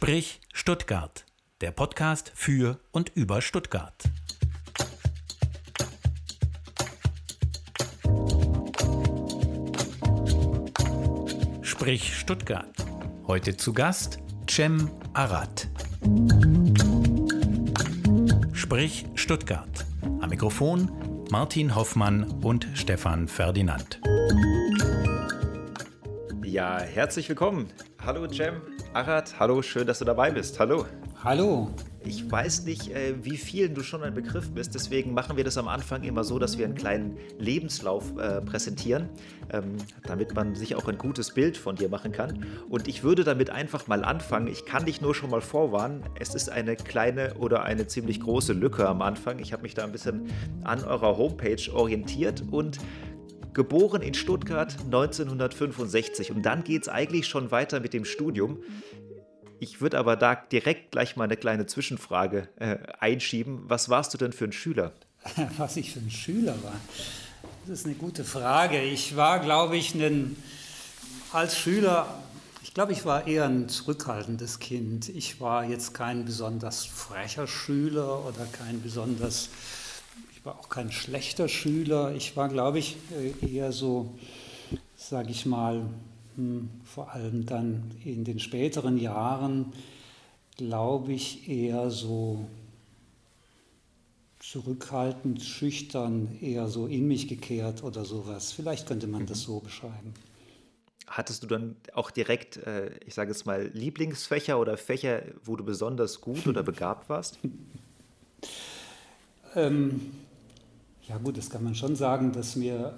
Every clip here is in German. Sprich Stuttgart, der Podcast für und über Stuttgart. Sprich Stuttgart. Heute zu Gast Cem Arat. Sprich Stuttgart. Am Mikrofon Martin Hoffmann und Stefan Ferdinand. Ja, herzlich willkommen. Hallo Cem Arat, hallo, schön, dass du dabei bist. Hallo. Hallo. Ich weiß nicht, wie vielen du schon ein Begriff bist, deswegen machen wir das am Anfang immer so, dass wir einen kleinen Lebenslauf präsentieren, damit man sich auch ein gutes Bild von dir machen kann. Und ich würde damit einfach mal anfangen. Ich kann dich nur schon mal vorwarnen, es ist eine kleine oder eine ziemlich große Lücke am Anfang. Ich habe mich da ein bisschen an eurer Homepage orientiert und geboren in Stuttgart 1965. Und dann geht es eigentlich schon weiter mit dem Studium. Ich würde aber da direkt gleich mal eine kleine Zwischenfrage einschieben. Was warst du denn für ein Schüler? Was ich für ein Schüler war? Das ist eine gute Frage. Ich war, glaube ich, ich war eher ein zurückhaltendes Kind. Ich war jetzt kein besonders frecher Schüler oder ich war auch kein schlechter Schüler. Ich war, glaube ich, eher so, sage ich mal, vor allem dann in den späteren Jahren, glaube ich, eher so zurückhaltend, schüchtern, eher so in mich gekehrt oder sowas. Vielleicht könnte man das so beschreiben. Hattest du dann auch direkt, ich sage jetzt mal, Lieblingsfächer oder Fächer, wo du besonders gut oder begabt warst? Ja gut, das kann man schon sagen, dass mir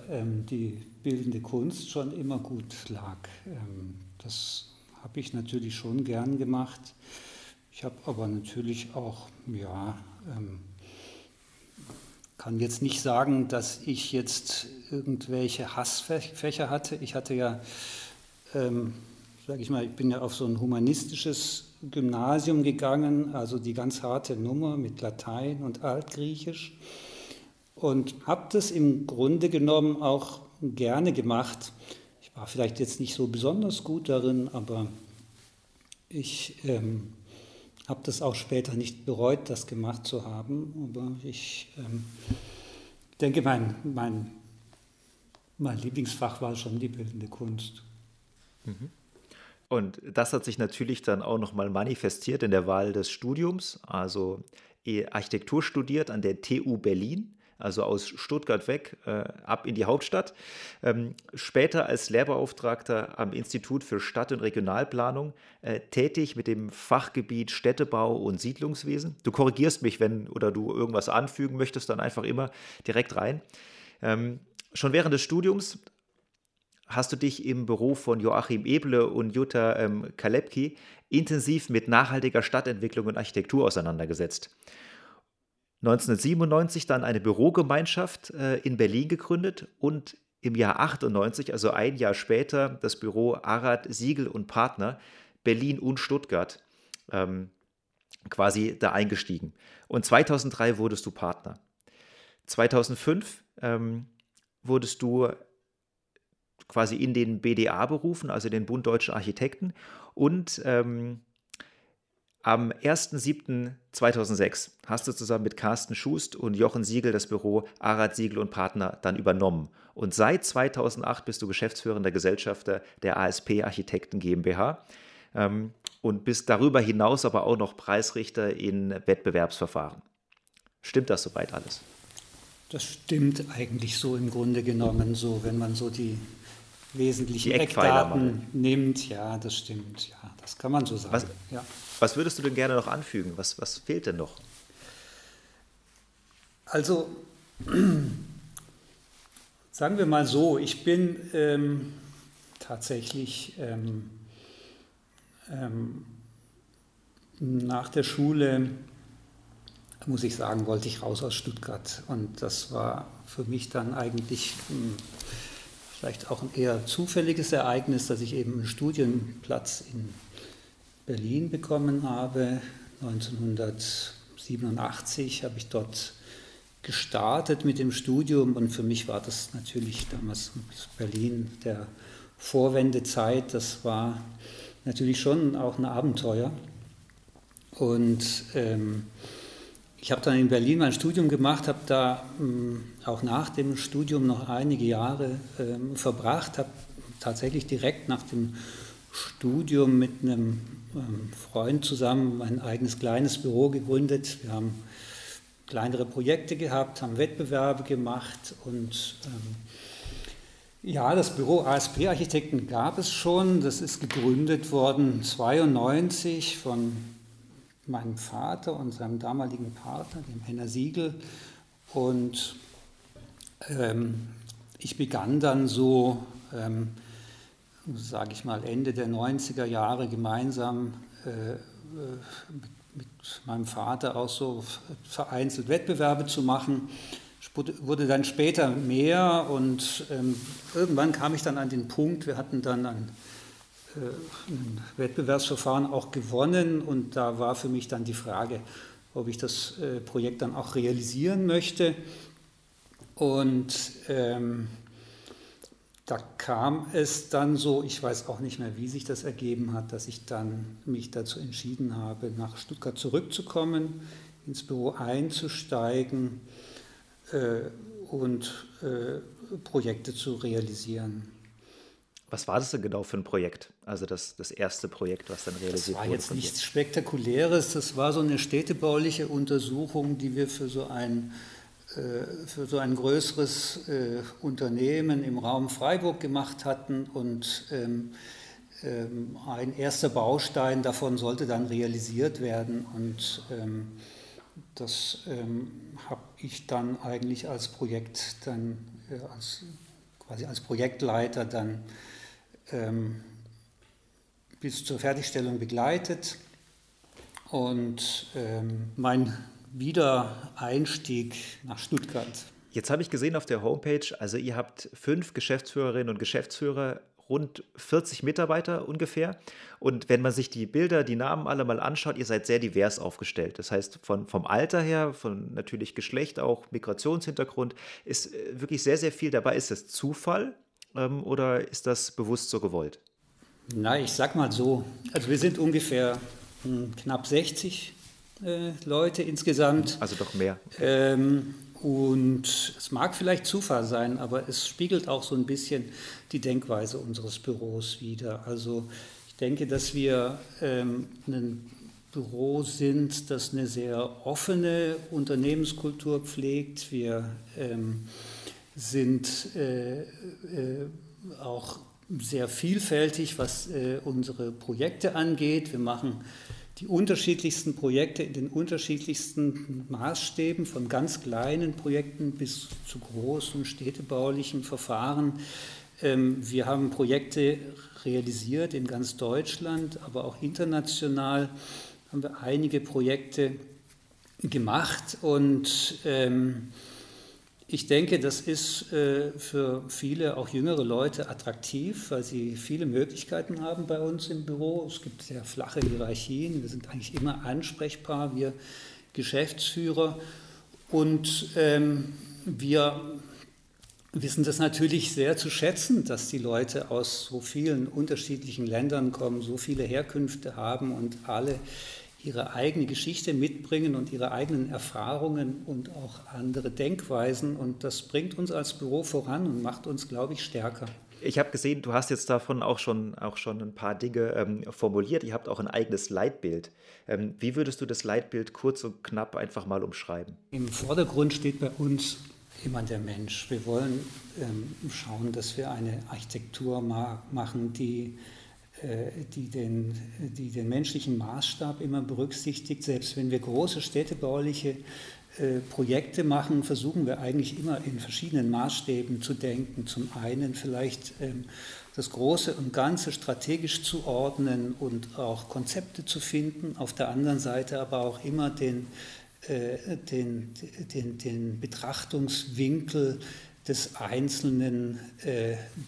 die bildende Kunst schon immer gut lag. Das habe ich natürlich schon gern gemacht. Ich habe aber natürlich auch, kann jetzt nicht sagen, dass ich jetzt irgendwelche Hassfächer hatte. Ich hatte ja, ich bin ja auf so ein humanistisches Gymnasium gegangen, also die ganz harte Nummer mit Latein und Altgriechisch. Und habe das im Grunde genommen auch gerne gemacht. Ich war vielleicht jetzt nicht so besonders gut darin, aber ich habe das auch später nicht bereut, das gemacht zu haben. Aber ich denke, mein Lieblingsfach war schon die bildende Kunst. Mhm. Und das hat sich natürlich dann auch nochmal manifestiert in der Wahl des Studiums. Also Architektur studiert an der TU Berlin. Also aus Stuttgart weg, ab in die Hauptstadt. Später als Lehrbeauftragter am Institut für Stadt- und Regionalplanung tätig mit dem Fachgebiet Städtebau und Siedlungswesen. Du korrigierst mich, oder du irgendwas anfügen möchtest, dann einfach immer direkt rein. Schon während des Studiums hast du dich im Büro von Joachim Eble und Jutta Kalepki intensiv mit nachhaltiger Stadtentwicklung und Architektur auseinandergesetzt. 1997 dann eine Bürogemeinschaft in Berlin gegründet und im Jahr 98, also ein Jahr später, das Büro Arat, Siegel und Partner Berlin und Stuttgart quasi da eingestiegen. Und 2003 wurdest du Partner. 2005 wurdest du quasi in den BDA berufen, also den Bund Deutscher Architekten, und am 1.7.2006 hast du zusammen mit Carsten Schust und Jochen Siegel das Büro Arat, Siegel und Partner dann übernommen. Und seit 2008 bist du geschäftsführender Gesellschafter der ASP Architekten GmbH und bist darüber hinaus aber auch noch Preisrichter in Wettbewerbsverfahren. Stimmt das soweit alles? Das stimmt eigentlich so im Grunde genommen, so wenn man so die wesentlichen Eckdaten nimmt. Ja, das stimmt. Ja, das kann man so sagen. Was würdest du denn gerne noch anfügen? Was fehlt denn noch? Also, sagen wir mal so, ich bin tatsächlich nach der Schule, muss ich sagen, wollte ich raus aus Stuttgart. Und das war für mich dann eigentlich vielleicht auch ein eher zufälliges Ereignis, dass ich eben einen Studienplatz in Berlin bekommen habe. 1987 habe ich dort gestartet mit dem Studium und für mich war das natürlich damals Berlin der Vorwendezeit. Das war natürlich schon auch ein Abenteuer Und ich habe dann in Berlin mein Studium gemacht, habe da auch nach dem Studium noch einige Jahre verbracht, habe tatsächlich direkt nach dem Studium mit einem Freund zusammen mein eigenes kleines Büro gegründet. Wir haben kleinere Projekte gehabt, haben Wettbewerbe gemacht und ja, das Büro ASP Architekten gab es schon. Das ist gegründet worden 1992 von meinem Vater und seinem damaligen Partner, dem Henner Siegel. Und ich begann dann so, sage ich mal, Ende der 90er Jahre gemeinsam mit meinem Vater auch so vereinzelt Wettbewerbe zu machen. Wurde dann später mehr und irgendwann kam ich dann an den Punkt, wir hatten dann ein Wettbewerbsverfahren auch gewonnen und da war für mich dann die Frage, ob ich das Projekt dann auch realisieren möchte. Und da kam es dann so, ich weiß auch nicht mehr, wie sich das ergeben hat, dass ich dann mich dazu entschieden habe, nach Stuttgart zurückzukommen, ins Büro einzusteigen und Projekte zu realisieren. Was war das denn genau für ein Projekt? Also das erste Projekt, was dann realisiert wurde? Das war jetzt nichts Spektakuläres, das war so eine städtebauliche Untersuchung, die wir für so ein größeres Unternehmen im Raum Freiburg gemacht hatten und ein erster Baustein davon sollte dann realisiert werden und das habe ich dann eigentlich als Projekt dann als Projektleiter dann bis zur Fertigstellung begleitet und mein Wiedereinstieg nach Stuttgart. Jetzt habe ich gesehen auf der Homepage, also ihr habt 5 Geschäftsführerinnen und Geschäftsführer, rund 40 Mitarbeiter ungefähr. Und wenn man sich die Bilder, die Namen alle mal anschaut, ihr seid sehr divers aufgestellt. Das heißt, vom Alter her, von natürlich Geschlecht auch, Migrationshintergrund, ist wirklich sehr, sehr viel dabei. Ist das Zufall oder ist das bewusst so gewollt? Na, ich sag mal so. Also wir sind ungefähr knapp 60 Leute insgesamt. Also doch mehr. Und es mag vielleicht Zufall sein, aber es spiegelt auch so ein bisschen die Denkweise unseres Büros wider. Also ich denke, dass wir ein Büro sind, das eine sehr offene Unternehmenskultur pflegt. Wir sind auch sehr vielfältig, was unsere Projekte angeht. Wir machen die unterschiedlichsten Projekte in den unterschiedlichsten Maßstäben, von ganz kleinen Projekten bis zu großen städtebaulichen Verfahren. Wir haben Projekte realisiert in ganz Deutschland, aber auch international haben wir einige Projekte gemacht. Und ich denke, das ist für viele, auch jüngere Leute, attraktiv, weil sie viele Möglichkeiten haben bei uns im Büro. Es gibt sehr flache Hierarchien, wir sind eigentlich immer ansprechbar, wir Geschäftsführer. Und wir wissen das natürlich sehr zu schätzen, dass die Leute aus so vielen unterschiedlichen Ländern kommen, so viele Herkünfte haben und alle ihre eigene Geschichte mitbringen und ihre eigenen Erfahrungen und auch andere Denkweisen. Und das bringt uns als Büro voran und macht uns, glaube ich, stärker. Ich habe gesehen, du hast jetzt davon auch schon ein paar Dinge formuliert. Ihr habt auch ein eigenes Leitbild. Wie würdest du das Leitbild kurz und knapp einfach mal umschreiben? Im Vordergrund steht bei uns immer der Mensch. Wir wollen schauen, dass wir eine Architektur machen, die den menschlichen Maßstab immer berücksichtigt. Selbst wenn wir große städtebauliche Projekte machen, versuchen wir eigentlich immer in verschiedenen Maßstäben zu denken. Zum einen vielleicht das Große und Ganze strategisch zu ordnen und auch Konzepte zu finden, auf der anderen Seite aber auch immer den Betrachtungswinkel des einzelnen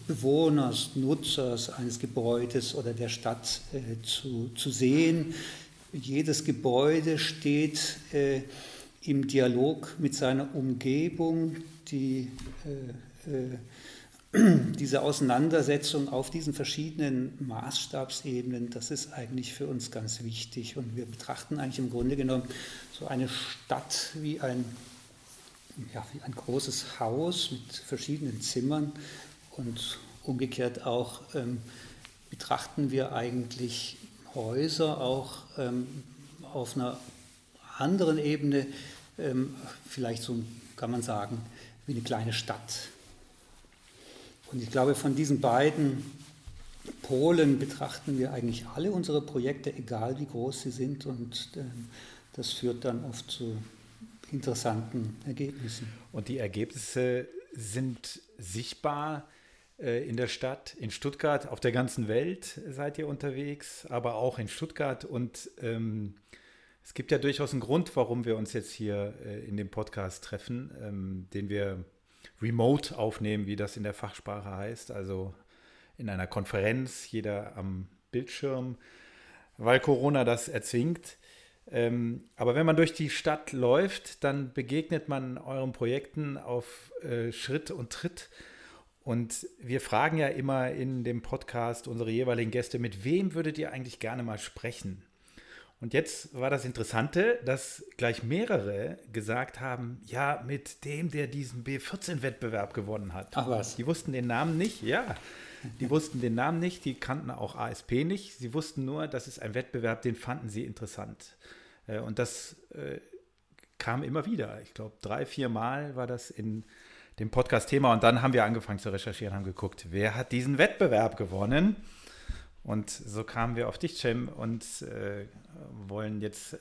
Bewohners, Nutzers eines Gebäudes oder der Stadt zu sehen. Jedes Gebäude steht im Dialog mit seiner Umgebung, die diese Auseinandersetzung auf diesen verschiedenen Maßstabsebenen, das ist eigentlich für uns ganz wichtig. Und wir betrachten eigentlich im Grunde genommen so eine Stadt wie ein großes Haus mit verschiedenen Zimmern, und umgekehrt auch betrachten wir eigentlich Häuser auch auf einer anderen Ebene, vielleicht so kann man sagen, wie eine kleine Stadt. Und ich glaube, von diesen beiden Polen betrachten wir eigentlich alle unsere Projekte, egal wie groß sie sind, und das führt dann oft zu interessanten Ergebnissen. Und die Ergebnisse sind sichtbar in der Stadt, in Stuttgart, auf der ganzen Welt seid ihr unterwegs, aber auch in Stuttgart. Und es gibt ja durchaus einen Grund, warum wir uns jetzt hier in dem Podcast treffen, den wir remote aufnehmen, wie das in der Fachsprache heißt, also in einer Konferenz, jeder am Bildschirm, weil Corona das erzwingt. Aber wenn man durch die Stadt läuft, dann begegnet man euren Projekten auf Schritt und Tritt. Und wir fragen ja immer in dem Podcast unsere jeweiligen Gäste, mit wem würdet ihr eigentlich gerne mal sprechen? Und jetzt war das Interessante, dass gleich mehrere gesagt haben, ja, mit dem, der diesen B14-Wettbewerb gewonnen hat. Ach was. Die wussten den Namen nicht, ja. Die wussten den Namen nicht, die kannten auch ASP nicht. Sie wussten nur, das ist ein Wettbewerb, den fanden sie interessant. Und das kam immer wieder. Ich glaube, 3-4 Mal war das in dem Podcast-Thema. Und dann haben wir angefangen zu recherchieren, haben geguckt, wer hat diesen Wettbewerb gewonnen? Und so kamen wir auf dich, Cem, und wollen jetzt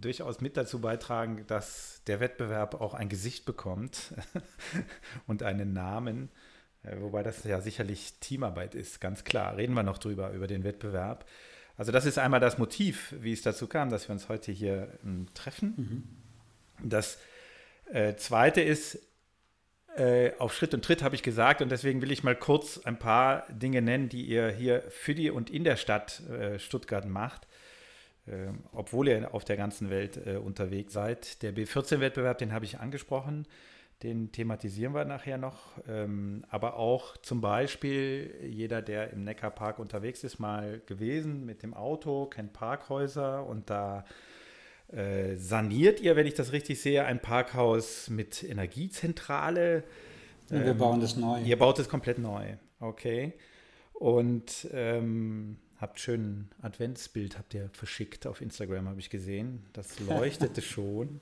durchaus mit dazu beitragen, dass der Wettbewerb auch ein Gesicht bekommt und einen Namen. Wobei das ja sicherlich Teamarbeit ist, ganz klar. Reden wir noch drüber, über den Wettbewerb. Also das ist einmal das Motiv, wie es dazu kam, dass wir uns heute hier treffen. Mhm. Das Zweite ist, auf Schritt und Tritt habe ich gesagt, und deswegen will ich mal kurz ein paar Dinge nennen, die ihr hier für die und in der Stadt Stuttgart macht, obwohl ihr auf der ganzen Welt unterwegs seid. Der B14-Wettbewerb, den habe ich angesprochen, den thematisieren wir nachher noch, aber auch zum Beispiel jeder, der im Neckarpark unterwegs ist, mal gewesen mit dem Auto, kennt Parkhäuser, und da saniert ihr, wenn ich das richtig sehe, ein Parkhaus mit Energiezentrale. Wir bauen das neu. Ihr baut es komplett neu, okay. Und habt schön Adventsbild, habt ihr verschickt auf Instagram, habe ich gesehen. Das leuchtete schon.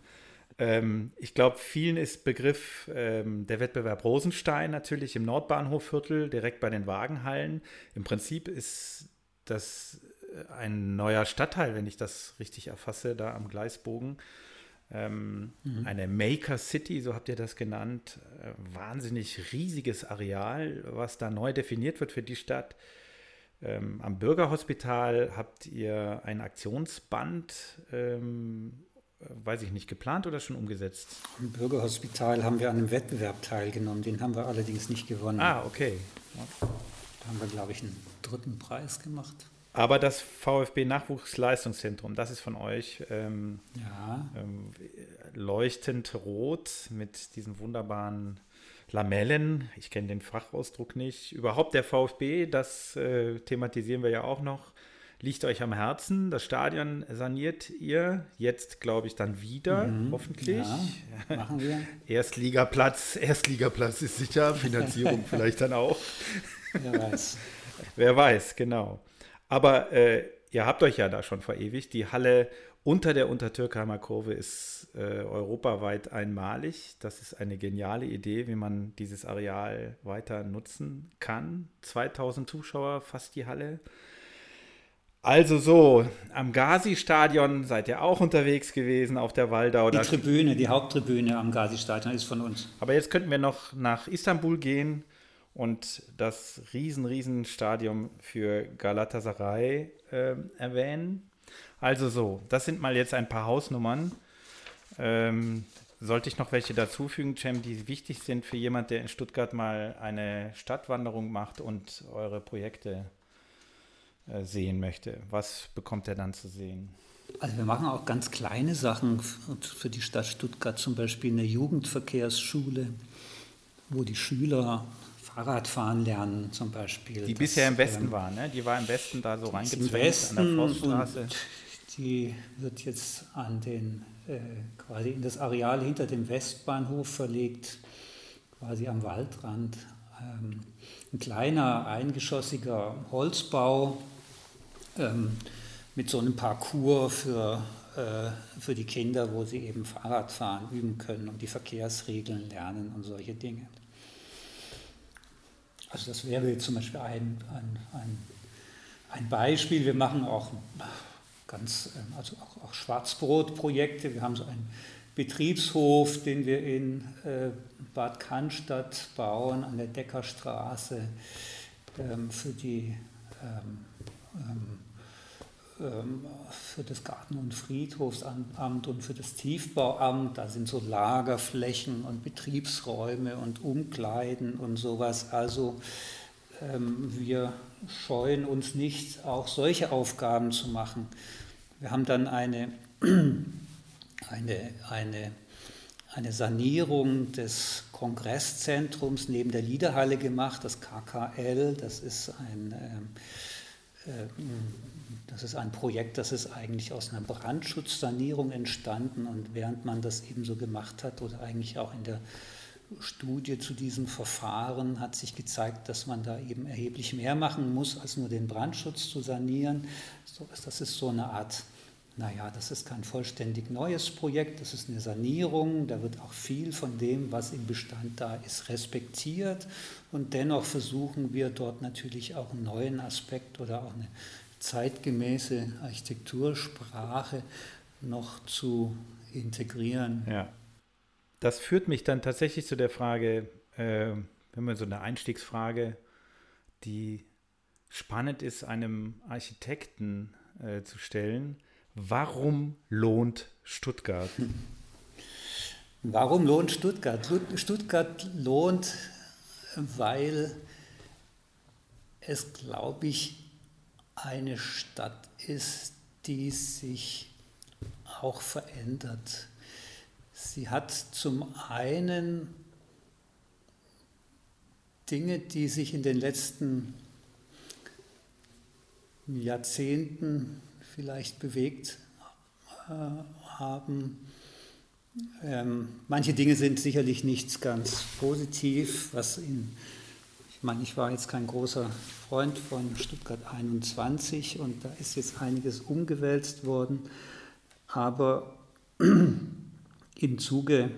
Ich glaube, vielen ist Begriff der Wettbewerb Rosenstein natürlich im Nordbahnhofviertel, direkt bei den Wagenhallen. Im Prinzip ist das ein neuer Stadtteil, wenn ich das richtig erfasse, da am Gleisbogen. Eine Maker City, so habt ihr das genannt. Wahnsinnig riesiges Areal, was da neu definiert wird für die Stadt. Am Bürgerhospital habt ihr ein Aktionsband, weiß ich nicht, geplant oder schon umgesetzt? Am Bürgerhospital haben wir an einem Wettbewerb teilgenommen, den haben wir allerdings nicht gewonnen. Ah, okay. Da haben wir, glaube ich, einen 3. Preis gemacht. Aber das VfB-Nachwuchsleistungszentrum, das ist von euch leuchtend rot mit diesen wunderbaren Lamellen. Ich kenne den Fachausdruck nicht. Überhaupt der VfB, das thematisieren wir ja auch noch, liegt euch am Herzen. Das Stadion saniert ihr jetzt, glaube ich, dann wieder, hoffentlich. Ja, machen wir. Erstligaplatz ist sicher, Finanzierung vielleicht dann auch. Wer weiß, genau. Aber ihr habt euch ja da schon verewigt. Die Halle unter der Untertürkheimer Kurve ist europaweit einmalig. Das ist eine geniale Idee, wie man dieses Areal weiter nutzen kann. 2000 Zuschauer, fast die Halle. Also so, am Gazi-Stadion seid ihr auch unterwegs gewesen auf der Waldau. Die Haupttribüne am Gazi-Stadion ist von uns. Aber jetzt könnten wir noch nach Istanbul gehen. Und das riesen Stadion für Galatasaray erwähnen. Also so, das sind mal jetzt ein paar Hausnummern. Sollte ich noch welche dazufügen, Cem, die wichtig sind für jemand, der in Stuttgart mal eine Stadtwanderung macht und eure Projekte sehen möchte? Was bekommt er dann zu sehen? Also wir machen auch ganz kleine Sachen für die Stadt Stuttgart, zum Beispiel eine Jugendverkehrsschule, wo die Schüler Fahrradfahren lernen zum Beispiel. Die bisher im Westen war, ne? Die war im Westen da so reingezwängt an der Forststraße. Die wird jetzt an den, quasi in das Areal hinter dem Westbahnhof verlegt, quasi am Waldrand. Ein kleiner, eingeschossiger Holzbau mit so einem Parcours für die Kinder, wo sie eben Fahrradfahren üben können und die Verkehrsregeln lernen und solche Dinge. Also das wäre jetzt zum Beispiel ein Beispiel. Wir machen auch ganz, also auch Schwarzbrot-Projekte. Wir haben so einen Betriebshof, den wir in Bad Cannstatt bauen, an der Deckerstraße, für das Garten- und Friedhofsamt und für das Tiefbauamt. Da sind so Lagerflächen und Betriebsräume und Umkleiden und sowas. Also wir scheuen uns nicht, auch solche Aufgaben zu machen. Wir haben dann eine Sanierung des Kongresszentrums neben der Liederhalle gemacht, das KKL. Das ist ein Projekt, das ist eigentlich aus einer Brandschutzsanierung entstanden, und während man das eben so gemacht hat oder eigentlich auch in der Studie zu diesem Verfahren hat sich gezeigt, dass man da eben erheblich mehr machen muss, als nur den Brandschutz zu sanieren. Das ist so eine Art, das ist kein vollständig neues Projekt, das ist eine Sanierung, da wird auch viel von dem, was im Bestand da ist, respektiert, und dennoch versuchen wir dort natürlich auch einen neuen Aspekt oder auch eine zeitgemäße Architektursprache noch zu integrieren. Ja. Das führt mich dann tatsächlich zu der Frage, wenn man so eine Einstiegsfrage, die spannend ist, einem Architekten zu stellen: Warum lohnt Stuttgart? Warum lohnt Stuttgart? Stuttgart lohnt, weil es, glaube ich, eine Stadt ist, die sich auch verändert. Sie hat zum einen Dinge, die sich in den letzten Jahrzehnten vielleicht bewegt haben. Manche Dinge sind sicherlich nicht ganz positiv, ich war jetzt kein großer Freund von Stuttgart 21 und da ist jetzt einiges umgewälzt worden, aber im Zuge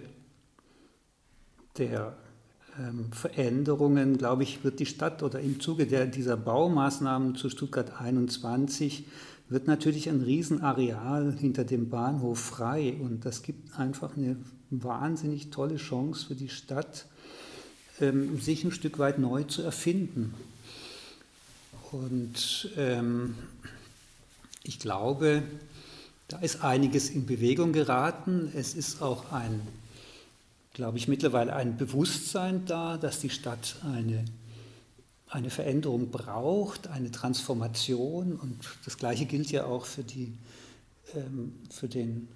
der Veränderungen, glaube ich, wird die Stadt oder im Zuge dieser Baumaßnahmen zu Stuttgart 21 wird natürlich ein Riesenareal hinter dem Bahnhof frei, und das gibt einfach eine wahnsinnig tolle Chance für die Stadt, sich ein Stück weit neu zu erfinden. Und ich glaube, da ist einiges in Bewegung geraten. Es ist auch mittlerweile ein Bewusstsein da, dass die Stadt eine Veränderung braucht, eine Transformation. Und das Gleiche gilt ja auch für den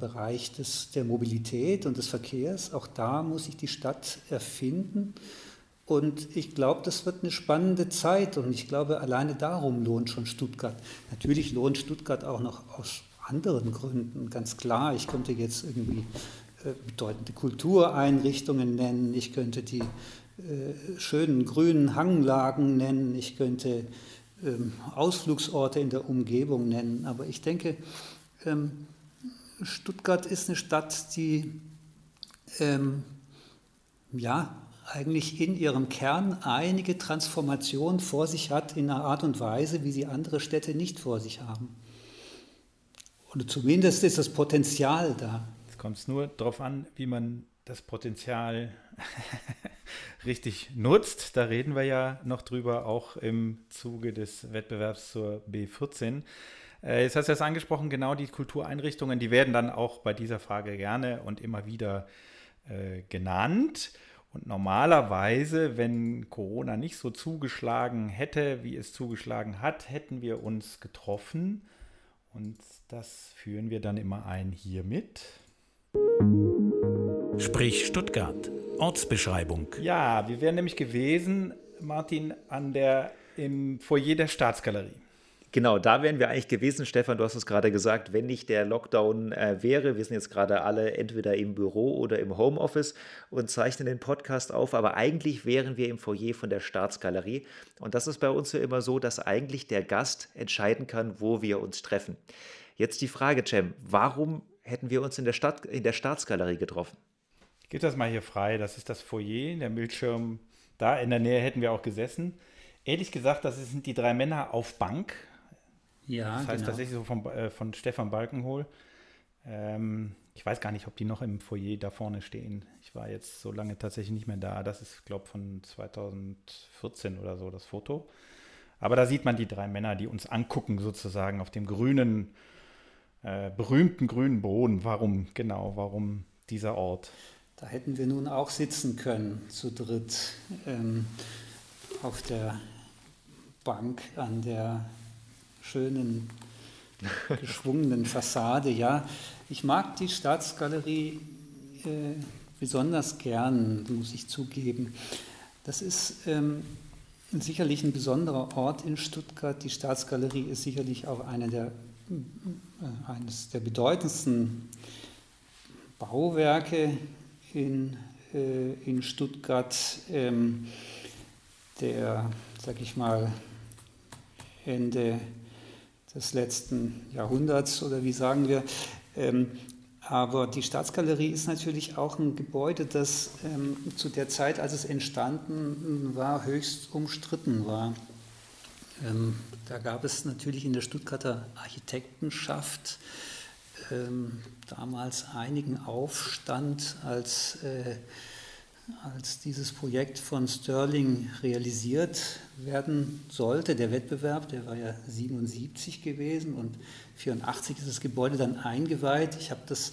Bereich der Mobilität und des Verkehrs. Auch da muss sich die Stadt erfinden. Und ich glaube, das wird eine spannende Zeit. Und ich glaube, alleine darum lohnt schon Stuttgart. Natürlich lohnt Stuttgart auch noch aus anderen Gründen, ganz klar. Ich könnte jetzt irgendwie bedeutende Kultureinrichtungen nennen. Ich könnte die schönen grünen Hanglagen nennen. Ich könnte Ausflugsorte in der Umgebung nennen. Aber ich denke, Stuttgart ist eine Stadt, die eigentlich in ihrem Kern einige Transformationen vor sich hat in einer Art und Weise, wie sie andere Städte nicht vor sich haben. Und zumindest ist das Potenzial da. Jetzt kommt es nur darauf an, wie man das Potenzial richtig nutzt. Da reden wir ja noch drüber, auch im Zuge des Wettbewerbs zur B14. Jetzt hast du das angesprochen, genau, die Kultureinrichtungen, die werden dann auch bei dieser Frage gerne und immer wieder genannt. Und normalerweise, wenn Corona nicht so zugeschlagen hätte, wie es zugeschlagen hat, hätten wir uns getroffen. Und das führen wir dann immer ein hiermit. Sprich Stuttgart, Ortsbeschreibung. Ja, wir wären nämlich gewesen, Martin, im Foyer der Staatsgalerie. Genau, da wären wir eigentlich gewesen, Stefan, du hast es gerade gesagt, wenn nicht der Lockdown wäre. Wir sind jetzt gerade alle entweder im Büro oder im Homeoffice und zeichnen den Podcast auf, aber eigentlich wären wir im Foyer von der Staatsgalerie. Und das ist bei uns ja immer so, dass eigentlich der Gast entscheiden kann, wo wir uns treffen. Jetzt die Frage, Cem, warum hätten wir uns in der Staatsgalerie getroffen? Ich gebe das mal hier frei, das ist das Foyer, der Bildschirm da, in der Nähe hätten wir auch gesessen. Ehrlich gesagt, das sind die drei Männer auf Bank. Ja, das heißt tatsächlich so von Stefan Balkenhol. Ich weiß gar nicht, ob die noch im Foyer da vorne stehen. Ich war jetzt so lange tatsächlich nicht mehr da. Das ist, glaube ich, von 2014 oder so, das Foto. Aber da sieht man die drei Männer, die uns angucken sozusagen auf dem grünen, berühmten grünen Boden. Warum dieser Ort? Da hätten wir nun auch sitzen können, zu dritt, auf der Bank an der schönen, geschwungenen Fassade, ja. Ich mag die Staatsgalerie besonders gern, muss ich zugeben. Das ist sicherlich ein besonderer Ort in Stuttgart. Die Staatsgalerie ist sicherlich auch eines der bedeutendsten Bauwerke in Stuttgart, der, sag ich mal, Ende des letzten Jahrhunderts oder wie sagen wir. Aber die Staatsgalerie ist natürlich auch ein Gebäude, das zu der Zeit, als es entstanden war, höchst umstritten war. Da gab es natürlich in der Stuttgarter Architektenschaft damals einigen Aufstand, als dieses Projekt von Stirling realisiert werden sollte. Der Wettbewerb, der war ja 1977 gewesen und 1984 ist das Gebäude dann eingeweiht. Ich habe das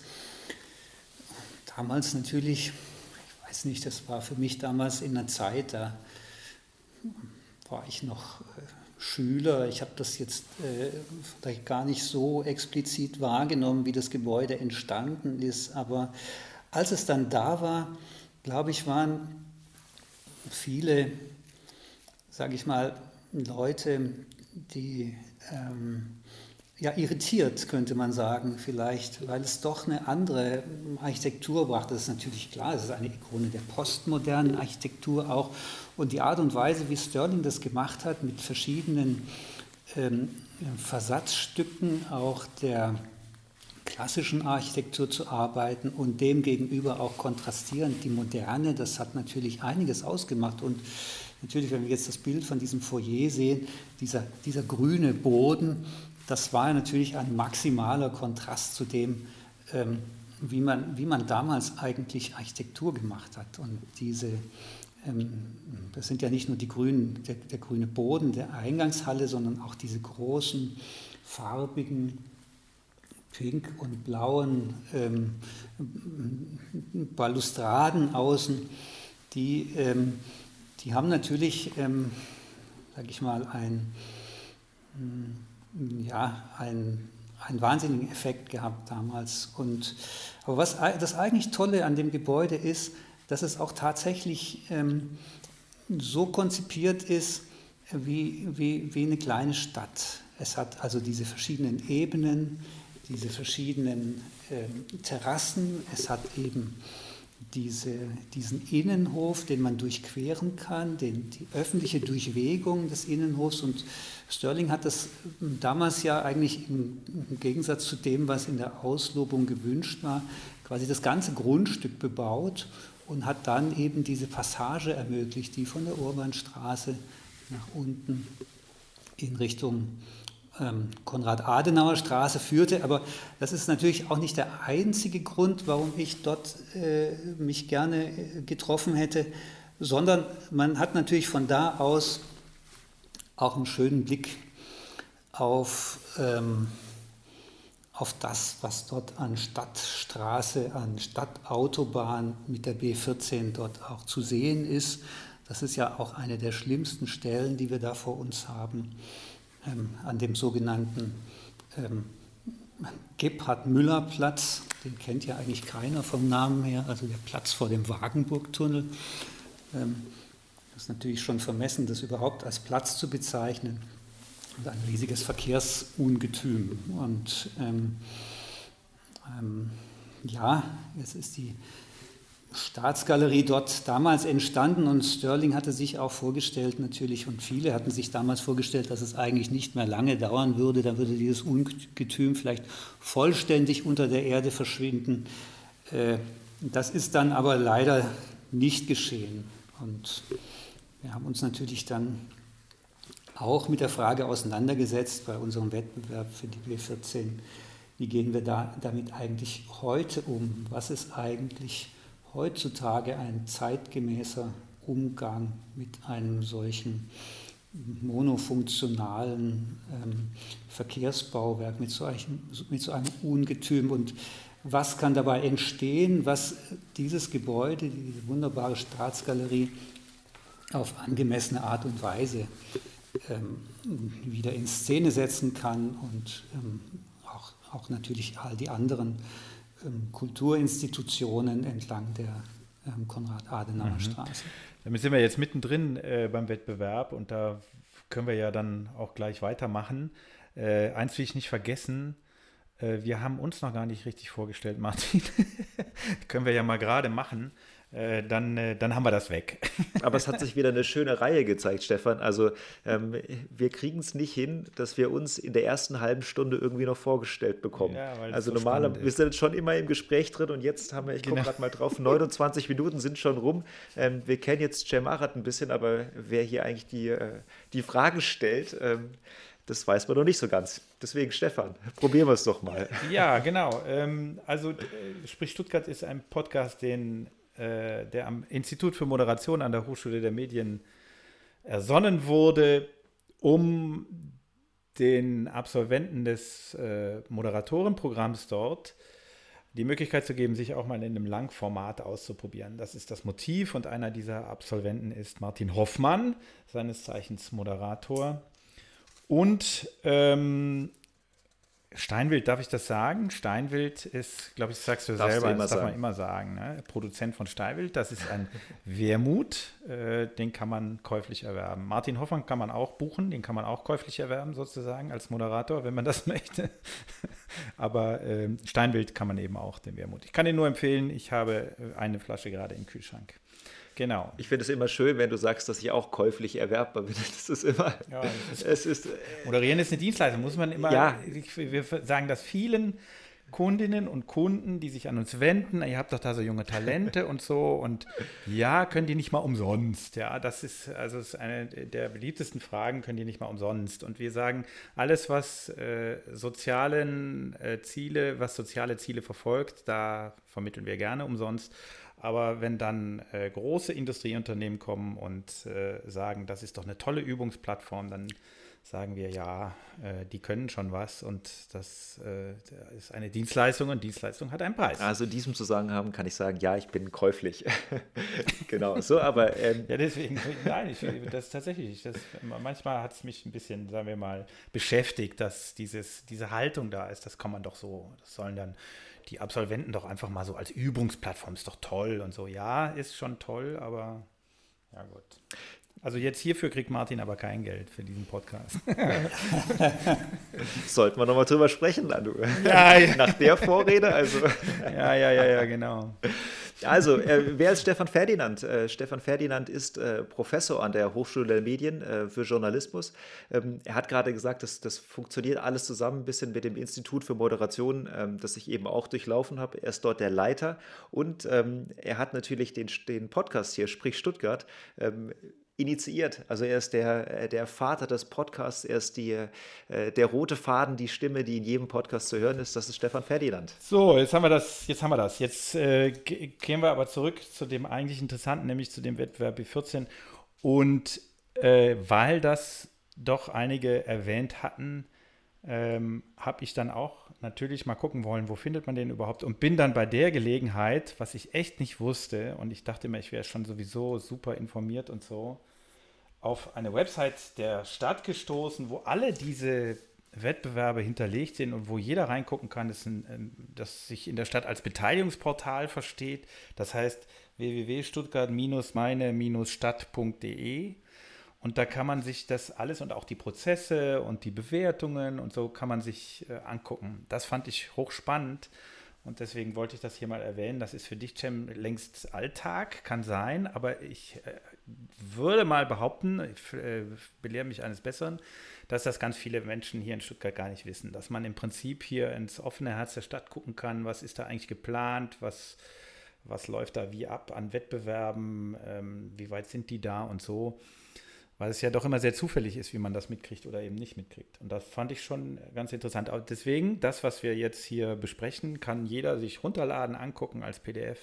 damals natürlich, ich weiß nicht, das war für mich damals in einer Zeit, da war ich noch Schüler. Ich habe das jetzt vielleicht gar nicht so explizit wahrgenommen, wie das Gebäude entstanden ist. Aber als es dann da war, glaube ich, waren viele, sage ich mal, Leute, die irritiert, könnte man sagen, vielleicht, weil es doch eine andere Architektur brachte. Das ist natürlich klar, es ist eine Ikone der postmodernen Architektur auch. Und die Art und Weise, wie Stirling das gemacht hat, mit verschiedenen Versatzstücken auch der klassischen Architektur zu arbeiten und demgegenüber auch kontrastierend die Moderne, das hat natürlich einiges ausgemacht. Und natürlich, wenn wir jetzt das Bild von diesem Foyer sehen, dieser grüne Boden, das war natürlich ein maximaler Kontrast zu dem, wie man damals eigentlich Architektur gemacht hat. Und das sind ja nicht nur der grüne Boden der Eingangshalle, sondern auch diese großen, farbigen, pink und blauen Balustraden außen, die haben natürlich, sage ich mal, einen wahnsinnigen Effekt gehabt damals. Aber was das eigentlich Tolle an dem Gebäude ist, dass es auch tatsächlich so konzipiert ist wie eine kleine Stadt. Es hat also diese verschiedenen Ebenen, diese verschiedenen Terrassen. Es hat eben diesen Innenhof, den man durchqueren kann, die öffentliche Durchwegung des Innenhofs. Und Stirling hat das damals ja eigentlich im Gegensatz zu dem, was in der Auslobung gewünscht war, quasi das ganze Grundstück bebaut und hat dann eben diese Passage ermöglicht, die von der Urbanstraße nach unten in Richtung Konrad-Adenauer-Straße führte, aber das ist natürlich auch nicht der einzige Grund, warum ich dort mich gerne getroffen hätte, sondern man hat natürlich von da aus auch einen schönen Blick auf das, was dort an Stadtstraße, an Stadtautobahn mit der B14 dort auch zu sehen ist. Das ist ja auch eine der schlimmsten Stellen, die wir da vor uns haben. An dem sogenannten Gebhard-Müller-Platz, den kennt ja eigentlich keiner vom Namen her, also der Platz vor dem Wagenburgtunnel. Das ist natürlich schon vermessen, das überhaupt als Platz zu bezeichnen. Und ein riesiges Verkehrsungetüm. Und ja, es ist die Staatsgalerie dort damals entstanden und Stirling hatte sich auch vorgestellt natürlich und viele hatten sich damals vorgestellt, dass es eigentlich nicht mehr lange dauern würde, da würde dieses Ungetüm vielleicht vollständig unter der Erde verschwinden. Das ist dann aber leider nicht geschehen und wir haben uns natürlich dann auch mit der Frage auseinandergesetzt bei unserem Wettbewerb für die B14, wie gehen wir damit eigentlich heute um, was ist eigentlich heutzutage ein zeitgemäßer Umgang mit einem solchen monofunktionalen Verkehrsbauwerk, mit so einem Ungetüm und was kann dabei entstehen, was dieses Gebäude, diese wunderbare Staatsgalerie auf angemessene Art und Weise wieder in Szene setzen kann und auch natürlich all die anderen Kulturinstitutionen entlang der Konrad-Adenauer-Straße. Damit sind wir jetzt mittendrin beim Wettbewerb und da können wir ja dann auch gleich weitermachen. Eins will ich nicht vergessen, wir haben uns noch gar nicht richtig vorgestellt, Martin. Können wir ja mal gerade machen. Dann haben wir das weg. Aber es hat sich wieder eine schöne Reihe gezeigt, Stefan. Also wir kriegen es nicht hin, dass wir uns in der ersten halben Stunde irgendwie noch vorgestellt bekommen. Ja, also so wir sind schon immer im Gespräch drin und jetzt haben wir, ich gucke gerade mal drauf, 29 Minuten sind schon rum. Wir kennen jetzt Cem Arat ein bisschen, aber wer hier eigentlich die Fragen stellt, das weiß man noch nicht so ganz. Deswegen, Stefan, probieren wir es doch mal. Ja, genau. Sprich Stuttgart ist ein Podcast, der am Institut für Moderation an der Hochschule der Medien ersonnen wurde, um den Absolventen des Moderatorenprogramms dort die Möglichkeit zu geben, sich auch mal in einem Langformat auszuprobieren. Das ist das Motiv und einer dieser Absolventen ist Martin Hoffmann, seines Zeichens Moderator. Und Steinwild, darf ich das sagen? Steinwild ist, glaube ich, das sagst du selber, das darf man immer sagen, ne? Produzent von Steinwild, das ist ein Wermut, den kann man käuflich erwerben. Martin Hoffmann kann man auch buchen, den kann man auch käuflich erwerben sozusagen als Moderator, wenn man das möchte. Aber Steinwild kann man eben auch, den Wermut. Ich kann den nur empfehlen, ich habe eine Flasche gerade im Kühlschrank. Genau. Ich finde es immer schön, wenn du sagst, dass ich auch käuflich erwerbbar bin. Das ist immer. Ja, Moderieren ist eine Dienstleistung, muss man immer. Ja. Wir sagen das vielen Kundinnen und Kunden, die sich an uns wenden. Ihr habt doch da so junge Talente und so. Und ja, können die nicht mal umsonst. Ja, das ist eine der beliebtesten Fragen, können die nicht mal umsonst. Und wir sagen, alles, was soziale Ziele verfolgt, da vermitteln wir gerne umsonst. Aber wenn dann große Industrieunternehmen kommen und sagen, das ist doch eine tolle Übungsplattform, dann sagen wir, ja, die können schon was und das ist eine Dienstleistung und Dienstleistung hat einen Preis. Also in diesem Zusammenhang kann ich sagen, ja, ich bin käuflich. Genau, so, aber... ja, deswegen, nein, manchmal hat es mich ein bisschen, sagen wir mal, beschäftigt, dass diese Haltung da ist, das kann man doch so, das sollen dann die Absolventen doch einfach mal so als Übungsplattform, ist doch toll und so. Ja, ist schon toll, aber ja gut. Also jetzt hierfür kriegt Martin aber kein Geld für diesen Podcast. Sollten wir nochmal drüber sprechen, Landu. Ja. Nach der Vorrede, also. Ja, genau. Also, wer ist Stefan Ferdinand? Stefan Ferdinand ist Professor an der Hochschule der Medien für Journalismus. Er hat gerade gesagt, dass das funktioniert alles zusammen ein bisschen mit dem Institut für Moderation, das ich eben auch durchlaufen habe. Er ist dort der Leiter und er hat natürlich den Podcast hier, Sprich Stuttgart, initiiert. Also er ist der Vater des Podcasts, er ist der rote Faden, die Stimme, die in jedem Podcast zu hören ist, das ist Stefan Ferdinand. So, jetzt haben wir das. Jetzt gehen wir aber zurück zu dem eigentlich Interessanten, nämlich zu dem Wettbewerb B14 und weil das doch einige erwähnt hatten, habe ich dann auch natürlich mal gucken wollen, wo findet man den überhaupt und bin dann bei der Gelegenheit, was ich echt nicht wusste und ich dachte immer, ich wäre schon sowieso super informiert und so, auf eine Website der Stadt gestoßen, wo alle diese Wettbewerbe hinterlegt sind und wo jeder reingucken kann, das sich in der Stadt als Beteiligungsportal versteht. Das heißt www.stuttgart-meine-stadt.de. Und da kann man sich das alles und auch die Prozesse und die Bewertungen und so kann man sich angucken. Das fand ich hochspannend und deswegen wollte ich das hier mal erwähnen. Das ist für dich, Cem, längst Alltag, kann sein, aber ich würde mal behaupten, ich belehre mich eines Besseren, dass das ganz viele Menschen hier in Stuttgart gar nicht wissen, dass man im Prinzip hier ins offene Herz der Stadt gucken kann, was ist da eigentlich geplant, was läuft da wie ab an Wettbewerben, wie weit sind die da und so. Weil es ja doch immer sehr zufällig ist, wie man das mitkriegt oder eben nicht mitkriegt. Und das fand ich schon ganz interessant. Aber deswegen, das, was wir jetzt hier besprechen, kann jeder sich runterladen, angucken als PDF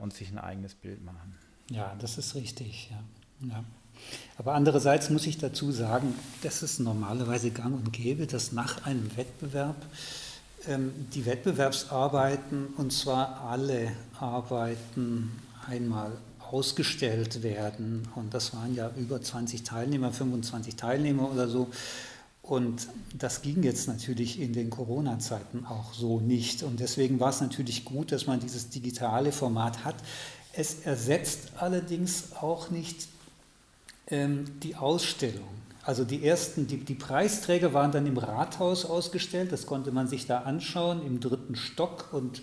und sich ein eigenes Bild machen. Ja, das ist richtig. Ja. Aber andererseits muss ich dazu sagen, das ist normalerweise gang und gäbe, dass nach einem Wettbewerb die Wettbewerbsarbeiten, und zwar alle Arbeiten, einmal ausgestellt werden, und das waren ja über 20 Teilnehmer, 25 Teilnehmer oder so, und das ging jetzt natürlich in den Corona-Zeiten auch so nicht, und deswegen war es natürlich gut, dass man dieses digitale Format hat. Es ersetzt allerdings auch nicht die Ausstellung. Also die Preisträger waren dann im Rathaus ausgestellt, das konnte man sich da anschauen, im 3. Stock, und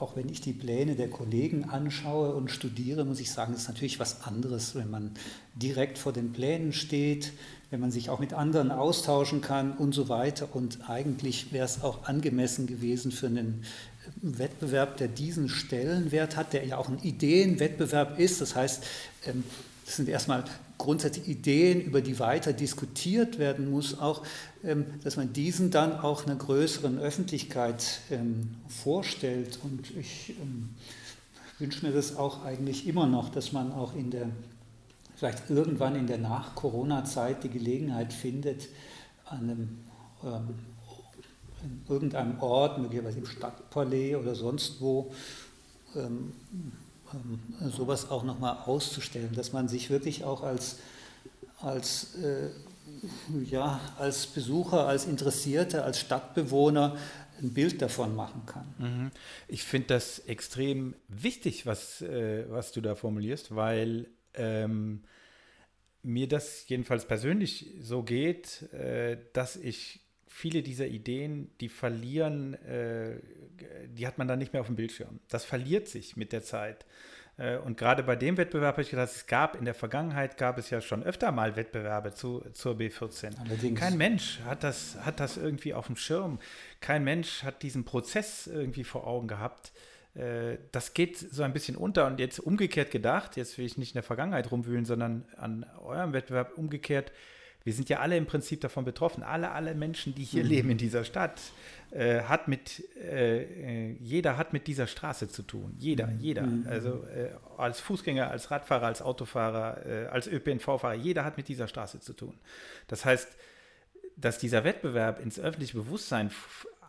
auch wenn ich die Pläne der Kollegen anschaue und studiere, muss ich sagen, das ist natürlich was anderes, wenn man direkt vor den Plänen steht, wenn man sich auch mit anderen austauschen kann und so weiter. Und eigentlich wäre es auch angemessen gewesen für einen Wettbewerb, der diesen Stellenwert hat, der ja auch ein Ideenwettbewerb ist. Das heißt, es sind erstmal grundsätzlich Ideen, über die weiter diskutiert werden muss, auch, dass man diesen dann auch einer größeren Öffentlichkeit vorstellt. Und ich wünsche mir das auch eigentlich immer noch, dass man auch vielleicht irgendwann in der Nach-Corona-Zeit die Gelegenheit findet, in irgendeinem Ort, möglicherweise im Stadtpalais oder sonst wo, sowas auch nochmal auszustellen, dass man sich wirklich auch als Besucher, als Interessierte, als Stadtbewohner ein Bild davon machen kann. Ich finde das extrem wichtig, was du da formulierst, weil mir das jedenfalls persönlich so geht, dass ich viele dieser Ideen, die verlieren, die hat man dann nicht mehr auf dem Bildschirm. Das verliert sich mit der Zeit. Und gerade bei dem Wettbewerb habe ich gedacht, in der Vergangenheit gab es ja schon öfter mal Wettbewerbe zur B14. Allerdings. Kein Mensch hat das irgendwie auf dem Schirm. Kein Mensch hat diesen Prozess irgendwie vor Augen gehabt. Das geht so ein bisschen unter, und jetzt umgekehrt gedacht, jetzt will ich nicht in der Vergangenheit rumwühlen, sondern an eurem Wettbewerb umgekehrt, wir sind ja alle im Prinzip davon betroffen. Alle Menschen, die hier leben in dieser Stadt, jeder hat mit dieser Straße zu tun. Jeder. Also als Fußgänger, als Radfahrer, als Autofahrer, als ÖPNV-Fahrer, jeder hat mit dieser Straße zu tun. Das heißt, dass dieser Wettbewerb ins öffentliche Bewusstsein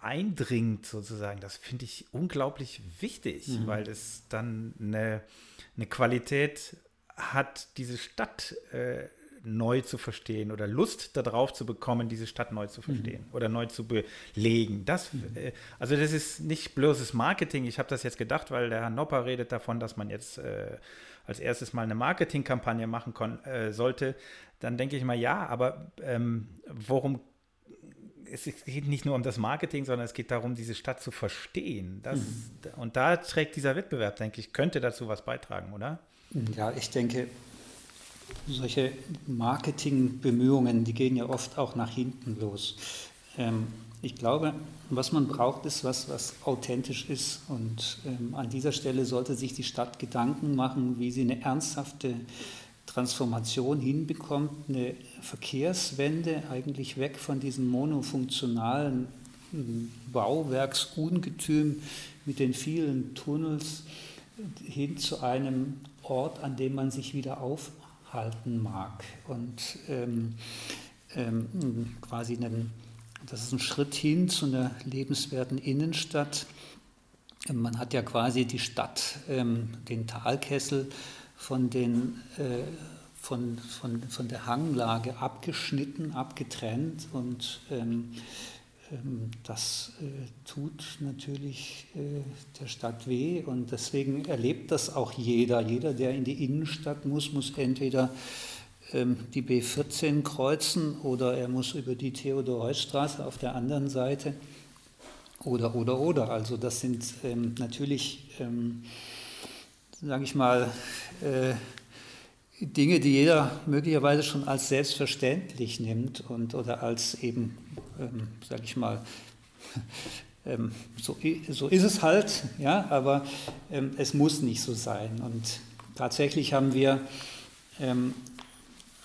eindringt sozusagen, das finde ich unglaublich wichtig, weil es dann eine Qualität hat, diese Stadt neu zu verstehen oder Lust darauf zu bekommen, diese Stadt neu zu verstehen oder neu zu belegen. Also das ist nicht bloßes Marketing. Ich habe das jetzt gedacht, weil der Herr Nopper redet davon, dass man jetzt als erstes mal eine Marketingkampagne machen sollte. Dann denke ich mal, ja, aber worum es geht nicht nur um das Marketing, sondern es geht darum, diese Stadt zu verstehen. Und da trägt dieser Wettbewerb, denke ich, könnte dazu was beitragen, oder? Ja, ich denke, solche Marketingbemühungen, die gehen ja oft auch nach hinten los. Ich glaube, was man braucht, ist was authentisch ist. Und an dieser Stelle sollte sich die Stadt Gedanken machen, wie sie eine ernsthafte Transformation hinbekommt, eine Verkehrswende, eigentlich weg von diesem monofunktionalen Bauwerksungetüm mit den vielen Tunnels hin zu einem Ort, an dem man sich wieder aufhalten mag, und das ist ein Schritt hin zu einer lebenswerten Innenstadt. Man hat ja quasi die Stadt, den Talkessel von den von der Hanglage abgeschnitten, abgetrennt und das tut natürlich der Stadt weh und deswegen erlebt das auch jeder. Jeder, der in die Innenstadt muss entweder die B14 kreuzen oder er muss über die Theodor-Heuss-Straße auf der anderen Seite oder. Also das sind natürlich, sage ich mal, Dinge, die jeder möglicherweise schon als selbstverständlich nimmt und oder als eben, sage ich mal, so ist es halt, ja, aber es muss nicht so sein. Und tatsächlich haben wir,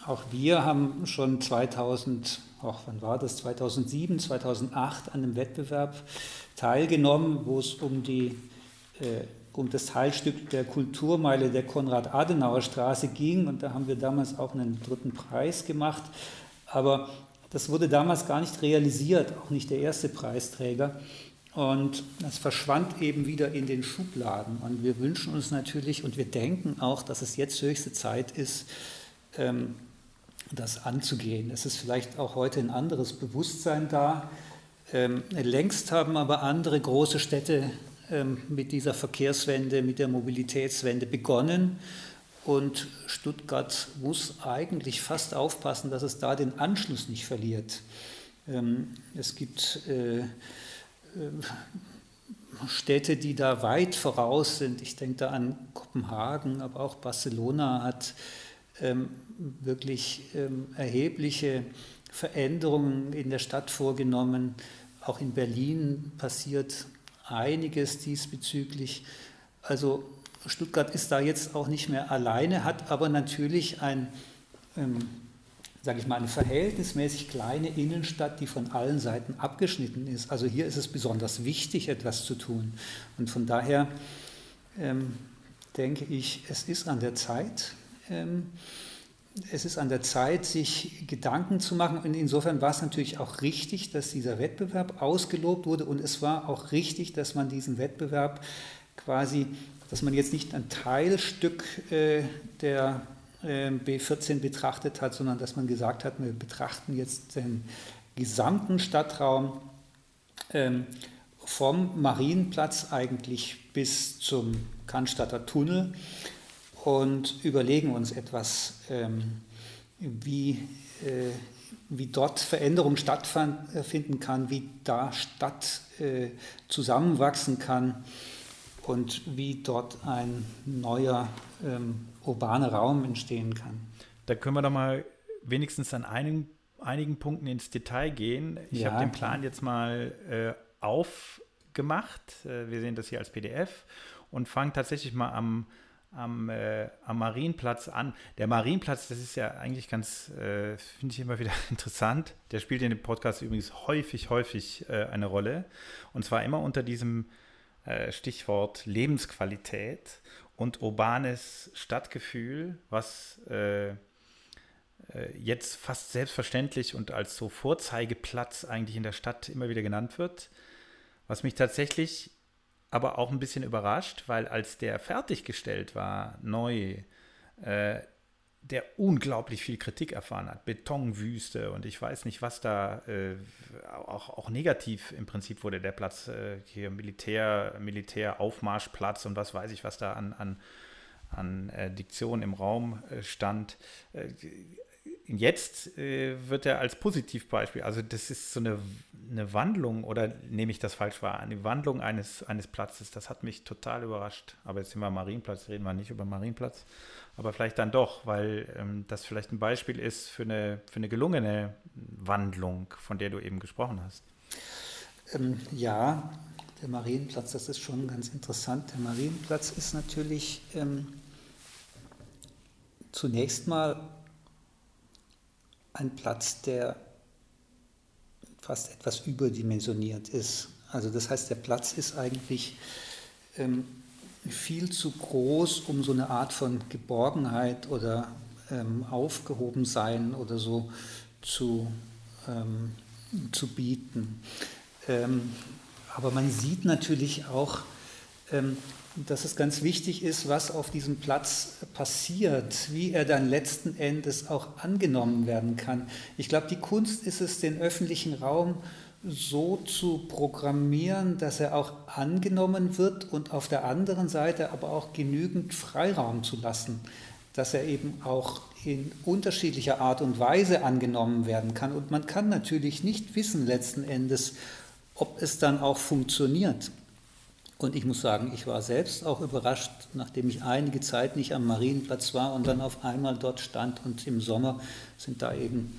auch wir haben schon 2007, 2008 an einem Wettbewerb teilgenommen, wo es um die um das Teilstück der Kulturmeile der Konrad-Adenauer-Straße ging. Und da haben wir damals auch einen dritten Preis gemacht. Aber das wurde damals gar nicht realisiert, auch nicht der erste Preisträger. Und das verschwand eben wieder in den Schubladen. Und wir wünschen uns natürlich und wir denken auch, dass es jetzt höchste Zeit ist, das anzugehen. Es ist vielleicht auch heute ein anderes Bewusstsein da. Längst haben aber andere große Städte mit dieser Verkehrswende, mit der Mobilitätswende begonnen und Stuttgart muss eigentlich fast aufpassen, dass es da den Anschluss nicht verliert. Es gibt Städte, die da weit voraus sind. Ich denke da an Kopenhagen, aber auch Barcelona hat wirklich erhebliche Veränderungen in der Stadt vorgenommen. Auch in Berlin passiert einiges diesbezüglich. Also Stuttgart ist da jetzt auch nicht mehr alleine, hat aber natürlich eine verhältnismäßig kleine Innenstadt, die von allen Seiten abgeschnitten ist. Also hier ist es besonders wichtig, etwas zu tun. Und von daher denke ich, es ist an der Zeit. Es ist an der Zeit, sich Gedanken zu machen. Und insofern war es natürlich auch richtig, dass dieser Wettbewerb ausgelobt wurde. Und es war auch richtig, dass man diesen Wettbewerb quasi, dass man jetzt nicht ein Teilstück der B14 betrachtet hat, sondern dass man gesagt hat, wir betrachten jetzt den gesamten Stadtraum vom Marienplatz eigentlich bis zum Cannstatter Tunnel. Und überlegen uns etwas, wie dort Veränderung stattfinden kann, wie da Stadt zusammenwachsen kann und wie dort ein neuer urbaner Raum entstehen kann. Da können wir doch mal wenigstens an einigen Punkten ins Detail gehen. Ich habe den Plan jetzt mal aufgemacht. Wir sehen das hier als PDF und fangen tatsächlich mal am Marienplatz an. Der Marienplatz, das ist ja eigentlich ganz, finde ich immer wieder interessant. Der spielt in dem Podcast übrigens häufig eine Rolle. Und zwar immer unter diesem Stichwort Lebensqualität und urbanes Stadtgefühl, was jetzt fast selbstverständlich und als so Vorzeigeplatz eigentlich in der Stadt immer wieder genannt wird. Was mich tatsächlich aber auch ein bisschen überrascht, weil als der fertiggestellt war, neu, der unglaublich viel Kritik erfahren hat. Betonwüste und ich weiß nicht, was da auch negativ im Prinzip wurde, der Platz hier Militäraufmarschplatz und was weiß ich, was da an Diktion im Raum stand. Jetzt wird er als Positivbeispiel, also das ist so eine Wandlung, oder nehme ich das falsch wahr, eine Wandlung eines Platzes, das hat mich total überrascht. Aber jetzt sind wir am Marienplatz, reden wir nicht über Marienplatz, aber vielleicht dann doch, weil das vielleicht ein Beispiel ist für eine gelungene Wandlung, von der du eben gesprochen hast. Ja, der Marienplatz, das ist schon ganz interessant. Der Marienplatz ist natürlich zunächst mal ein Platz, der fast etwas überdimensioniert ist. Also das heißt, der Platz ist eigentlich viel zu groß, um so eine Art von Geborgenheit oder Aufgehobensein oder so zu bieten. Aber man sieht natürlich auch, dass es ganz wichtig ist, was auf diesem Platz passiert, wie er dann letzten Endes auch angenommen werden kann. Ich glaube, die Kunst ist es, den öffentlichen Raum so zu programmieren, dass er auch angenommen wird und auf der anderen Seite aber auch genügend Freiraum zu lassen, dass er eben auch in unterschiedlicher Art und Weise angenommen werden kann. Und man kann natürlich nicht wissen letzten Endes, ob es dann auch funktioniert. Und ich muss sagen, ich war selbst auch überrascht, nachdem ich einige Zeit nicht am Marienplatz war und dann auf einmal dort stand, und im Sommer sind da eben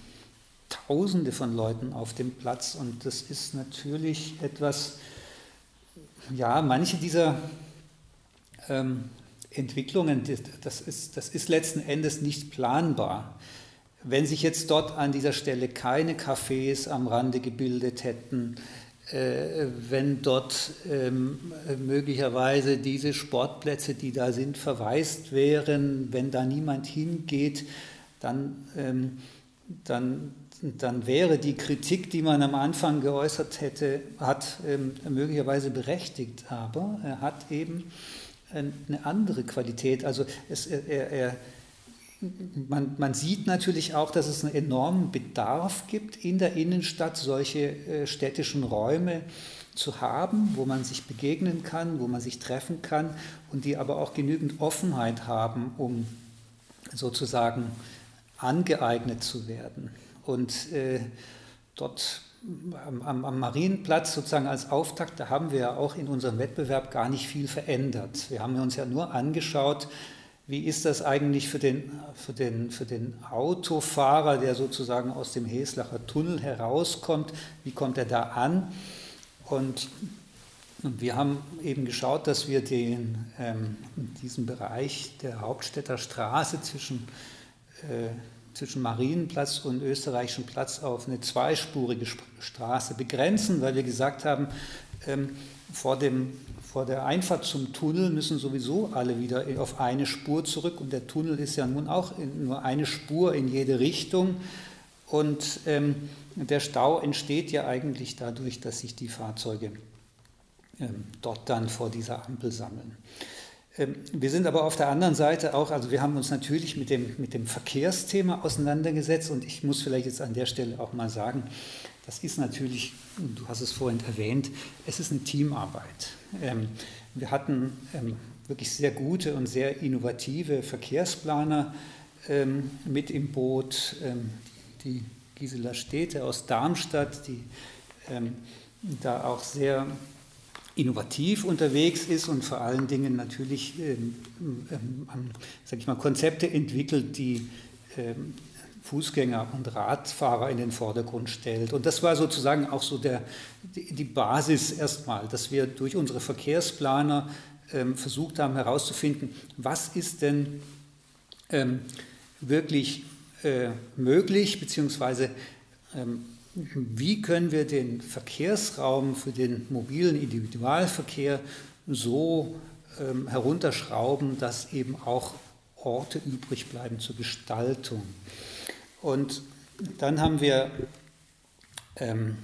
Tausende von Leuten auf dem Platz, und das ist natürlich etwas, ja, manche dieser Entwicklungen, das ist letzten Endes nicht planbar. Wenn sich jetzt dort an dieser Stelle keine Cafés am Rande gebildet hätten, wenn dort möglicherweise diese Sportplätze, die da sind, verwaist wären, wenn da niemand hingeht, dann wäre die Kritik, die man am Anfang geäußert hat möglicherweise berechtigt, aber er hat eben eine andere Qualität. Also man sieht natürlich auch, dass es einen enormen Bedarf gibt, in der Innenstadt solche städtischen Räume zu haben, wo man sich begegnen kann, wo man sich treffen kann und die aber auch genügend Offenheit haben, um sozusagen angeeignet zu werden. Und dort am Marienplatz sozusagen als Auftakt, da haben wir ja auch in unserem Wettbewerb gar nicht viel verändert. Wir haben uns ja nur angeschaut, wie ist das eigentlich für den Autofahrer, der sozusagen aus dem Heslacher Tunnel herauskommt, wie kommt er da an? Und wir haben eben geschaut, dass wir diesen Bereich der Hauptstädter Straße zwischen Marienplatz und Österreichischen Platz auf eine zweispurige Straße begrenzen, weil wir gesagt haben, vor der Einfahrt zum Tunnel müssen sowieso alle wieder auf eine Spur zurück, und der Tunnel ist ja nun auch nur eine Spur in jede Richtung, und der Stau entsteht ja eigentlich dadurch, dass sich die Fahrzeuge dort dann vor dieser Ampel sammeln. Wir sind aber auf der anderen Seite auch, also wir haben uns natürlich mit dem Verkehrsthema auseinandergesetzt, und ich muss vielleicht jetzt an der Stelle auch mal sagen, das ist natürlich, du hast es vorhin erwähnt, es ist eine Teamarbeit. Wir hatten wirklich sehr gute und sehr innovative Verkehrsplaner mit im Boot, die Gisela Städte aus Darmstadt, die da auch sehr innovativ unterwegs ist und vor allen Dingen natürlich Konzepte entwickelt, die Fußgänger und Radfahrer in den Vordergrund stellt. Und das war sozusagen auch so die Basis erstmal, dass wir durch unsere Verkehrsplaner versucht haben herauszufinden, was ist denn wirklich möglich, beziehungsweise wie können wir den Verkehrsraum für den mobilen Individualverkehr so herunterschrauben, dass eben auch Orte übrig bleiben zur Gestaltung. Und dann haben wir haben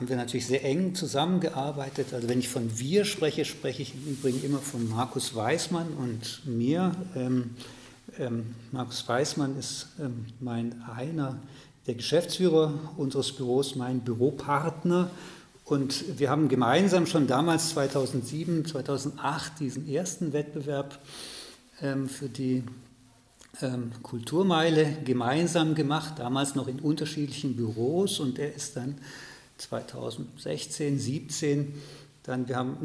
wir natürlich sehr eng zusammengearbeitet. Also wenn ich von wir spreche, spreche ich im Übrigen immer von Markus Weißmann und mir. Markus Weißmann ist einer der Geschäftsführer unseres Büros, mein Büropartner, und wir haben gemeinsam schon damals 2007, 2008 diesen ersten Wettbewerb für die Kulturmeile gemeinsam gemacht, damals noch in unterschiedlichen Büros, und er ist dann 2016, 17, dann wir haben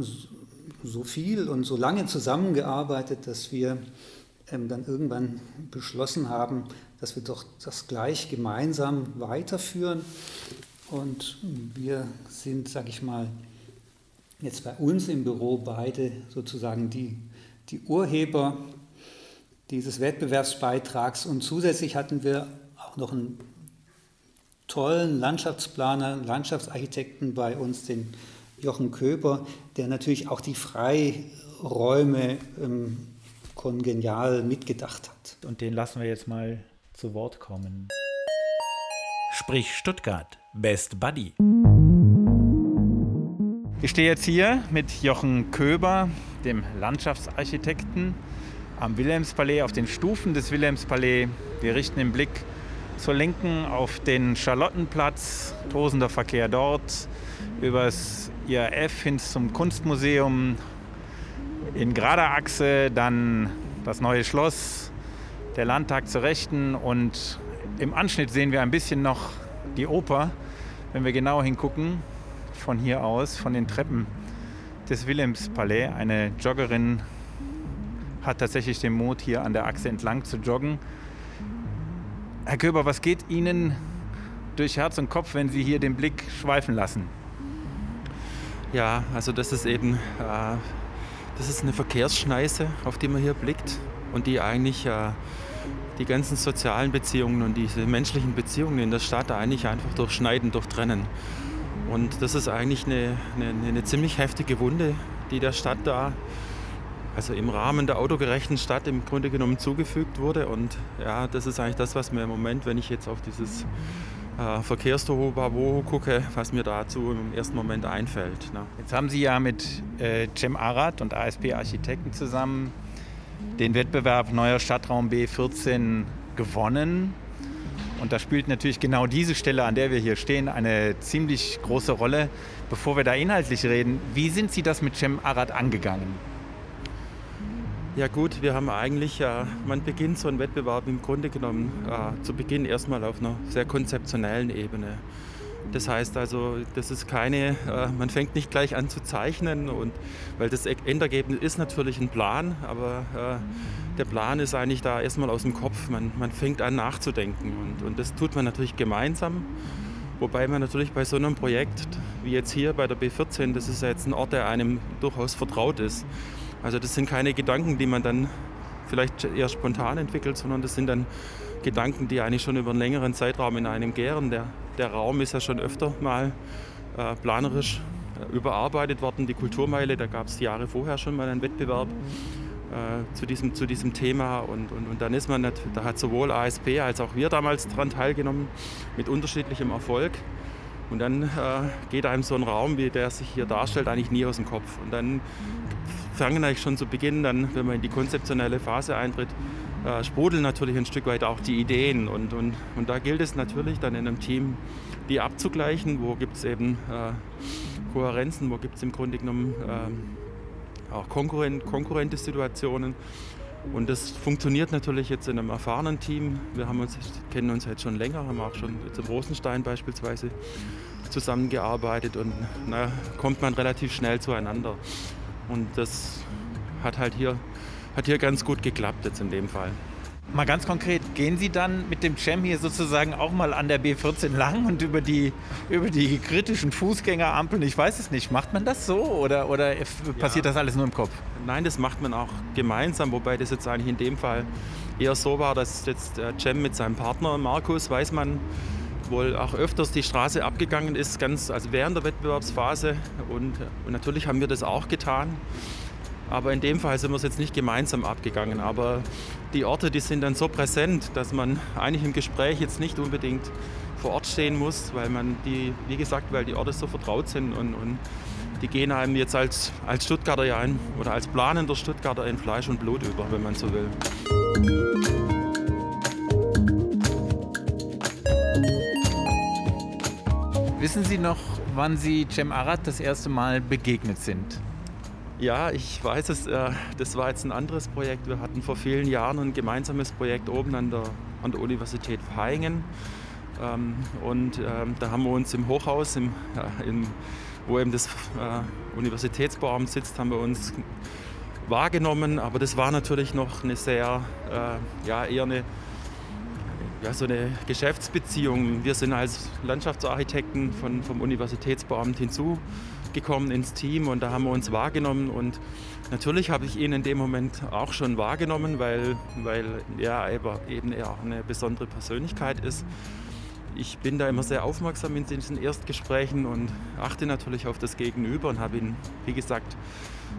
so viel und so lange zusammengearbeitet, dass wir dann irgendwann beschlossen haben, dass wir doch das gleich gemeinsam weiterführen. Und wir sind, sage ich mal, jetzt bei uns im Büro beide sozusagen die Urheber dieses Wettbewerbsbeitrags. Und zusätzlich hatten wir auch noch einen tollen Landschaftsplaner, Landschaftsarchitekten bei uns, den Jochen Köper, der natürlich auch die Freiräume kongenial mitgedacht hat. Und den lassen wir jetzt mal zu Wort kommen. Sprich Stuttgart, Best Buddy. Ich stehe jetzt hier mit Jochen Köper, dem Landschaftsarchitekten, am Wilhelmspalais, auf den Stufen des Wilhelmspalais. Wir richten den Blick zur Linken auf den Charlottenplatz, tosender Verkehr dort, übers IAF hin zum Kunstmuseum, in gerader Achse dann das neue Schloss, der Landtag zur Rechten und im Anschnitt sehen wir ein bisschen noch die Oper, wenn wir genau hingucken. Von hier aus, von den Treppen des Wilhelmspalais. Eine Joggerin hat tatsächlich den Mut, hier an der Achse entlang zu joggen. Herr Köper, was geht Ihnen durch Herz und Kopf, wenn Sie hier den Blick schweifen lassen? Ja, also das ist eine Verkehrsschneise, auf die man hier blickt und die eigentlich die ganzen sozialen Beziehungen und diese menschlichen Beziehungen in der Stadt eigentlich einfach durchschneiden, durchtrennen. Und das ist eigentlich eine ziemlich heftige Wunde, die der Stadt da, also im Rahmen der autogerechten Stadt im Grunde genommen zugefügt wurde. Und ja, das ist eigentlich das, was mir im Moment, wenn ich jetzt auf dieses Verkehrstohuwabohu gucke, was mir dazu im ersten Moment einfällt. Ne? Jetzt haben Sie ja mit Cem Arat und ASP Architekten zusammen den Wettbewerb Neuer Stadtraum B14 gewonnen. Und da spielt natürlich genau diese Stelle, an der wir hier stehen, eine ziemlich große Rolle. Bevor wir da inhaltlich reden, wie sind Sie das mit Cem Arat angegangen? Ja gut, wir haben eigentlich, man beginnt so einen Wettbewerb im Grunde genommen zu Beginn erstmal auf einer sehr konzeptionellen Ebene. Das heißt also, das ist keine, man fängt nicht gleich an zu zeichnen, und weil das Endergebnis ist natürlich ein Plan, aber der Plan ist eigentlich da erstmal aus dem Kopf. Man fängt an nachzudenken und das tut man natürlich gemeinsam. Wobei man natürlich bei so einem Projekt wie jetzt hier bei der B14, das ist ja jetzt ein Ort, der einem durchaus vertraut ist. Also das sind keine Gedanken, die man dann vielleicht eher spontan entwickelt, sondern das sind dann Gedanken, die eigentlich schon über einen längeren Zeitraum in einem gären. Der Raum ist ja schon öfter mal planerisch überarbeitet worden. Die Kulturmeile, da gab es Jahre vorher schon mal einen Wettbewerb zu diesem Thema. Und dann ist man, da hat sowohl ASP als auch wir damals daran teilgenommen, mit unterschiedlichem Erfolg. Und dann geht einem so ein Raum, wie der sich hier darstellt, eigentlich nie aus dem Kopf. Und dann fangen eigentlich schon zu Beginn, dann, wenn man in die konzeptionelle Phase eintritt, sprudeln natürlich ein Stück weit auch die Ideen. Und da gilt es natürlich dann in einem Team, die abzugleichen. Wo gibt es eben Kohärenzen, wo gibt es im Grunde genommen auch konkurrente Situationen. Und das funktioniert natürlich jetzt in einem erfahrenen Team. Wir kennen uns jetzt schon länger, haben auch schon zum Rosenstein beispielsweise zusammengearbeitet. Und na, kommt man relativ schnell zueinander. Und das hat halt hier ganz gut geklappt jetzt in dem Fall. Mal ganz konkret, gehen Sie dann mit dem Cem hier sozusagen auch mal an der B14 lang und über die kritischen Fußgängerampeln, ich weiß es nicht, macht man das so oder passiert das alles nur im Kopf? Nein, das macht man auch gemeinsam, wobei das jetzt eigentlich in dem Fall eher so war, dass jetzt Cem mit seinem Partner Markus Weißmann wohl auch öfters die Straße abgegangen ist, also während der Wettbewerbsphase, und natürlich haben wir das auch getan. Aber in dem Fall sind wir es jetzt nicht gemeinsam abgegangen. Aber die Orte, die sind dann so präsent, dass man eigentlich im Gespräch jetzt nicht unbedingt vor Ort stehen muss, weil die Orte so vertraut sind und die gehen einem jetzt als Stuttgarter ja ein oder als planender Stuttgarter in Fleisch und Blut über, wenn man so will. Wissen Sie noch, wann Sie Cem Arat das erste Mal begegnet sind? Ja, ich weiß es. Das war jetzt ein anderes Projekt. Wir hatten vor vielen Jahren ein gemeinsames Projekt oben an der Universität Vaihingen. Da haben wir uns im Hochhaus, wo eben das Universitätsbauamt sitzt, haben wir uns wahrgenommen. Aber das war natürlich noch eine sehr, so eine Geschäftsbeziehung. Wir sind als Landschaftsarchitekten vom Universitätsbauamt hinzugekommen ins Team und da haben wir uns wahrgenommen, und natürlich habe ich ihn in dem Moment auch schon wahrgenommen, weil er eben auch eine besondere Persönlichkeit ist. Ich bin da immer sehr aufmerksam in diesen Erstgesprächen und achte natürlich auf das Gegenüber und habe ihn, wie gesagt,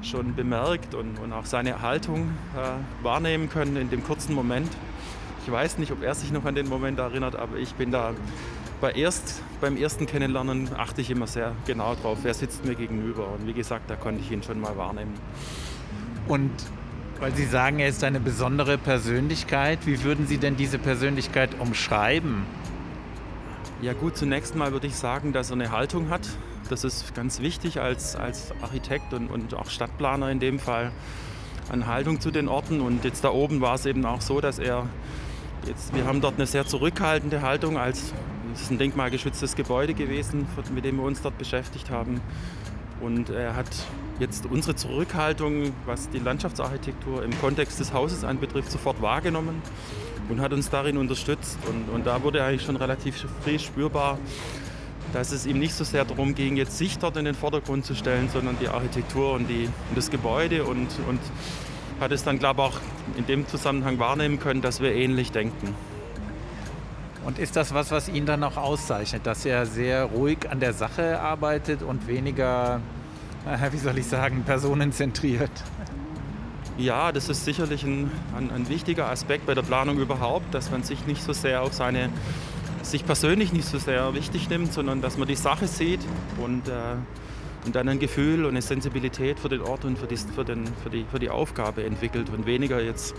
schon bemerkt und auch seine Haltung wahrnehmen können in dem kurzen Moment. Ich weiß nicht, ob er sich noch an den Moment erinnert, aber ich bin da beim ersten Kennenlernen achte ich immer sehr genau drauf, wer sitzt mir gegenüber. Und wie gesagt, da konnte ich ihn schon mal wahrnehmen. Und weil Sie sagen, er ist eine besondere Persönlichkeit, wie würden Sie denn diese Persönlichkeit umschreiben? Ja gut, zunächst mal würde ich sagen, dass er eine Haltung hat. Das ist ganz wichtig als Architekt und auch Stadtplaner in dem Fall, an Haltung zu den Orten. Und jetzt da oben war es eben auch so, dass wir haben dort eine sehr zurückhaltende Haltung, es ist ein denkmalgeschütztes Gebäude gewesen, mit dem wir uns dort beschäftigt haben. Und er hat jetzt unsere Zurückhaltung, was die Landschaftsarchitektur im Kontext des Hauses anbetrifft, sofort wahrgenommen und hat uns darin unterstützt. Und da wurde eigentlich schon relativ früh spürbar, dass es ihm nicht so sehr darum ging, jetzt sich dort in den Vordergrund zu stellen, sondern die Architektur und das Gebäude. Und hat es dann, glaube ich, auch in dem Zusammenhang wahrnehmen können, dass wir ähnlich denken. Und ist das was ihn dann auch auszeichnet, dass er sehr ruhig an der Sache arbeitet und weniger, personenzentriert? Ja, das ist sicherlich ein wichtiger Aspekt bei der Planung überhaupt, dass man sich nicht so sehr auf sich persönlich nicht so sehr wichtig nimmt, sondern dass man die Sache sieht und dann ein Gefühl und eine Sensibilität für den Ort und für die Aufgabe entwickelt und weniger jetzt.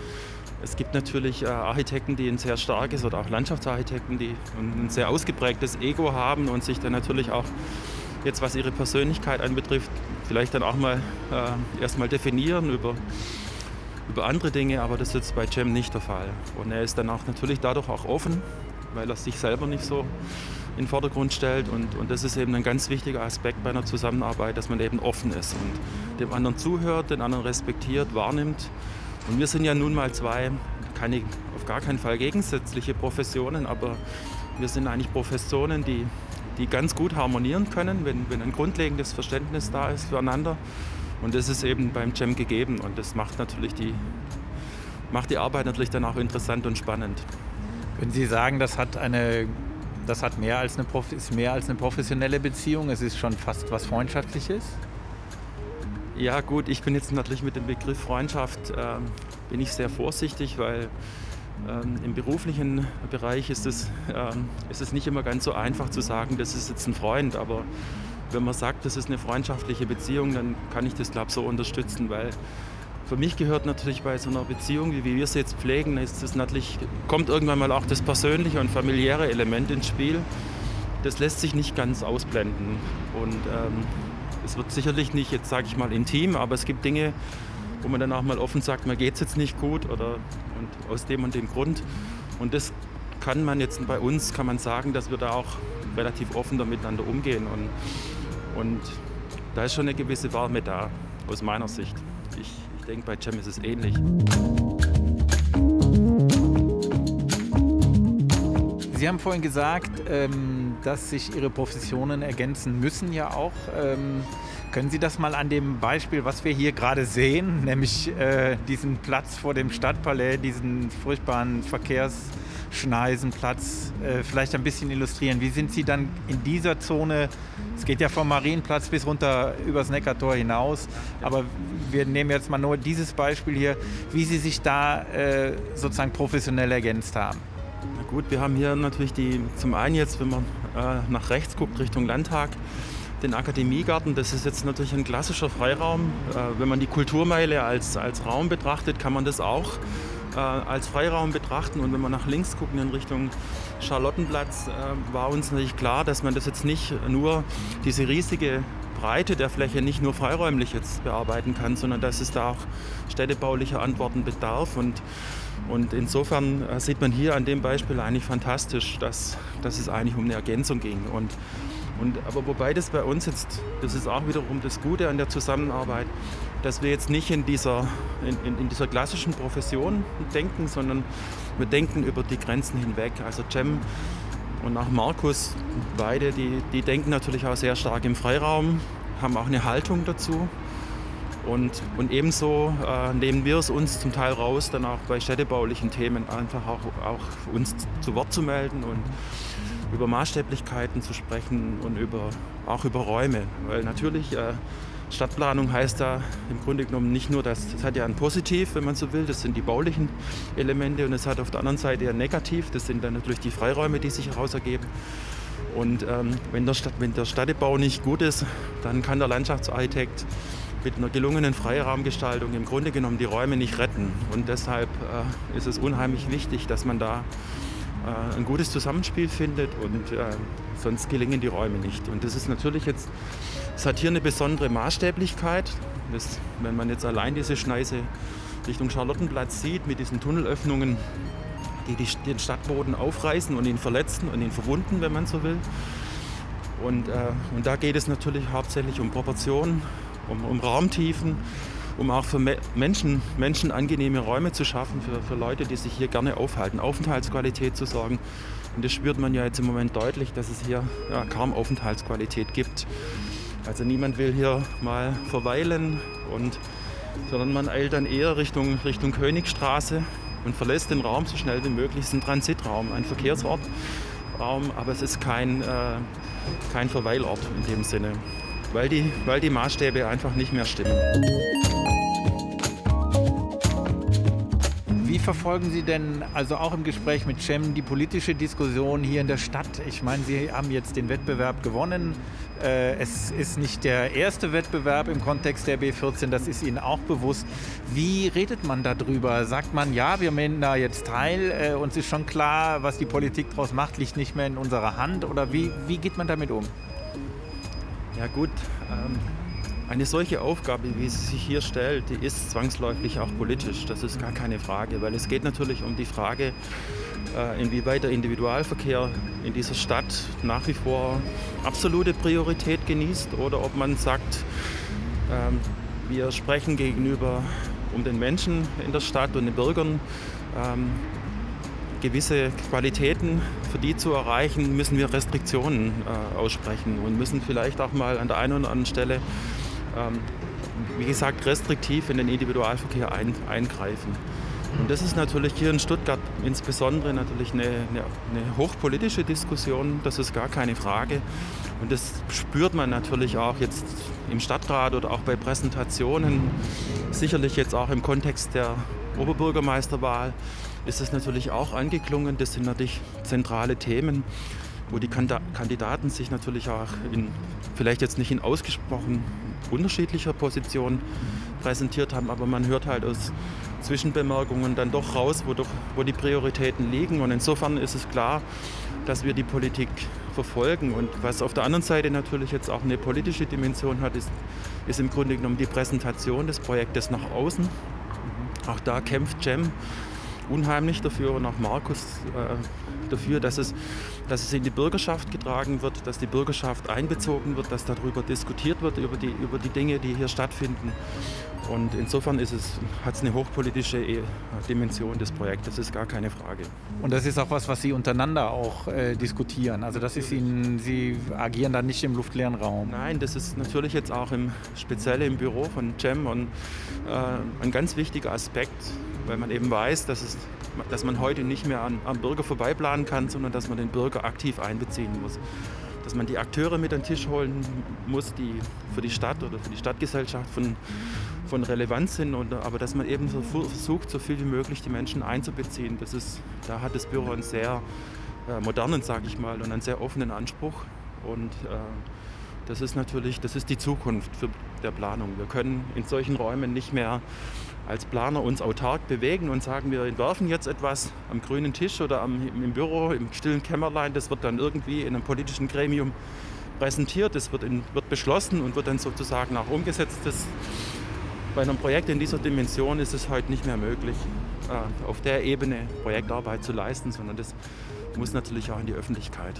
Es gibt natürlich Architekten, die ein sehr starkes oder auch Landschaftsarchitekten, die ein sehr ausgeprägtes Ego haben und sich dann natürlich auch jetzt, was ihre Persönlichkeit anbetrifft, vielleicht dann auch mal erstmal definieren über andere Dinge, aber das ist jetzt bei Cem nicht der Fall. Und er ist dann auch natürlich dadurch auch offen, weil er sich selber nicht so in den Vordergrund stellt und das ist eben ein ganz wichtiger Aspekt bei einer Zusammenarbeit, dass man eben offen ist und dem anderen zuhört, den anderen respektiert, wahrnimmt. Und wir sind ja nun mal zwei, auf gar keinen Fall gegensätzliche Professionen, aber wir sind eigentlich Professionen, die ganz gut harmonieren können, wenn ein grundlegendes Verständnis da ist füreinander. Und das ist eben beim Cem gegeben und das macht natürlich die Arbeit natürlich dann auch interessant und spannend. Können Sie sagen, das ist mehr als eine professionelle Beziehung, es ist schon fast was Freundschaftliches? Ja gut, ich bin jetzt natürlich mit dem Begriff Freundschaft bin ich sehr vorsichtig, weil im beruflichen Bereich ist es nicht immer ganz so einfach zu sagen, das ist jetzt ein Freund, aber wenn man sagt, das ist eine freundschaftliche Beziehung, dann kann ich das, glaube ich, so unterstützen, weil für mich gehört natürlich bei so einer Beziehung, wie wir sie jetzt pflegen, kommt irgendwann mal auch das persönliche und familiäre Element ins Spiel. Das lässt sich nicht ganz ausblenden. Und es wird sicherlich nicht, jetzt sage ich mal, intim, aber es gibt Dinge, wo man dann auch mal offen sagt, mir geht's jetzt nicht gut oder und aus dem und dem Grund. Und das kann man jetzt bei uns, kann man sagen, dass wir da auch relativ offen miteinander umgehen. Und da ist schon eine gewisse Wärme da, aus meiner Sicht. Ich denke, bei Cem ist es ähnlich. Sie haben vorhin gesagt, dass sich Ihre Professionen ergänzen müssen ja auch. Können Sie das mal an dem Beispiel, was wir hier gerade sehen, nämlich diesen Platz vor dem Stadtpalais, diesen furchtbaren Verkehrsschneisenplatz, vielleicht ein bisschen illustrieren? Wie sind Sie dann in dieser Zone, es geht ja vom Marienplatz bis runter übers Neckartor hinaus, aber wir nehmen jetzt mal nur dieses Beispiel hier, wie Sie sich da sozusagen professionell ergänzt haben? Na gut, wir haben hier natürlich zum einen jetzt, wenn man nach rechts guckt, Richtung Landtag, den Akademiegarten. Das ist jetzt natürlich ein klassischer Freiraum. Wenn man die Kulturmeile als Raum betrachtet, kann man das auch als Freiraum betrachten. Und wenn man nach links gucken in Richtung Charlottenplatz, war uns natürlich klar, dass man das jetzt nicht nur diese riesige Breite der Fläche nicht nur freiräumlich jetzt bearbeiten kann, sondern dass es da auch städtebaulicher Antworten bedarf. Und insofern sieht man hier an dem Beispiel eigentlich fantastisch, dass es eigentlich um eine Ergänzung ging. Aber wobei das bei uns jetzt, das ist auch wiederum das Gute an der Zusammenarbeit, dass wir jetzt nicht in dieser klassischen Profession denken, sondern wir denken über die Grenzen hinweg. Also Cem und auch Markus, beide, die denken natürlich auch sehr stark im Freiraum, haben auch eine Haltung dazu. Und ebenso nehmen wir es uns zum Teil raus, dann auch bei städtebaulichen Themen einfach auch uns zu Wort zu melden und über Maßstäblichkeiten zu sprechen und auch über Räume. Weil natürlich Stadtplanung heißt da im Grunde genommen nicht nur, das hat ja ein Positiv, wenn man so will, das sind die baulichen Elemente und es hat auf der anderen Seite ja ein Negativ, das sind dann natürlich die Freiräume, die sich heraus ergeben. Und wenn der Städtebau nicht gut ist, dann kann der Landschaftsarchitekt mit einer gelungenen Freiraumgestaltung im Grunde genommen die Räume nicht retten. Und deshalb ist es unheimlich wichtig, dass man da ein gutes Zusammenspiel findet, und sonst gelingen die Räume nicht. Und das ist natürlich jetzt, es hat hier eine besondere Maßstäblichkeit. Das, wenn man jetzt allein diese Schneise Richtung Charlottenplatz sieht, mit diesen Tunnelöffnungen, die den Stadtboden aufreißen und ihn verletzen und ihn verwunden, wenn man so will. Und da geht es natürlich hauptsächlich um Proportionen, um Raumtiefen, um auch für Menschen angenehme Räume zu schaffen, für Leute, die sich hier gerne aufhalten, Aufenthaltsqualität zu sorgen. Und das spürt man ja jetzt im Moment deutlich, dass es hier kaum Aufenthaltsqualität gibt. Also niemand will hier mal verweilen, sondern man eilt dann eher Richtung Königstraße und verlässt den Raum so schnell wie möglich. Es ist ein Transitraum, ein Verkehrsort, aber es ist kein Verweilort in dem Sinne, weil die Maßstäbe einfach nicht mehr stimmen. Wie verfolgen Sie denn, also auch im Gespräch mit Cem, die politische Diskussion hier in der Stadt? Ich meine, Sie haben jetzt den Wettbewerb gewonnen. Es ist nicht der erste Wettbewerb im Kontext der B14, das ist Ihnen auch bewusst. Wie redet man darüber? Sagt man, ja, wir nehmen da jetzt teil, uns ist schon klar, was die Politik daraus macht, liegt nicht mehr in unserer Hand? Oder wie geht man damit um? Ja gut, eine solche Aufgabe, wie sie sich hier stellt, die ist zwangsläufig auch politisch. Das ist gar keine Frage, weil es geht natürlich um die Frage, inwieweit der Individualverkehr in dieser Stadt nach wie vor absolute Priorität genießt oder ob man sagt, wir sprechen gegenüber um den Menschen in der Stadt und den Bürgern. Gewisse Qualitäten, für die zu erreichen, müssen wir Restriktionen aussprechen und müssen vielleicht auch mal an der einen oder anderen Stelle, wie gesagt, restriktiv in den Individualverkehr eingreifen. Und das ist natürlich hier in Stuttgart insbesondere natürlich eine hochpolitische Diskussion, das ist gar keine Frage. Und das spürt man natürlich auch jetzt im Stadtrat oder auch bei Präsentationen, sicherlich jetzt auch im Kontext der Oberbürgermeisterwahl. Ist es natürlich auch angeklungen. Das sind natürlich zentrale Themen, wo die Kandidaten sich natürlich auch vielleicht jetzt nicht in ausgesprochen unterschiedlicher Position präsentiert haben, aber man hört halt aus Zwischenbemerkungen dann doch raus, wo die Prioritäten liegen. Und insofern ist es klar, dass wir die Politik verfolgen. Und was auf der anderen Seite natürlich jetzt auch eine politische Dimension hat, ist im Grunde genommen die Präsentation des Projektes nach außen. Auch da kämpft Cem unheimlich dafür und auch Markus dafür, dass es in die Bürgerschaft getragen wird, dass die Bürgerschaft einbezogen wird, dass darüber diskutiert wird, über die Dinge, die hier stattfinden. Und insofern hat es eine hochpolitische Dimension des Projekts, das ist gar keine Frage. Und das ist auch was Sie untereinander auch diskutieren, also das ist Sie agieren da nicht im luftleeren Raum? Nein, das ist natürlich jetzt auch speziell im Büro von Cem und ein ganz wichtiger Aspekt, weil man eben weiß, dass man heute nicht mehr am Bürger vorbeiplanen kann, sondern dass man den Bürger aktiv einbeziehen muss. Dass man die Akteure mit an den Tisch holen muss, die für die Stadt oder für die Stadtgesellschaft von Relevanz sind, aber dass man eben so versucht, so viel wie möglich die Menschen einzubeziehen. Da hat das Büro einen sehr modernen, sage ich mal, und einen sehr offenen Anspruch. Und das ist die Zukunft der Planung. Wir können in solchen Räumen nicht mehr als Planer uns autark bewegen und sagen, wir entwerfen jetzt etwas am grünen Tisch oder im Büro, im stillen Kämmerlein. Das wird dann irgendwie in einem politischen Gremium präsentiert, das wird beschlossen und wird dann sozusagen auch umgesetzt. Bei einem Projekt in dieser Dimension ist es heute nicht mehr möglich, auf der Ebene Projektarbeit zu leisten, sondern das muss natürlich auch in die Öffentlichkeit.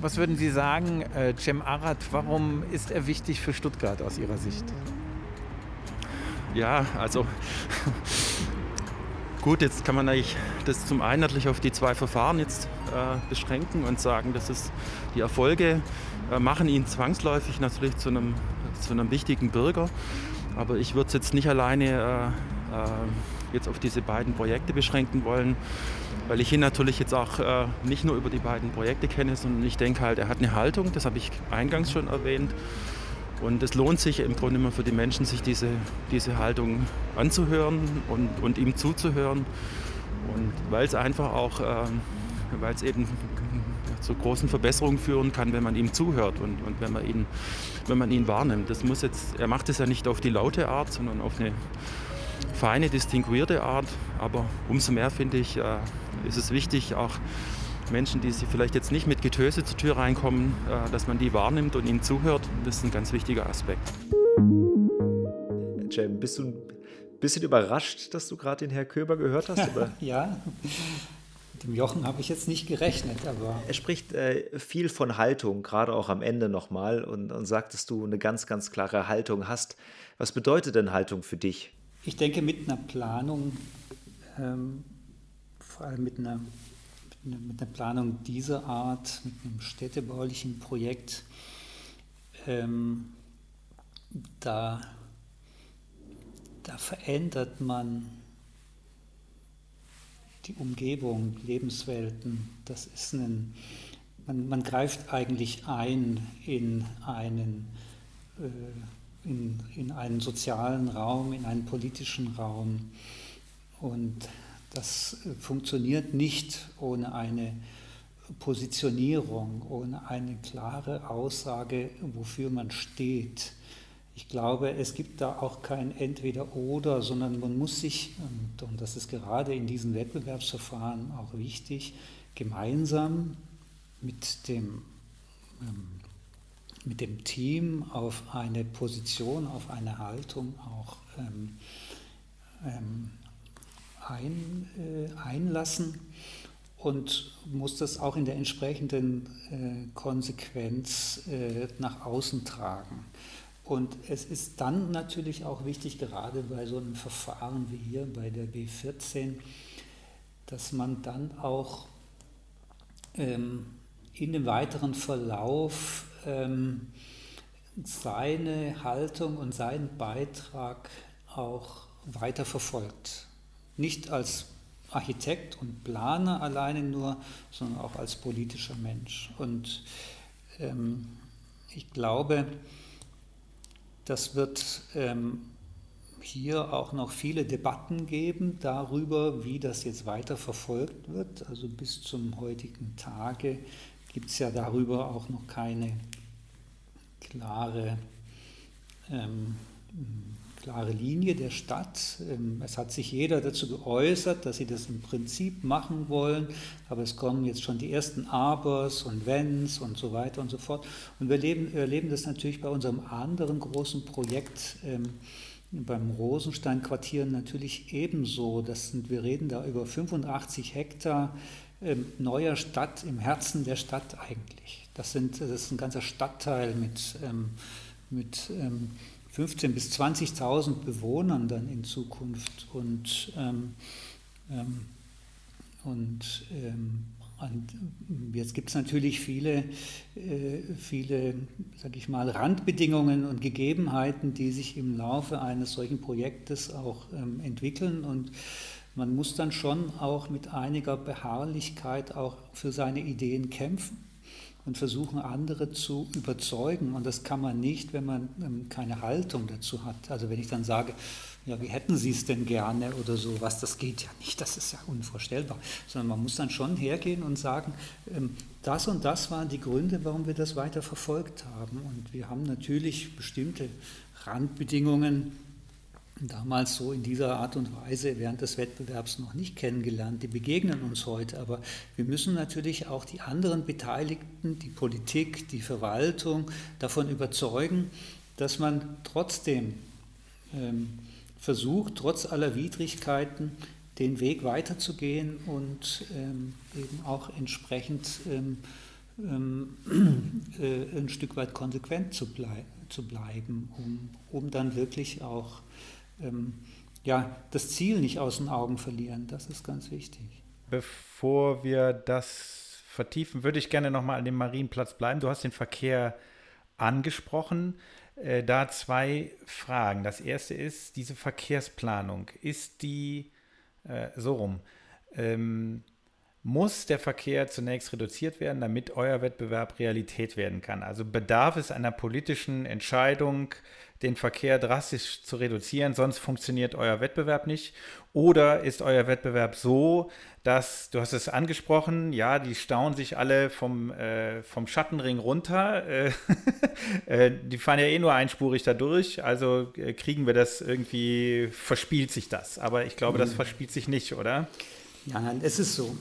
Was würden Sie sagen, Cem Arat, warum ist er wichtig für Stuttgart aus Ihrer Sicht? Ja, also gut, jetzt kann man eigentlich das zum einen natürlich auf die zwei Verfahren jetzt beschränken und sagen, dass es die Erfolge machen ihn zwangsläufig natürlich zu einem wichtigen Bürger. Aber ich würde es jetzt nicht alleine jetzt auf diese beiden Projekte beschränken wollen, weil ich ihn natürlich jetzt auch nicht nur über die beiden Projekte kenne, sondern ich denke halt, er hat eine Haltung, das habe ich eingangs schon erwähnt. Und es lohnt sich im Grunde immer für die Menschen, sich diese Haltung anzuhören und ihm zuzuhören. Und weil es einfach auch, weil es eben zu großen Verbesserungen führen kann, wenn man ihm zuhört und wenn man ihn wahrnimmt. Das muss jetzt, er macht es ja nicht auf die laute Art, sondern auf eine feine, distinguierte Art. Aber umso mehr, finde ich, ist es wichtig, auch Menschen, die vielleicht jetzt nicht mit Getöse zur Tür reinkommen, dass man die wahrnimmt und ihnen zuhört. Das ist ein ganz wichtiger Aspekt. Cem, bist du ein bisschen überrascht, dass du gerade den Herrn Köper gehört hast? Oder? Ja. Dem Jochen habe ich jetzt nicht gerechnet, aber... Er spricht viel von Haltung, gerade auch am Ende nochmal und sagt, dass du eine ganz, ganz klare Haltung hast. Was bedeutet denn Haltung für dich? Ich denke, mit einer Planung, vor allem mit einer Planung dieser Art, mit einem städtebaulichen Projekt, da verändert man die Umgebung, Lebenswelten, das ist man greift eigentlich ein in einen sozialen Raum, in einen politischen Raum, und das funktioniert nicht ohne eine Positionierung, ohne eine klare Aussage, wofür man steht. Ich glaube, es gibt da auch kein Entweder-Oder, sondern man muss sich, und das ist gerade in diesen Wettbewerbsverfahren auch wichtig, gemeinsam mit dem Team auf eine Position, auf eine Haltung auch einlassen und muss das auch in der entsprechenden Konsequenz nach außen tragen. Und es ist dann natürlich auch wichtig, gerade bei so einem Verfahren wie hier bei der B14, dass man dann auch in dem weiteren Verlauf seine Haltung und seinen Beitrag auch weiterverfolgt. Nicht als Architekt und Planer alleine nur, sondern auch als politischer Mensch. Und ich glaube, das wird hier auch noch viele Debatten geben darüber, wie das jetzt weiter verfolgt wird. Also bis zum heutigen Tage gibt es ja darüber auch noch keine klare Linie der Stadt. Es hat sich jeder dazu geäußert, dass sie das im Prinzip machen wollen, aber es kommen jetzt schon die ersten Abers und Wenns und so weiter und so fort. Und wir erleben das natürlich bei unserem anderen großen Projekt, beim Rosensteinquartier natürlich ebenso. Wir reden da über 85 Hektar neuer Stadt, im Herzen der Stadt eigentlich. Das ist ein ganzer Stadtteil mit 15.000 bis 20.000 Bewohnern dann in Zukunft und jetzt gibt es natürlich viele, sag ich mal, Randbedingungen und Gegebenheiten, die sich im Laufe eines solchen Projektes auch entwickeln, und man muss dann schon auch mit einiger Beharrlichkeit auch für seine Ideen kämpfen und versuchen, andere zu überzeugen. Und das kann man nicht, wenn man keine Haltung dazu hat. Also wenn ich dann sage, ja, wie hätten Sie es denn gerne oder sowas, das geht ja nicht, das ist ja unvorstellbar. Sondern man muss dann schon hergehen und sagen, das und das waren die Gründe, warum wir das weiter verfolgt haben. Und wir haben natürlich bestimmte Randbedingungen damals so in dieser Art und Weise während des Wettbewerbs noch nicht kennengelernt. Die begegnen uns heute, aber wir müssen natürlich auch die anderen Beteiligten, die Politik, die Verwaltung, davon überzeugen, dass man trotzdem versucht, trotz aller Widrigkeiten den Weg weiterzugehen und eben auch entsprechend ein Stück weit konsequent zu bleiben, um dann wirklich auch das Ziel nicht aus den Augen verlieren, das ist ganz wichtig. Bevor wir das vertiefen, würde ich gerne nochmal an dem Marienplatz bleiben. Du hast den Verkehr angesprochen. Da zwei Fragen. Das erste ist, diese Verkehrsplanung, ist die muss der Verkehr zunächst reduziert werden, damit euer Wettbewerb Realität werden kann. Also bedarf es einer politischen Entscheidung, den Verkehr drastisch zu reduzieren, sonst funktioniert euer Wettbewerb nicht. Oder ist euer Wettbewerb so, dass, du hast es angesprochen, ja, die stauen sich alle vom Schattenring runter, die fahren ja eh nur einspurig da durch, also kriegen wir das irgendwie, verspielt sich das. Aber ich glaube, das verspielt sich nicht, oder? Ja, nein, es ist so.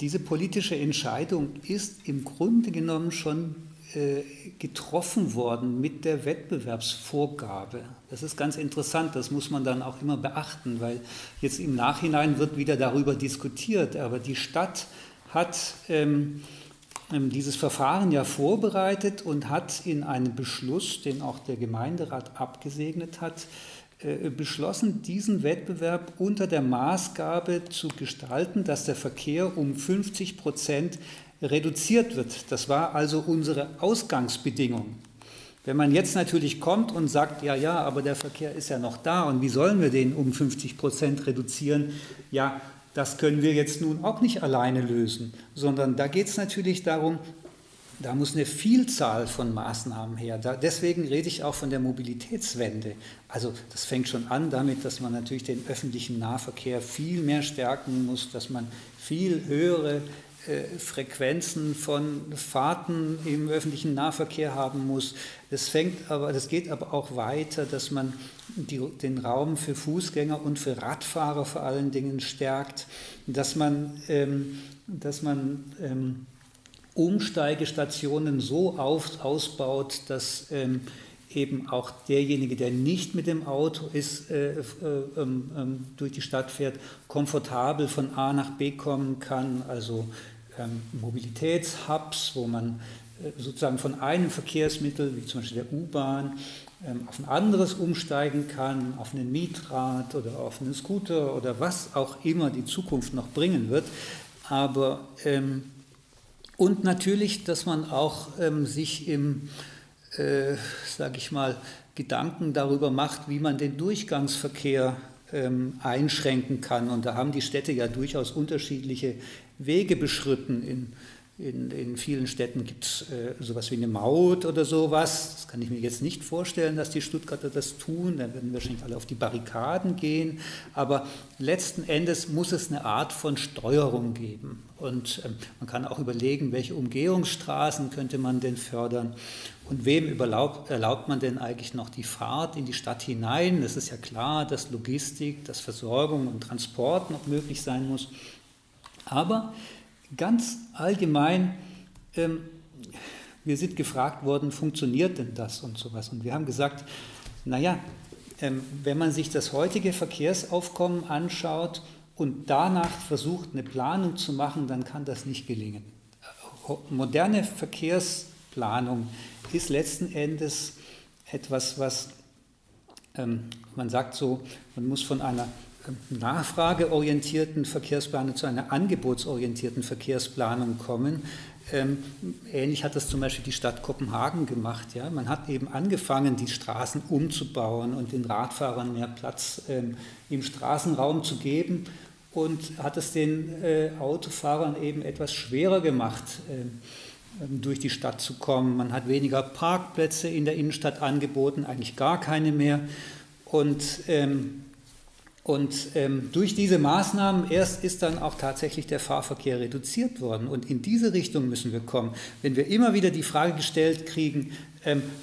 Diese politische Entscheidung ist im Grunde genommen schon getroffen worden mit der Wettbewerbsvorgabe. Das ist ganz interessant, das muss man dann auch immer beachten, weil jetzt im Nachhinein wird wieder darüber diskutiert, aber die Stadt hat dieses Verfahren ja vorbereitet und hat in einem Beschluss, den auch der Gemeinderat abgesegnet hat, beschlossen, diesen Wettbewerb unter der Maßgabe zu gestalten, dass der Verkehr um 50% reduziert wird. Das war also unsere Ausgangsbedingung. Wenn man jetzt natürlich kommt und sagt, ja, aber der Verkehr ist ja noch da und wie sollen wir den um 50% reduzieren? Ja, das können wir jetzt nun auch nicht alleine lösen, sondern da geht es natürlich darum, da muss eine Vielzahl von Maßnahmen her. Deswegen rede ich auch von der Mobilitätswende. Also das fängt schon an damit, dass man natürlich den öffentlichen Nahverkehr viel mehr stärken muss, dass man viel höhere Frequenzen von Fahrten im öffentlichen Nahverkehr haben muss. Das geht aber auch weiter, dass man den Raum für Fußgänger und für Radfahrer vor allen Dingen stärkt, dass man Umsteigestationen so ausbaut, dass eben auch derjenige, der nicht mit dem Auto ist, durch die Stadt fährt, komfortabel von A nach B kommen kann. Also Mobilitätshubs, wo man sozusagen von einem Verkehrsmittel, wie zum Beispiel der U-Bahn, auf ein anderes umsteigen kann, auf einen Mietrad oder auf einen Scooter oder was auch immer die Zukunft noch bringen wird. Aber und natürlich, dass man auch sich im, sage ich mal, Gedanken darüber macht, wie man den Durchgangsverkehr einschränken kann. Und da haben die Städte ja durchaus unterschiedliche Wege beschritten. In vielen Städten gibt es sowas wie eine Maut oder sowas. Das kann ich mir jetzt nicht vorstellen, dass die Stuttgarter das tun. Dann werden wahrscheinlich alle auf die Barrikaden gehen. Aber letzten Endes muss es eine Art von Steuerung geben. Und man kann auch überlegen, welche Umgehungsstraßen könnte man denn fördern. Und wem erlaubt man denn eigentlich noch die Fahrt in die Stadt hinein? Es ist ja klar, dass Logistik, dass Versorgung und Transport noch möglich sein muss. Aber ganz allgemein, wir sind gefragt worden, funktioniert denn das und sowas? Und wir haben gesagt, wenn man sich das heutige Verkehrsaufkommen anschaut und danach versucht, eine Planung zu machen, dann kann das nicht gelingen. Moderne Verkehrsplanung ist letzten Endes etwas, was man sagt so, man muss von einer nachfrageorientierten Verkehrsplanung zu einer angebotsorientierten Verkehrsplanung kommen. Ähnlich hat das zum Beispiel die Stadt Kopenhagen gemacht. Ja? Man hat eben angefangen, die Straßen umzubauen und den Radfahrern mehr Platz im Straßenraum zu geben und hat es den Autofahrern eben etwas schwerer gemacht, durch die Stadt zu kommen. Man hat weniger Parkplätze in der Innenstadt angeboten, eigentlich gar keine mehr. Und durch diese Maßnahmen erst ist dann auch tatsächlich der Fahrverkehr reduziert worden. Und in diese Richtung müssen wir kommen. Wenn wir immer wieder die Frage gestellt kriegen,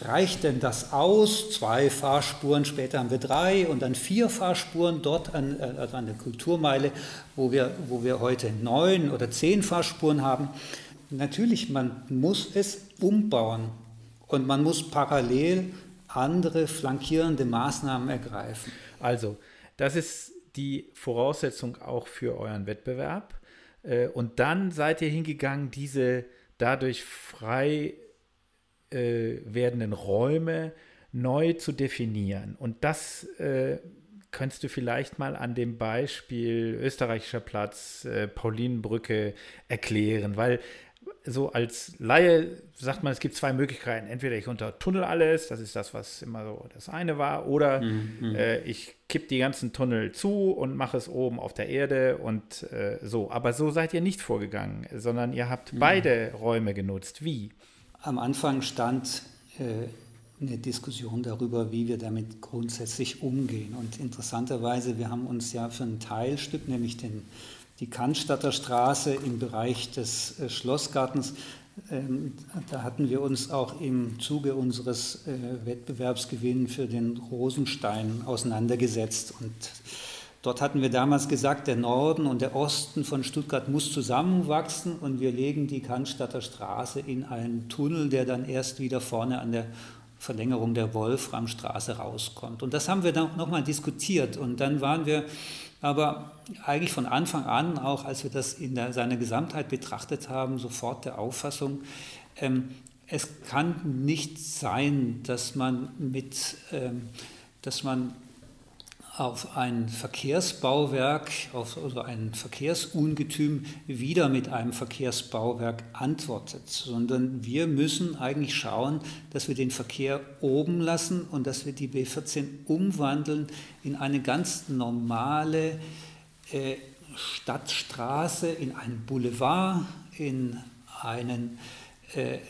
reicht denn das aus? 2 Fahrspuren, später haben wir 3 und dann 4 Fahrspuren dort an der Kulturmeile, wo wir heute 9 oder 10 Fahrspuren haben. Natürlich, man muss es umbauen und man muss parallel andere flankierende Maßnahmen ergreifen. Also, das ist die Voraussetzung auch für euren Wettbewerb. Und dann seid ihr hingegangen, diese dadurch frei werdenden Räume neu zu definieren. Und das könntest du vielleicht mal an dem Beispiel Österreichischer Platz, Paulinenbrücke erklären, weil so als Laie sagt man, es gibt zwei Möglichkeiten. Entweder ich untertunnel alles, das ist das, was immer so das eine war, oder ich kipp die ganzen Tunnel zu und mache es oben auf der Erde und so. Aber so seid ihr nicht vorgegangen, sondern ihr habt beide Räume genutzt. Wie? Am Anfang stand eine Diskussion darüber, wie wir damit grundsätzlich umgehen. Und interessanterweise, wir haben uns ja für ein Teilstück, nämlich die Cannstatter Straße im Bereich des Schlossgartens, da hatten wir uns auch im Zuge unseres Wettbewerbsgewinns für den Rosenstein auseinandergesetzt. Und dort hatten wir damals gesagt, der Norden und der Osten von Stuttgart muss zusammenwachsen und wir legen die Cannstatter Straße in einen Tunnel, der dann erst wieder vorne an der Verlängerung der Wolframstraße rauskommt. Und das haben wir dann nochmal diskutiert. Und dann waren wir aber eigentlich von Anfang an, auch als wir das in seiner Gesamtheit betrachtet haben, sofort der Auffassung, es kann nicht sein, dass man auf ein Verkehrsbauwerk, also ein Verkehrsungetüm wieder mit einem Verkehrsbauwerk antwortet, sondern wir müssen eigentlich schauen, dass wir den Verkehr oben lassen und dass wir die B14 umwandeln in eine ganz normale Stadtstraße, in einen Boulevard, in einen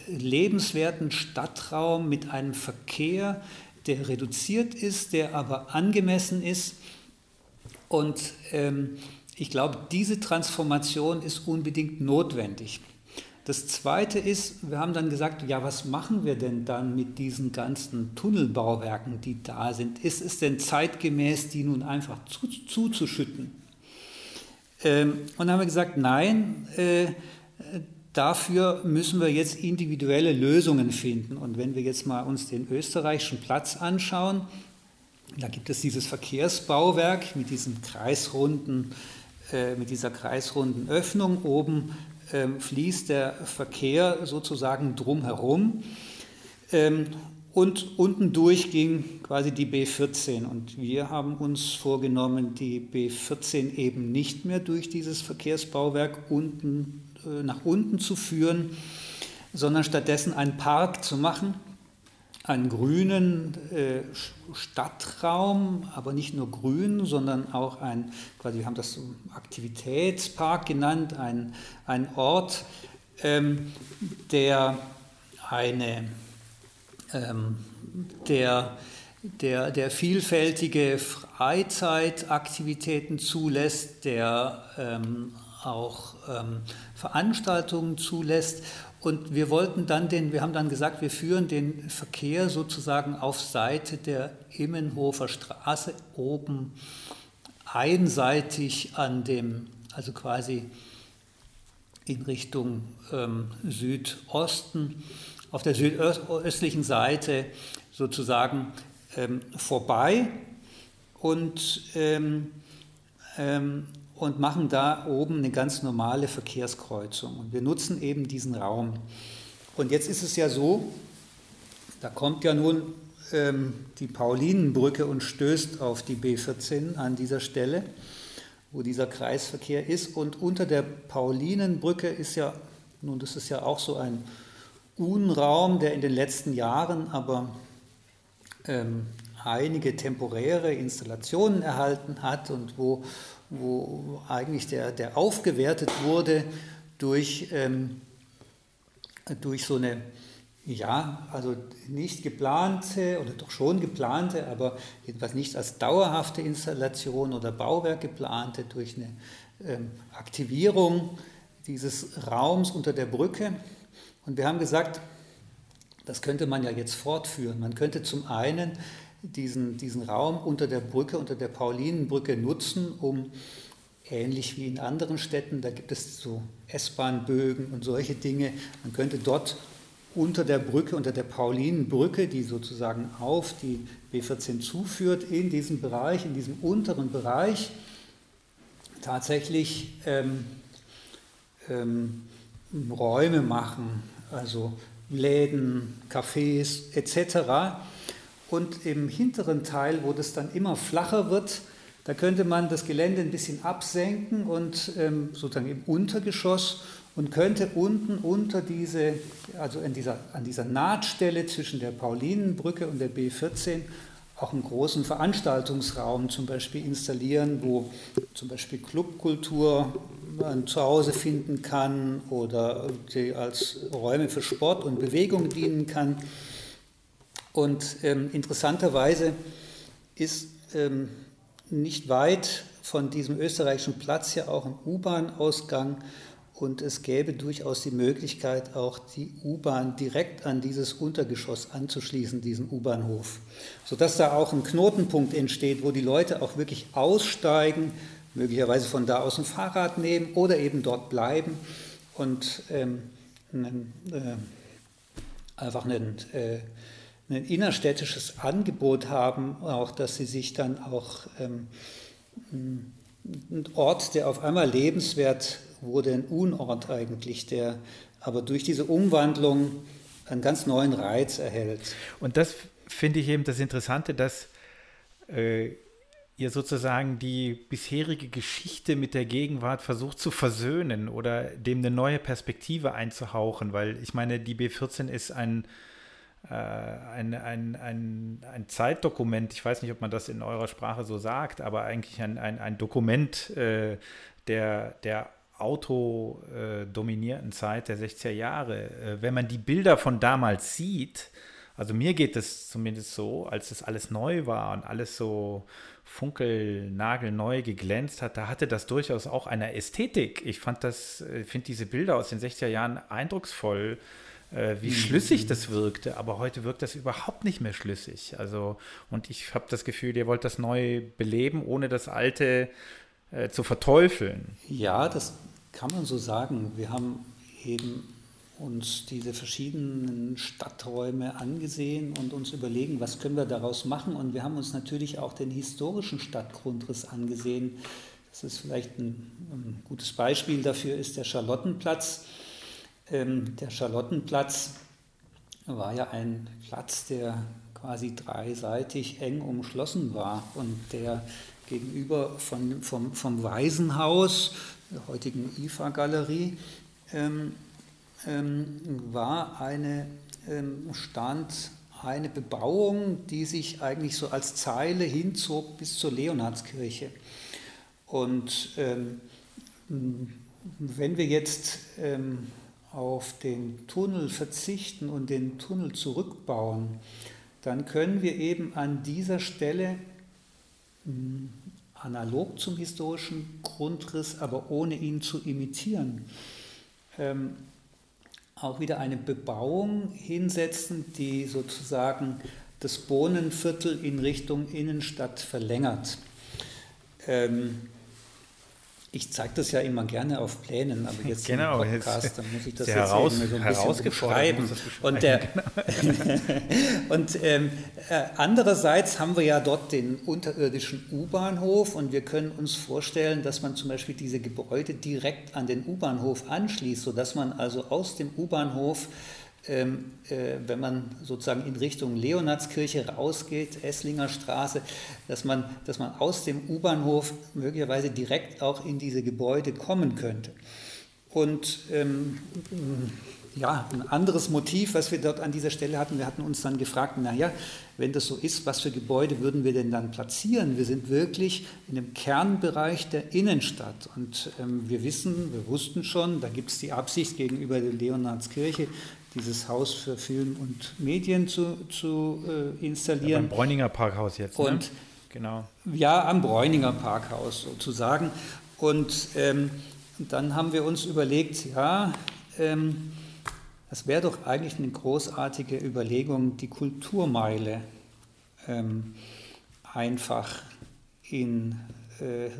lebenswerten Stadtraum mit einem Verkehr, der reduziert ist, der aber angemessen ist. Und ich glaube, diese Transformation ist unbedingt notwendig. Das Zweite ist, wir haben dann gesagt, ja, was machen wir denn dann mit diesen ganzen Tunnelbauwerken, die da sind? Ist es denn zeitgemäß, die nun einfach zuzuschütten? Und dann haben wir gesagt, nein, dafür müssen wir jetzt individuelle Lösungen finden. Und wenn wir jetzt mal uns den österreichischen Platz anschauen, da gibt es dieses Verkehrsbauwerk mit diesem kreisrunden Öffnung. Oben fließt der Verkehr sozusagen drumherum. Und unten durch ging quasi die B14. Und wir haben uns vorgenommen, die B14 eben nicht mehr durch dieses Verkehrsbauwerk unten nach unten zu führen, sondern stattdessen einen Park zu machen, einen grünen Stadtraum, aber nicht nur grün, sondern auch wir haben das Aktivitätspark genannt, ein Ort, der vielfältige Freizeitaktivitäten zulässt, der auch Veranstaltungen zulässt. Und wir haben dann gesagt, wir führen den Verkehr sozusagen auf Seite der Immenhofer Straße oben einseitig also quasi in Richtung Südosten, auf der südöstlichen Seite sozusagen vorbei und machen da oben eine ganz normale Verkehrskreuzung. Und wir nutzen eben diesen Raum. Und jetzt ist es ja so, da kommt ja nun die Paulinenbrücke und stößt auf die B14 an dieser Stelle, wo dieser Kreisverkehr ist. Und unter der Paulinenbrücke ist ja, nun das ist ja auch so ein Unraum, der in den letzten Jahren aber einige temporäre Installationen erhalten hat und wo eigentlich der aufgewertet wurde durch so eine, ja, also nicht geplante oder doch schon geplante, aber jedenfalls nicht als dauerhafte Installation oder Bauwerk geplante, durch eine Aktivierung dieses Raums unter der Brücke. Und wir haben gesagt, das könnte man ja jetzt fortführen. Man könnte zum einen diesen Raum unter der Brücke, unter der Paulinenbrücke nutzen, um ähnlich wie in anderen Städten, da gibt es so S-Bahn-Bögen und solche Dinge, man könnte dort unter der Brücke, unter der Paulinenbrücke, die sozusagen auf die B14 zuführt, in diesem Bereich, in diesem unteren Bereich, tatsächlich Räume machen, also Läden, Cafés etc. Und im hinteren Teil, wo das dann immer flacher wird, da könnte man das Gelände ein bisschen absenken und sozusagen im Untergeschoss und könnte unten unter diese, also an dieser Nahtstelle zwischen der Paulinenbrücke und der B14 auch einen großen Veranstaltungsraum zum Beispiel installieren, wo zum Beispiel Clubkultur man zu Hause finden kann oder die als Räume für Sport und Bewegung dienen kann. Und interessanterweise ist nicht weit von diesem österreichischen Platz ja auch ein U-Bahn-Ausgang und es gäbe durchaus die Möglichkeit, auch die U-Bahn direkt an dieses Untergeschoss anzuschließen, diesen U-Bahnhof, sodass da auch ein Knotenpunkt entsteht, wo die Leute auch wirklich aussteigen, möglicherweise von da aus ein Fahrrad nehmen oder eben dort bleiben und ein innerstädtisches Angebot haben, auch dass sie sich dann auch ein Ort, der auf einmal lebenswert wurde, ein Unort eigentlich, der aber durch diese Umwandlung einen ganz neuen Reiz erhält. Und das finde ich eben das Interessante, dass ihr sozusagen die bisherige Geschichte mit der Gegenwart versucht zu versöhnen oder dem eine neue Perspektive einzuhauchen, weil ich meine, die B14 ist ein Zeitdokument, ich weiß nicht, ob man das in eurer Sprache so sagt, aber eigentlich ein Dokument der autodominierten Zeit der 60er Jahre. Wenn man die Bilder von damals sieht, also mir geht es zumindest so, als das alles neu war und alles so funkelnagelneu geglänzt hat, da hatte das durchaus auch eine Ästhetik. Ich finde diese Bilder aus den 60er Jahren eindrucksvoll, wie schlüssig das wirkte, aber heute wirkt das überhaupt nicht mehr schlüssig. Also, und ich habe das Gefühl, ihr wollt das neu beleben, ohne das Alte zu verteufeln. Ja, das kann man so sagen. Wir haben eben uns diese verschiedenen Stadträume angesehen und uns überlegen, was können wir daraus machen. Und wir haben uns natürlich auch den historischen Stadtgrundriss angesehen. Das ist vielleicht ein gutes Beispiel dafür, ist der Charlottenplatz. Der Charlottenplatz war ja ein Platz, der quasi dreiseitig eng umschlossen war und der gegenüber vom Waisenhaus, der heutigen IFA-Galerie, stand eine Bebauung, die sich eigentlich so als Zeile hinzog bis zur Leonhardskirche. Und wenn wir jetzt auf den Tunnel verzichten und den Tunnel zurückbauen, dann können wir eben an dieser Stelle analog zum historischen Grundriss, aber ohne ihn zu imitieren, auch wieder eine Bebauung hinsetzen, die sozusagen das Bohnenviertel in Richtung Innenstadt verlängert. Ich zeige das ja immer gerne auf Plänen, aber jetzt genau, im Podcast, dann muss ich das jetzt so ein bisschen beschreiben. Und andererseits haben wir ja dort den unterirdischen U-Bahnhof und wir können uns vorstellen, dass man zum Beispiel diese Gebäude direkt an den U-Bahnhof anschließt, sodass man also aus dem U-Bahnhof, wenn man sozusagen in Richtung Leonhardskirche rausgeht, Esslinger Straße, dass man aus dem U-Bahnhof möglicherweise direkt auch in diese Gebäude kommen könnte. Und ein anderes Motiv, was wir dort an dieser Stelle hatten, wir hatten uns dann gefragt, wenn das so ist, was für Gebäude würden wir denn dann platzieren? Wir sind wirklich in dem Kernbereich der Innenstadt und wir wussten schon, da gibt es die Absicht gegenüber der Leonhardskirche, dieses Haus für Film und Medien zu installieren. Am Bräuninger Parkhaus jetzt, und, ne? Genau. Ja, am Bräuninger Parkhaus sozusagen. Und dann haben wir uns überlegt, das wäre doch eigentlich eine großartige Überlegung, die Kulturmeile einfach in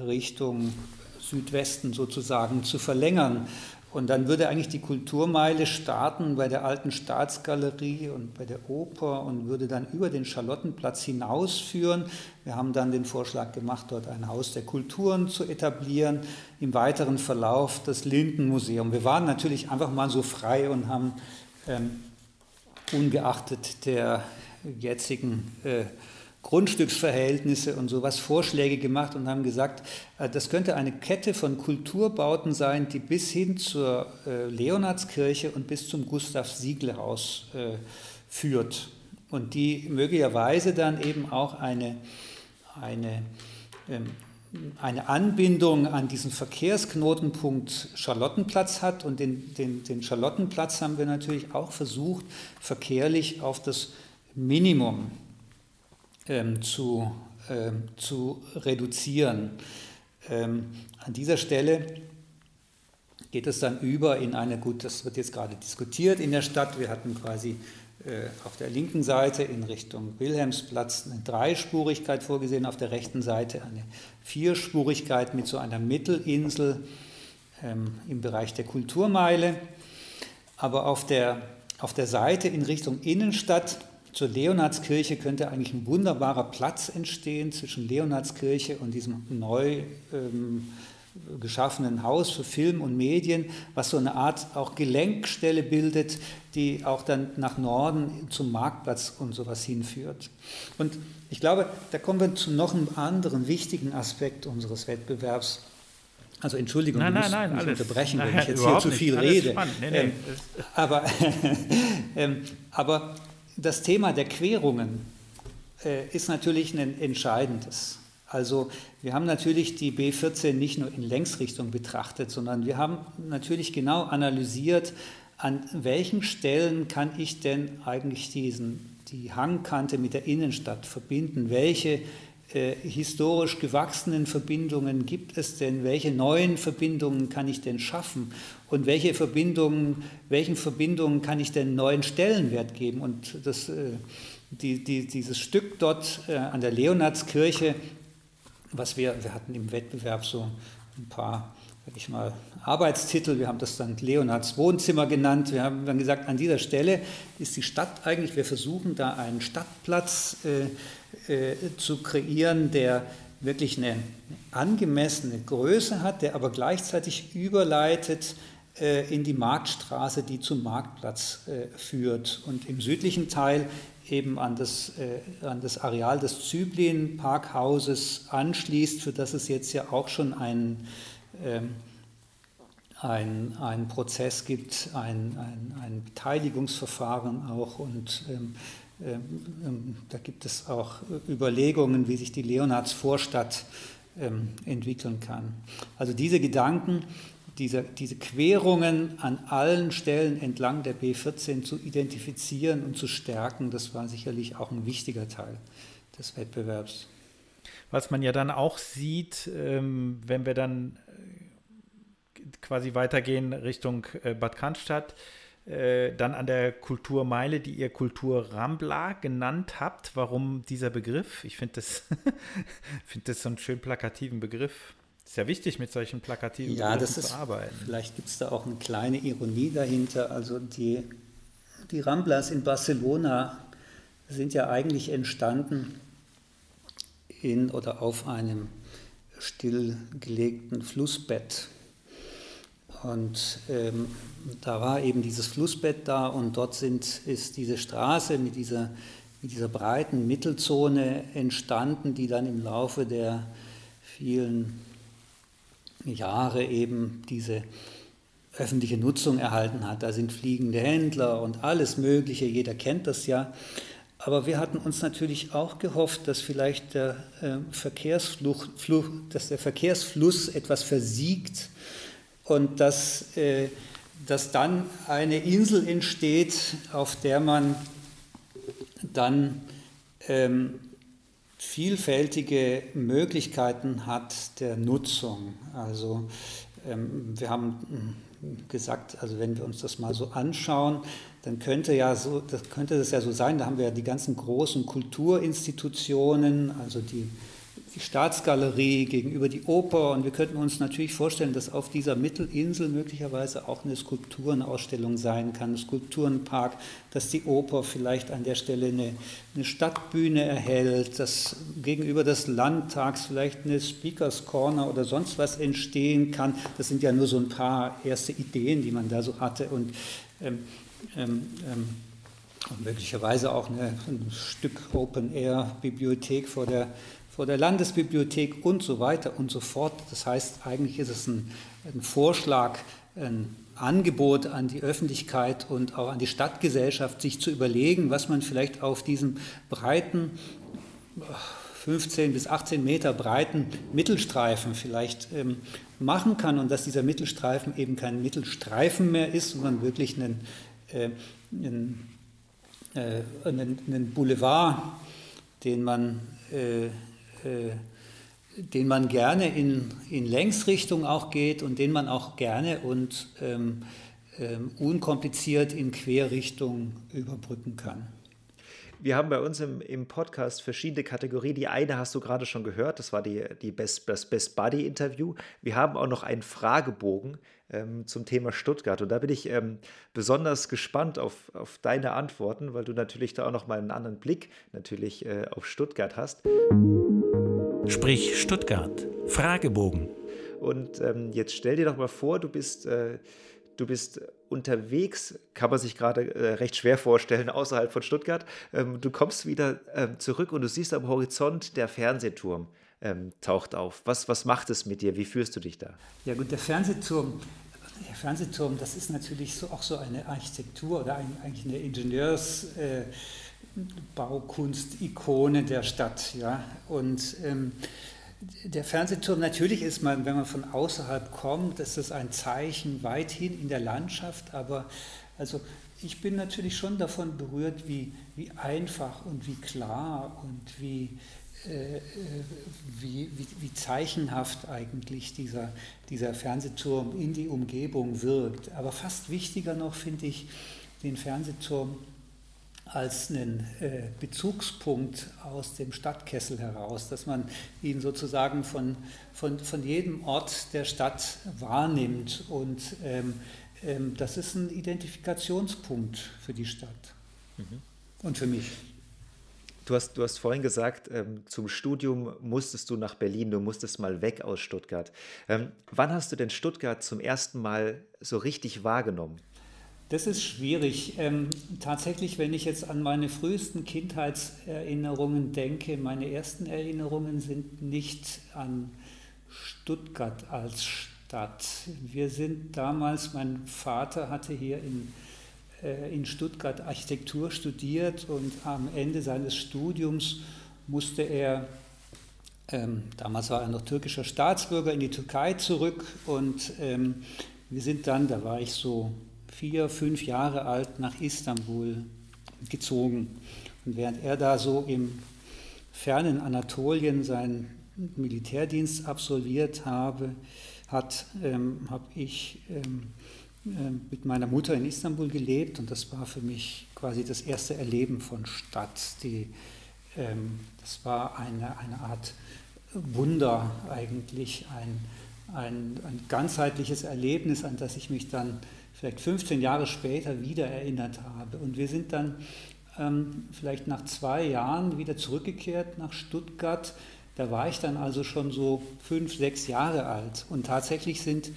Richtung Südwesten sozusagen zu verlängern. Und dann würde eigentlich die Kulturmeile starten bei der alten Staatsgalerie und bei der Oper und würde dann über den Charlottenplatz hinausführen. Wir haben dann den Vorschlag gemacht, dort ein Haus der Kulturen zu etablieren, im weiteren Verlauf das Lindenmuseum. Wir waren natürlich einfach mal so frei und haben ungeachtet der jetzigen Grundstücksverhältnisse und sowas Vorschläge gemacht und haben gesagt, das könnte eine Kette von Kulturbauten sein, die bis hin zur Leonhardskirche und bis zum Gustav-Siegel-Haus führt und die möglicherweise dann eben auch eine Anbindung an diesen Verkehrsknotenpunkt Charlottenplatz hat, und den Charlottenplatz haben wir natürlich auch versucht, verkehrlich auf das Minimum zu reduzieren. An dieser Stelle geht es dann über in eine, gut, das wird jetzt gerade diskutiert in der Stadt, wir hatten quasi auf der linken Seite in Richtung Wilhelmsplatz eine Dreispurigkeit vorgesehen, auf der rechten Seite eine Vierspurigkeit mit so einer Mittelinsel im Bereich der Kulturmeile. Aber auf der Seite in Richtung Innenstadt zur Leonhardskirche könnte eigentlich ein wunderbarer Platz entstehen zwischen Leonhardskirche und diesem neu geschaffenen Haus für Film und Medien, was so eine Art auch Gelenkstelle bildet, die auch dann nach Norden zum Marktplatz und sowas hinführt. Und ich glaube, da kommen wir zu noch einem anderen wichtigen Aspekt unseres Wettbewerbs. Also Entschuldigung, ich muss unterbrechen, wenn ich jetzt hier zu viel rede. Aber das Thema der Querungen ist natürlich ein entscheidendes. Also wir haben natürlich die B14 nicht nur in Längsrichtung betrachtet, sondern wir haben natürlich genau analysiert, an welchen Stellen kann ich denn eigentlich die Hangkante mit der Innenstadt verbinden, welche historisch gewachsenen Verbindungen gibt es denn, welche neuen Verbindungen kann ich denn schaffen und welchen Verbindungen kann ich denn neuen Stellenwert geben. Und das, dieses Stück dort an der Leonhardskirche, was wir hatten im Wettbewerb so ein paar, sag ich mal, Arbeitstitel, wir haben das dann Leonhards Wohnzimmer genannt, wir haben dann gesagt, an dieser Stelle ist die Stadt eigentlich, wir versuchen da einen Stadtplatz zu kreieren, der wirklich eine angemessene Größe hat, der aber gleichzeitig überleitet in die Marktstraße, die zum Marktplatz führt, und im südlichen Teil eben an das Areal des Züblin-Parkhauses anschließt, für das es jetzt ja auch schon einen Prozess gibt, ein Beteiligungsverfahren auch. Und da gibt es auch Überlegungen, wie sich die Leonhardsvorstadt entwickeln kann. Also diese Gedanken, diese Querungen an allen Stellen entlang der B14 zu identifizieren und zu stärken, das war sicherlich auch ein wichtiger Teil des Wettbewerbs. Was man ja dann auch sieht, wenn wir dann quasi weitergehen Richtung Bad Cannstatt, dann an der Kulturmeile, die ihr Kulturrambla genannt habt. Warum dieser Begriff? Ich finde das, so einen schön plakativen Begriff. Ist ja wichtig, mit solchen plakativen Begriffen zu arbeiten. Vielleicht gibt es da auch eine kleine Ironie dahinter. Also die Ramblas in Barcelona sind ja eigentlich entstanden in oder auf einem stillgelegten Flussbett. Und da war eben dieses Flussbett da, und dort ist diese Straße mit dieser breiten Mittelzone entstanden, die dann im Laufe der vielen Jahre eben diese öffentliche Nutzung erhalten hat. Da sind fliegende Händler und alles Mögliche, jeder kennt das ja. Aber wir hatten uns natürlich auch gehofft, dass vielleicht der Verkehrsfluss etwas versiegt und dass dann eine Insel entsteht, auf der man dann vielfältige Möglichkeiten hat der Nutzung. Also wir haben gesagt, also wenn wir uns das mal so anschauen, dann könnte das ja so sein, da haben wir ja die ganzen großen Kulturinstitutionen, also die Staatsgalerie gegenüber die Oper, und wir könnten uns natürlich vorstellen, dass auf dieser Mittelinsel möglicherweise auch eine Skulpturenausstellung sein kann, ein Skulpturenpark, dass die Oper vielleicht an der Stelle eine Stadtbühne erhält, dass gegenüber des Landtags vielleicht eine Speakers Corner oder sonst was entstehen kann. Das sind ja nur so ein paar erste Ideen, die man da so hatte, und möglicherweise auch ein Stück Open-Air-Bibliothek vor der Landesbibliothek und so weiter und so fort. Das heißt, eigentlich ist es ein Vorschlag, ein Angebot an die Öffentlichkeit und auch an die Stadtgesellschaft, sich zu überlegen, was man vielleicht auf diesem breiten, 15 bis 18 Meter breiten Mittelstreifen vielleicht machen kann, und dass dieser Mittelstreifen eben kein Mittelstreifen mehr ist, sondern wirklich einen Boulevard, den man gerne in Längsrichtung auch geht und den man auch gerne und unkompliziert in Querrichtung überbrücken kann. Wir haben bei uns im Podcast verschiedene Kategorien. Die eine hast du gerade schon gehört, das war das Best-Buddy-Interview. Wir haben auch noch einen Fragebogen zum Thema Stuttgart. Und da bin ich besonders gespannt auf deine Antworten, weil du natürlich da auch nochmal einen anderen Blick natürlich auf Stuttgart hast. Sprich Stuttgart, Fragebogen. Und jetzt stell dir doch mal vor, du bist unterwegs, kann man sich gerade recht schwer vorstellen, außerhalb von Stuttgart. Du kommst wieder zurück und du siehst am Horizont, der Fernsehturm taucht auf. Was macht es mit dir? Wie fühlst du dich da? Ja gut, der Fernsehturm, das ist natürlich auch so eine Architektur oder eigentlich eine Ingenieursbaukunst-Ikone der Stadt. Ja? Und der Fernsehturm, natürlich ist man, wenn man von außerhalb kommt, ist das ein Zeichen weithin in der Landschaft, aber also ich bin natürlich schon davon berührt, wie einfach und wie klar und wie zeichenhaft eigentlich dieser Fernsehturm in die Umgebung wirkt. Aber fast wichtiger noch finde ich den Fernsehturm als einen Bezugspunkt aus dem Stadtkessel heraus, dass man ihn sozusagen von jedem Ort der Stadt wahrnimmt, und das ist ein Identifikationspunkt für die Stadt und für mich. Du hast vorhin gesagt, zum Studium musstest du nach Berlin, du musstest mal weg aus Stuttgart. Wann hast du denn Stuttgart zum ersten Mal so richtig wahrgenommen? Das ist schwierig. Tatsächlich, wenn ich jetzt an meine frühesten Kindheitserinnerungen denke, meine ersten Erinnerungen sind nicht an Stuttgart als Stadt. Wir sind damals, mein Vater hatte hier in Stuttgart Architektur studiert, und am Ende seines Studiums musste er, damals war er noch türkischer Staatsbürger, in die Türkei zurück, und wir sind dann, da war ich so 4, 5 Jahre alt, nach Istanbul gezogen. Und während er da so im fernen Anatolien seinen Militärdienst absolviert habe ich mit meiner Mutter in Istanbul gelebt, und das war für mich quasi das erste Erleben von Stadt. Das war eine Art Wunder eigentlich, ein ganzheitliches Erlebnis, an das ich mich dann vielleicht 15 Jahre später wieder erinnert habe. Und wir sind dann vielleicht nach 2 Jahren wieder zurückgekehrt nach Stuttgart. Da war ich dann also schon so 5, 6 Jahre alt. Und tatsächlich sind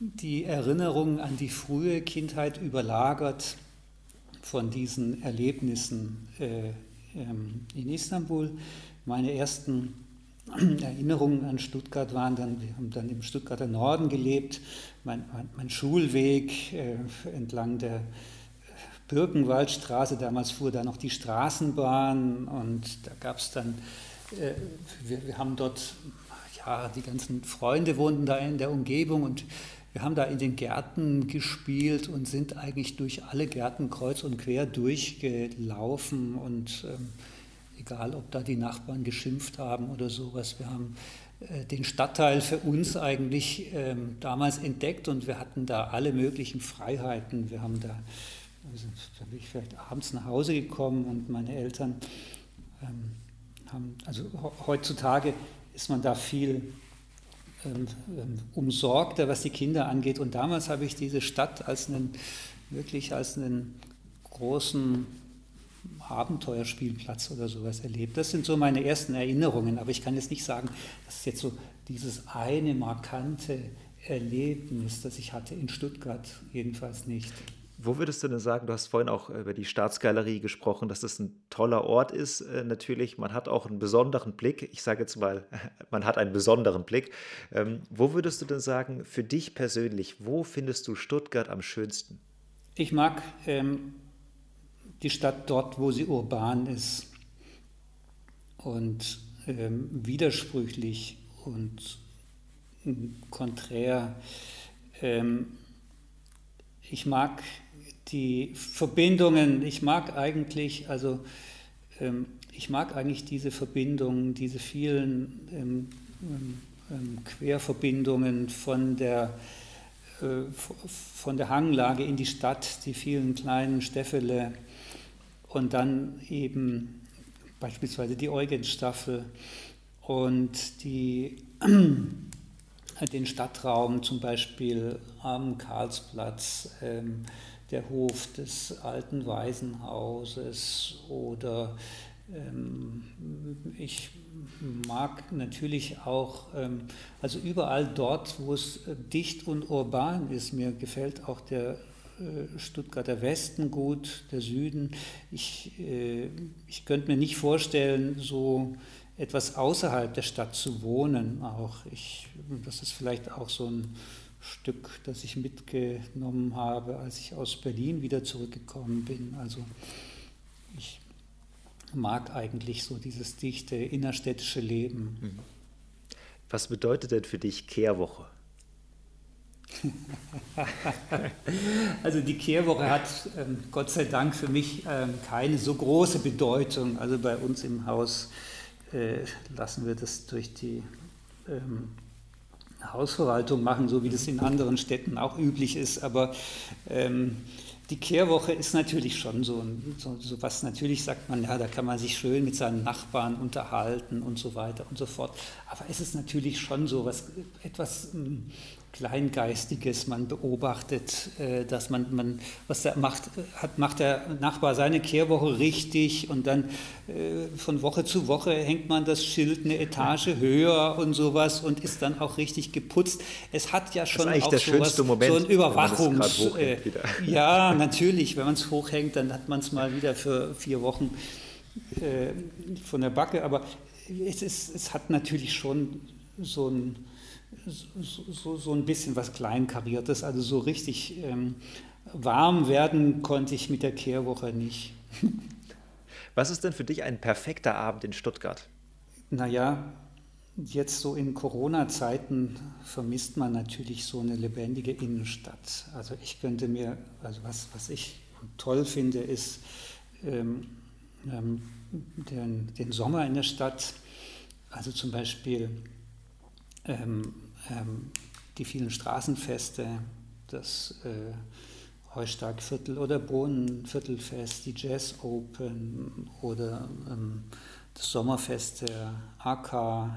die Erinnerungen an die frühe Kindheit überlagert von diesen Erlebnissen in Istanbul. Meine ersten Erinnerungen an Stuttgart waren dann, wir haben dann im Stuttgarter Norden gelebt, mein Schulweg entlang der Birkenwaldstraße, damals fuhr da noch die Straßenbahn, und da gab es dann, wir haben dort, ja, die ganzen Freunde wohnten da in der Umgebung, und wir haben da in den Gärten gespielt und sind eigentlich durch alle Gärten kreuz und quer durchgelaufen, und egal, ob da die Nachbarn geschimpft haben oder sowas. Wir haben den Stadtteil für uns eigentlich damals entdeckt, und wir hatten da alle möglichen Freiheiten. Wir haben da, also, da bin ich vielleicht abends nach Hause gekommen, und meine Eltern haben, also heutzutage ist man da viel umsorgter, was die Kinder angeht. Und damals habe ich diese Stadt als einen großen Abenteuerspielplatz oder sowas erlebt. Das sind so meine ersten Erinnerungen, aber ich kann jetzt nicht sagen, das ist jetzt so dieses eine markante Erlebnis, das ich hatte in Stuttgart, jedenfalls nicht. Wo würdest du denn sagen, du hast vorhin auch über die Staatsgalerie gesprochen, dass das ein toller Ort ist. Natürlich, man hat auch einen besonderen Blick. Ich sage jetzt mal, man hat einen besonderen Blick. Wo würdest du denn sagen, für dich persönlich, wo findest du Stuttgart am schönsten? Ich mag die Stadt dort, wo sie urban ist und widersprüchlich und konträr. Ich mag die Verbindungen, ich mag eigentlich diese Verbindungen, diese vielen Querverbindungen von der Hanglage in die Stadt, die vielen kleinen Stäffele und dann eben beispielsweise die Eugenstaffel und den Stadtraum, zum Beispiel am Karlsplatz, der Hof des alten Waisenhauses, oder ich mag natürlich auch, also überall dort, wo es dicht und urban ist. Mir gefällt auch der Stuttgarter Westen gut, der Süden. Ich könnte mir nicht vorstellen, so etwas außerhalb der Stadt zu wohnen auch. Das ist vielleicht auch so ein Stück, das ich mitgenommen habe, als ich aus Berlin wieder zurückgekommen bin. Also ich mag eigentlich so dieses dichte innerstädtische Leben. Was bedeutet denn für dich Kehrwoche? Also die Kehrwoche hat Gott sei Dank für mich keine so große Bedeutung. Also bei uns im Haus lassen wir das durch die Hausverwaltung machen, so wie das in anderen Städten auch üblich ist. Aber die Kehrwoche ist natürlich schon so was. Natürlich sagt man, ja, da kann man sich schön mit seinen Nachbarn unterhalten und so weiter und so fort. Aber es ist natürlich schon so was, etwas Kleingeistiges. Man beobachtet, dass man was er macht der Nachbar seine Kehrwoche richtig, und dann von Woche zu Woche hängt man das Schild eine Etage höher und sowas und ist dann auch richtig geputzt. Es hat ja schon auch sowas, Moment, so ein Überwachungs... ja, natürlich, wenn man es hochhängt, dann hat man es mal wieder für 4 Wochen von der Backe, aber es hat natürlich schon so ein bisschen was Kleinkariertes, also so richtig warm werden konnte ich mit der Kehrwoche nicht. Was ist denn für dich ein perfekter Abend in Stuttgart? Naja, jetzt so in Corona-Zeiten vermisst man natürlich so eine lebendige Innenstadt. Also ich könnte mir, also was ich toll finde, ist den Sommer in der Stadt, also zum Beispiel die vielen Straßenfeste, das Heustarkviertel oder Bohnenviertelfest, die Jazz Open oder das Sommerfest der AK,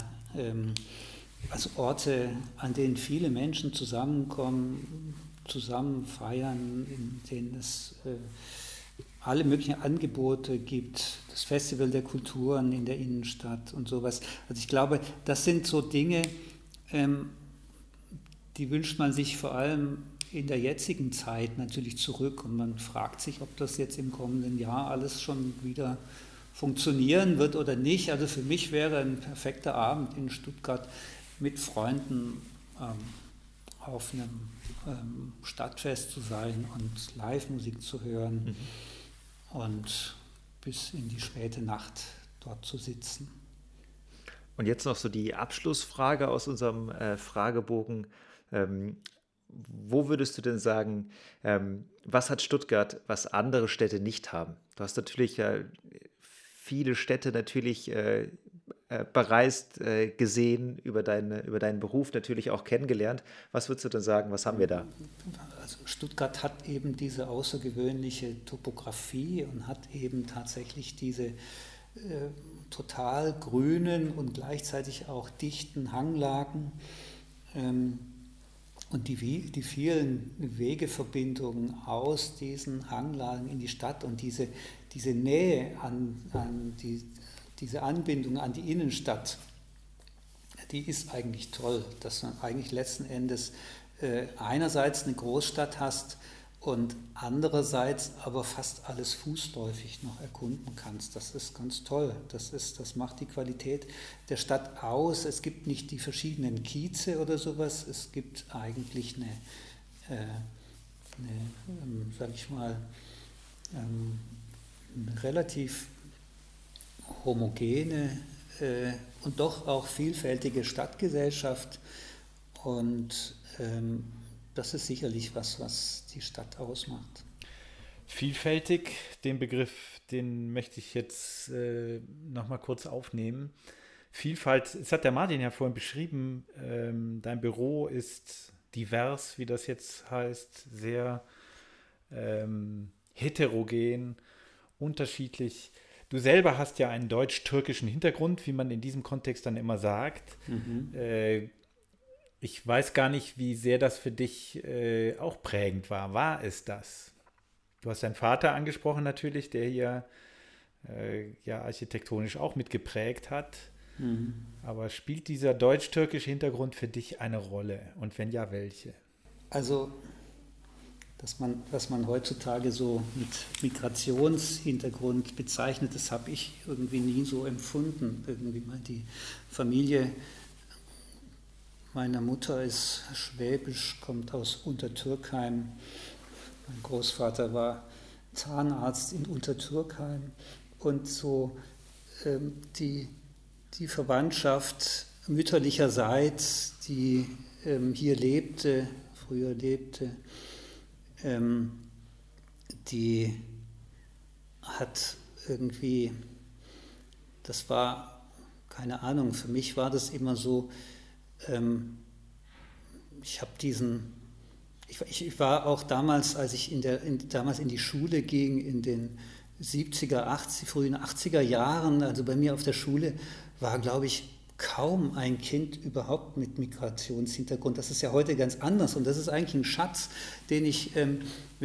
also Orte, an denen viele Menschen zusammenkommen, zusammen feiern, in denen es alle möglichen Angebote gibt, das Festival der Kulturen in der Innenstadt und sowas. Also ich glaube, das sind so Dinge, die wünscht man sich vor allem in der jetzigen Zeit natürlich zurück, und man fragt sich, ob das jetzt im kommenden Jahr alles schon wieder funktionieren wird oder nicht. Also für mich wäre ein perfekter Abend in Stuttgart mit Freunden auf einem Stadtfest zu sein und Live-Musik zu hören und bis in die späte Nacht dort zu sitzen. Und jetzt noch so die Abschlussfrage aus unserem Fragebogen. Wo würdest du denn sagen, was hat Stuttgart, was andere Städte nicht haben? Du hast natürlich viele Städte natürlich bereist, gesehen, über deinen Beruf natürlich auch kennengelernt. Was würdest du denn sagen, was haben wir da? Also Stuttgart hat eben diese außergewöhnliche Topografie und hat eben tatsächlich diese total grünen und gleichzeitig auch dichten Hanglagen und die vielen Wegeverbindungen aus diesen Hanglagen in die Stadt und diese Nähe diese Anbindung an die Innenstadt, die ist eigentlich toll, dass man eigentlich letzten Endes einerseits eine Großstadt hast und andererseits aber fast alles fußläufig noch erkunden kannst. Das ist ganz toll. Das macht die Qualität der Stadt aus. Es gibt nicht die verschiedenen Kieze oder sowas. Es gibt eigentlich eine sag ich mal, relativ homogene und doch auch vielfältige Stadtgesellschaft, und das ist sicherlich was die Stadt ausmacht. Vielfältig, den Begriff, den möchte ich jetzt nochmal kurz aufnehmen. Vielfalt, es hat der Martin ja vorhin beschrieben, dein Büro ist divers, wie das jetzt heißt, sehr heterogen, unterschiedlich. Du selber hast ja einen deutsch-türkischen Hintergrund, wie man in diesem Kontext dann immer sagt. Mhm. Ich weiß gar nicht, wie sehr das für dich auch prägend war. War es das? Du hast deinen Vater angesprochen natürlich, der hier ja architektonisch auch mitgeprägt hat. Mhm. Aber spielt dieser deutsch-türkische Hintergrund für dich eine Rolle? Und wenn ja, welche? Also, was man heutzutage so mit Migrationshintergrund bezeichnet, das habe ich irgendwie nie so empfunden. Irgendwie mal die Familie meiner Mutter ist schwäbisch, kommt aus Untertürkheim. Mein Großvater war Zahnarzt in Untertürkheim. Und so die Verwandtschaft mütterlicherseits, die hier lebte, früher lebte, die hat irgendwie, das war, keine Ahnung, für mich war das immer so, ich war auch damals, als ich damals in die Schule ging, in den frühen 80er Jahren, also bei mir auf der Schule war, glaube ich, kaum ein Kind überhaupt mit Migrationshintergrund. Das ist ja heute ganz anders, und das ist eigentlich ein Schatz, den ich, wenn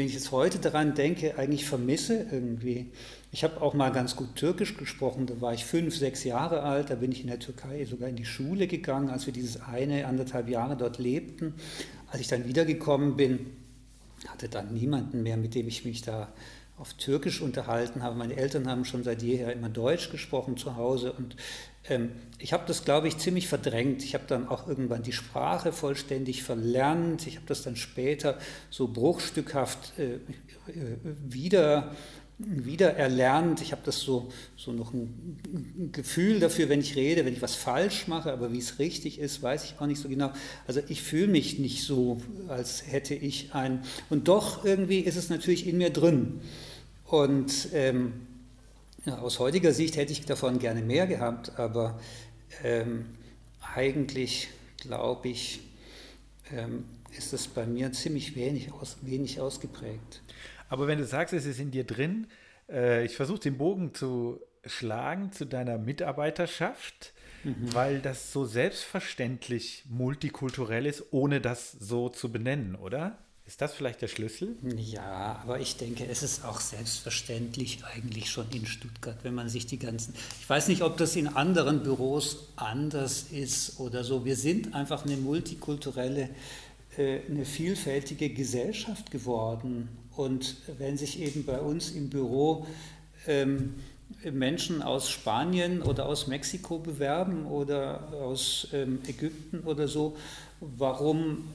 ich jetzt heute daran denke, eigentlich vermisse irgendwie. Ich habe auch mal ganz gut Türkisch gesprochen, da war ich 5, 6 Jahre alt, da bin ich in der Türkei sogar in die Schule gegangen, als wir 1,5 Jahre dort lebten. Als ich dann wiedergekommen bin, hatte dann niemanden mehr, mit dem ich mich da auf Türkisch unterhalten habe. Meine Eltern haben schon seit jeher immer Deutsch gesprochen zu Hause, und ich habe das, glaube ich, ziemlich verdrängt. Ich habe dann auch irgendwann die Sprache vollständig verlernt. Ich habe das dann später so bruchstückhaft wieder erlernt. Ich habe das so noch ein Gefühl dafür, wenn ich rede, wenn ich was falsch mache, aber wie es richtig ist, weiß ich auch nicht so genau. Also ich fühle mich nicht so, als hätte ich einen. Und doch irgendwie ist es natürlich in mir drin. Und ja, aus heutiger Sicht hätte ich davon gerne mehr gehabt, aber eigentlich, glaube ich, ist es bei mir ziemlich wenig ausgeprägt. Aber wenn du sagst, es ist in dir drin, ich versuche den Bogen zu schlagen zu deiner Mitarbeiterschaft, weil das so selbstverständlich multikulturell ist, ohne das so zu benennen, oder? Ist das vielleicht der Schlüssel? Ja, aber ich denke, es ist auch selbstverständlich eigentlich schon in Stuttgart, wenn man sich die ganzen... Ich weiß nicht, ob das in anderen Büros anders ist oder so. Wir sind einfach eine multikulturelle, eine vielfältige Gesellschaft geworden. Und wenn sich eben bei uns im Büro Menschen aus Spanien oder aus Mexiko bewerben oder aus Ägypten oder so, warum...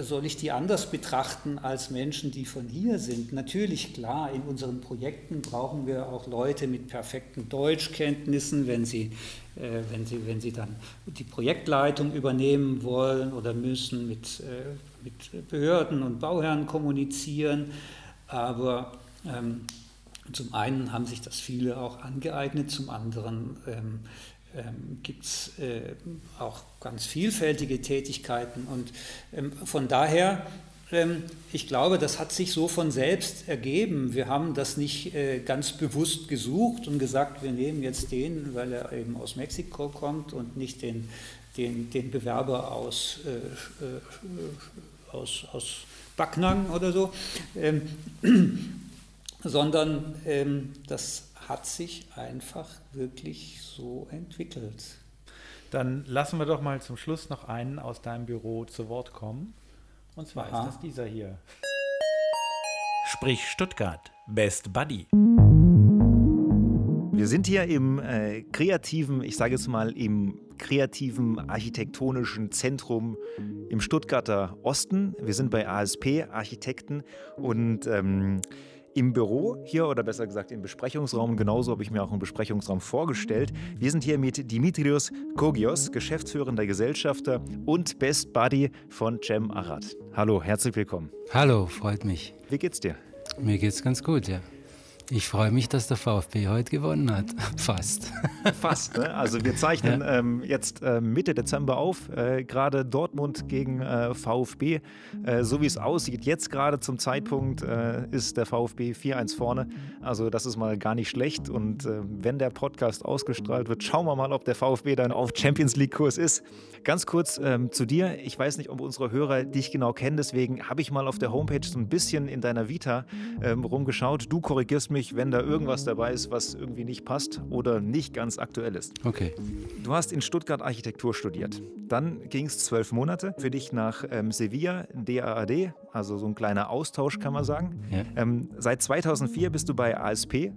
soll ich die anders betrachten als Menschen, die von hier sind? Natürlich, klar, in unseren Projekten brauchen wir auch Leute mit perfekten Deutschkenntnissen, wenn sie dann die Projektleitung übernehmen wollen oder müssen, mit Behörden und Bauherren kommunizieren. Aber zum einen haben sich das viele auch angeeignet, zum anderen gibt es auch ganz vielfältige Tätigkeiten, und von daher, ich glaube, das hat sich so von selbst ergeben. Wir haben das nicht ganz bewusst gesucht und gesagt, wir nehmen jetzt den, weil er eben aus Mexiko kommt, und nicht den Bewerber aus Backnang oder so, sondern das hat sich einfach wirklich so entwickelt. Dann lassen wir doch mal zum Schluss noch einen aus deinem Büro zu Wort kommen. Und zwar ist das dieser hier. sprich Stuttgart, Best Buddy. Wir sind hier im kreativen architektonischen Zentrum im Stuttgarter Osten. Wir sind bei ASP Architekten und im Büro hier, oder besser gesagt im Besprechungsraum, genauso habe ich mir auch einen Besprechungsraum vorgestellt. Wir sind hier mit Dimitrios Kogios, geschäftsführender Gesellschafter und Best Buddy von Cem Arat. Hallo, herzlich willkommen. Hallo, freut mich. Wie geht's dir? Mir geht's ganz gut, ja. Ich freue mich, dass der VfB heute gewonnen hat. Fast, ne? Also wir zeichnen jetzt Mitte Dezember auf, gerade Dortmund gegen VfB. So wie es aussieht, jetzt gerade zum Zeitpunkt ist der VfB 4-1 vorne. Also das ist mal gar nicht schlecht. Und wenn der Podcast ausgestrahlt wird, schauen wir mal, ob der VfB dann auf Champions-League-Kurs ist. Ganz kurz zu dir. Ich weiß nicht, ob unsere Hörer dich genau kennen. Deswegen habe ich mal auf der Homepage so ein bisschen in deiner Vita rumgeschaut. Du korrigierst mich, wenn da irgendwas dabei ist, was irgendwie nicht passt oder nicht ganz aktuell ist. Okay. Du hast in Stuttgart Architektur studiert. Dann ging es 12 Monate für dich nach Sevilla, DAAD, also so ein kleiner Austausch, kann man sagen. Ja. Seit 2004 bist du bei ASP,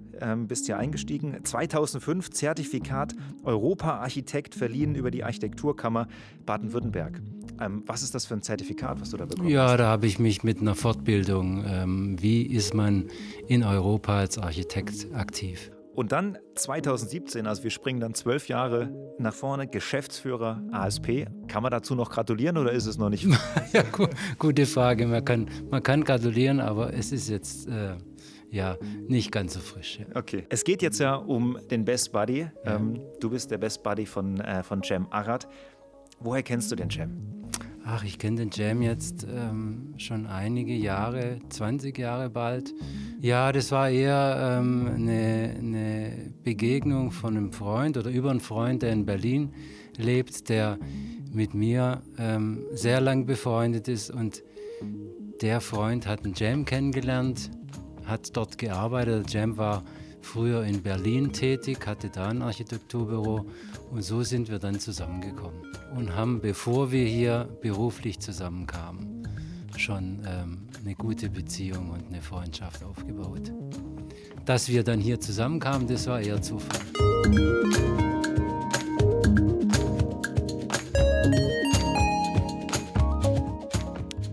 bist hier eingestiegen. 2005 Zertifikat Europa-Architekt verliehen über die Architekturkammer Baden-Württemberg. Was ist das für ein Zertifikat, was du da bekommen hast? Ja, da habe ich mich mit einer Fortbildung, wie ist man in Europa als Architekt aktiv. Und dann 2017, also wir springen dann 12 Jahre nach vorne, Geschäftsführer ASP. Kann man dazu noch gratulieren oder ist es noch nicht? Ja, gute Frage. Man kann gratulieren, aber es ist jetzt nicht ganz so frisch. Ja. Okay. Es geht jetzt ja um den Best Buddy. Ja. Du bist der Best Buddy von Cem Arat. Woher kennst du den Cem? Ach, ich kenne den Cem jetzt schon einige Jahre, 20 Jahre bald. Ja, das war eher eine Begegnung von einem Freund oder über einen Freund, der in Berlin lebt, der mit mir sehr lang befreundet ist. Und der Freund hat den Cem kennengelernt, hat dort gearbeitet. Der Cem war früher in Berlin tätig, hatte da ein Architekturbüro und so sind wir dann zusammengekommen und haben, bevor wir hier beruflich zusammenkamen, schon eine gute Beziehung und eine Freundschaft aufgebaut. Dass wir dann hier zusammenkamen, das war eher Zufall.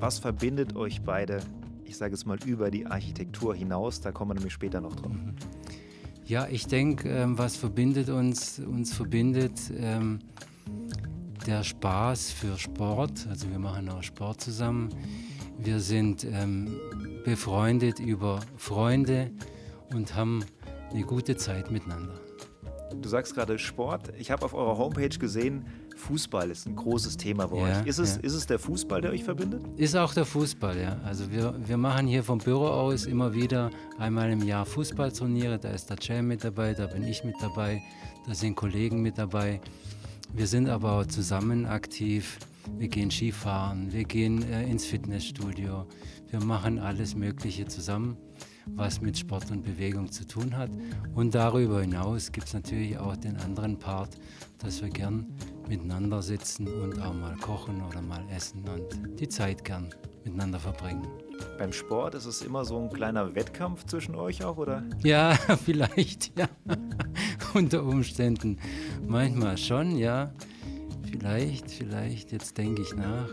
Was verbindet euch beide, ich sage es mal, über die Architektur hinaus? Da kommen wir nämlich später noch drauf. Mhm. Ja, ich denke, was verbindet uns? Uns verbindet der Spaß für Sport. Also wir machen auch Sport zusammen. Wir sind befreundet über Freunde und haben eine gute Zeit miteinander. Du sagst gerade Sport. Ich habe auf eurer Homepage gesehen, Fußball ist ein großes Thema bei euch. Ist es der Fußball, der euch verbindet? Ist auch der Fußball, ja. Also wir machen hier vom Büro aus immer wieder einmal im Jahr Fußballturniere. Da ist der Cem mit dabei, da bin ich mit dabei, da sind Kollegen mit dabei. Wir sind aber auch zusammen aktiv. Wir gehen Skifahren, wir gehen ins Fitnessstudio. Wir machen alles Mögliche zusammen, was mit Sport und Bewegung zu tun hat. Und darüber hinaus gibt es natürlich auch den anderen Part, dass wir gern miteinander sitzen und auch mal kochen oder mal essen und die Zeit gern miteinander verbringen. Beim Sport ist es immer so ein kleiner Wettkampf zwischen euch auch, oder? Ja, vielleicht, ja. Unter Umständen. Manchmal schon, ja. Vielleicht, jetzt denke ich nach.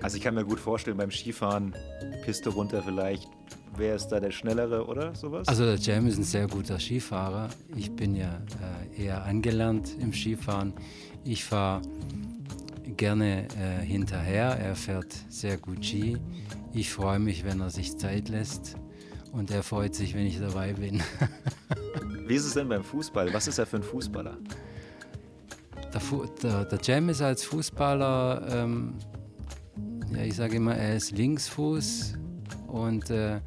Also ich kann mir gut vorstellen, beim Skifahren, Piste runter vielleicht, wer ist da der Schnellere oder sowas? Also der Cem ist ein sehr guter Skifahrer. Ich bin ja eher angelernt im Skifahren. Ich fahre gerne hinterher. Er fährt sehr gut Ski. Ich freue mich, wenn er sich Zeit lässt. Und er freut sich, wenn ich dabei bin. Wie ist es denn beim Fußball? Was ist er für ein Fußballer? Der Cem ist als Fußballer, ich sage immer, er ist Linksfuß und er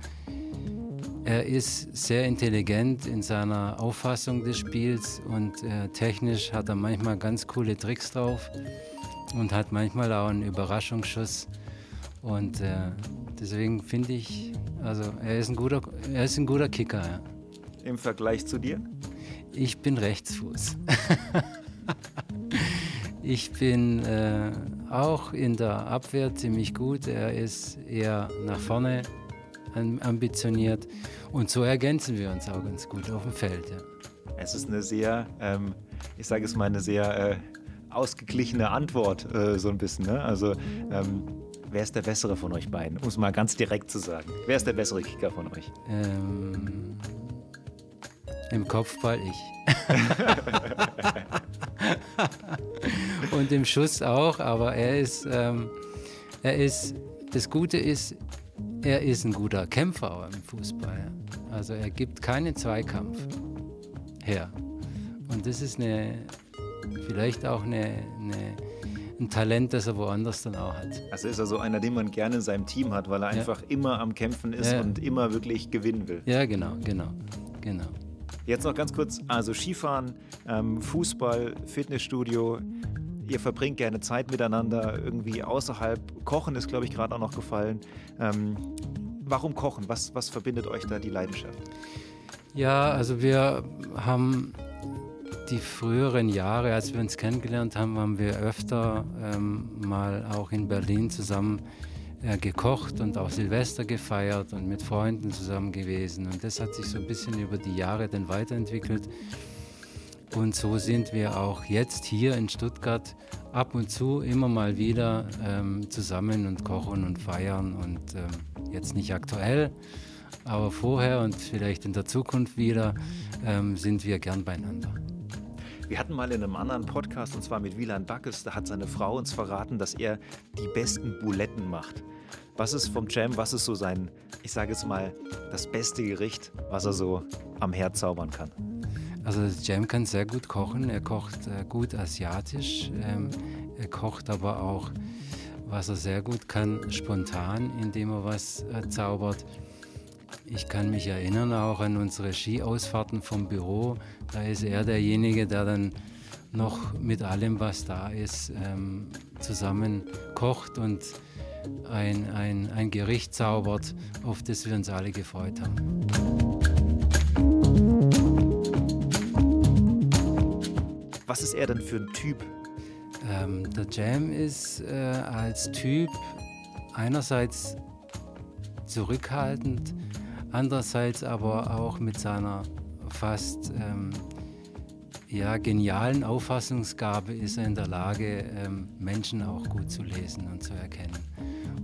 ist sehr intelligent in seiner Auffassung des Spiels und technisch hat er manchmal ganz coole Tricks drauf und hat manchmal auch einen Überraschungsschuss und deswegen finde ich, also er ist ein guter Kicker. Ja. Im Vergleich zu dir? Ich bin Rechtsfuß. Ich bin auch in der Abwehr ziemlich gut. Er ist eher nach vorne ambitioniert. Und so ergänzen wir uns auch ganz gut auf dem Feld. Ja. Es ist eine sehr, ich sage es mal, eine sehr ausgeglichene Antwort, so ein bisschen. Ne? Also, wer ist der Bessere von euch beiden? Um es mal ganz direkt zu sagen. Wer ist der bessere Kicker von euch? Im Kopfball ich. Und im Schuss auch, aber er ist, das Gute ist, er ist ein guter Kämpfer im Fußball. Also er gibt keinen Zweikampf her. Und das ist vielleicht auch ein Talent, das er woanders dann auch hat. Also ist er so einer, den man gerne in seinem Team hat, weil er einfach immer am Kämpfen ist und immer wirklich gewinnen will. Ja, genau. Jetzt noch ganz kurz, also Skifahren, Fußball, Fitnessstudio, ihr verbringt gerne Zeit miteinander, irgendwie außerhalb. Kochen ist, glaube ich, gerade auch noch gefallen. Warum Kochen? Was verbindet euch da die Leidenschaft? Ja, also wir haben die früheren Jahre, als wir uns kennengelernt haben, haben wir öfter mal auch in Berlin zusammen gekocht und auch Silvester gefeiert und mit Freunden zusammen gewesen. Und das hat sich so ein bisschen über die Jahre dann weiterentwickelt. Und so sind wir auch jetzt hier in Stuttgart ab und zu immer mal wieder zusammen und kochen und feiern. Und jetzt nicht aktuell, aber vorher und vielleicht in der Zukunft wieder sind wir gern beieinander. Wir hatten mal in einem anderen Podcast, und zwar mit Wieland Backes, da hat seine Frau uns verraten, dass er die besten Buletten macht. Was ist vom Cem, was ist so sein, ich sage jetzt mal, das beste Gericht, was er so am Herd zaubern kann? Also Cem kann sehr gut kochen, er kocht gut asiatisch, er kocht aber auch, was er sehr gut kann, spontan, indem er was zaubert. Ich kann mich erinnern auch an unsere Skiausfahrten vom Büro. Da ist er derjenige, der dann noch mit allem, was da ist, zusammen kocht und ein Gericht zaubert, auf das wir uns alle gefreut haben. Was ist er denn für ein Typ? Der Cem ist als Typ einerseits zurückhaltend, andererseits aber auch mit seiner fast genialen Auffassungsgabe ist er in der Lage, Menschen auch gut zu lesen und zu erkennen.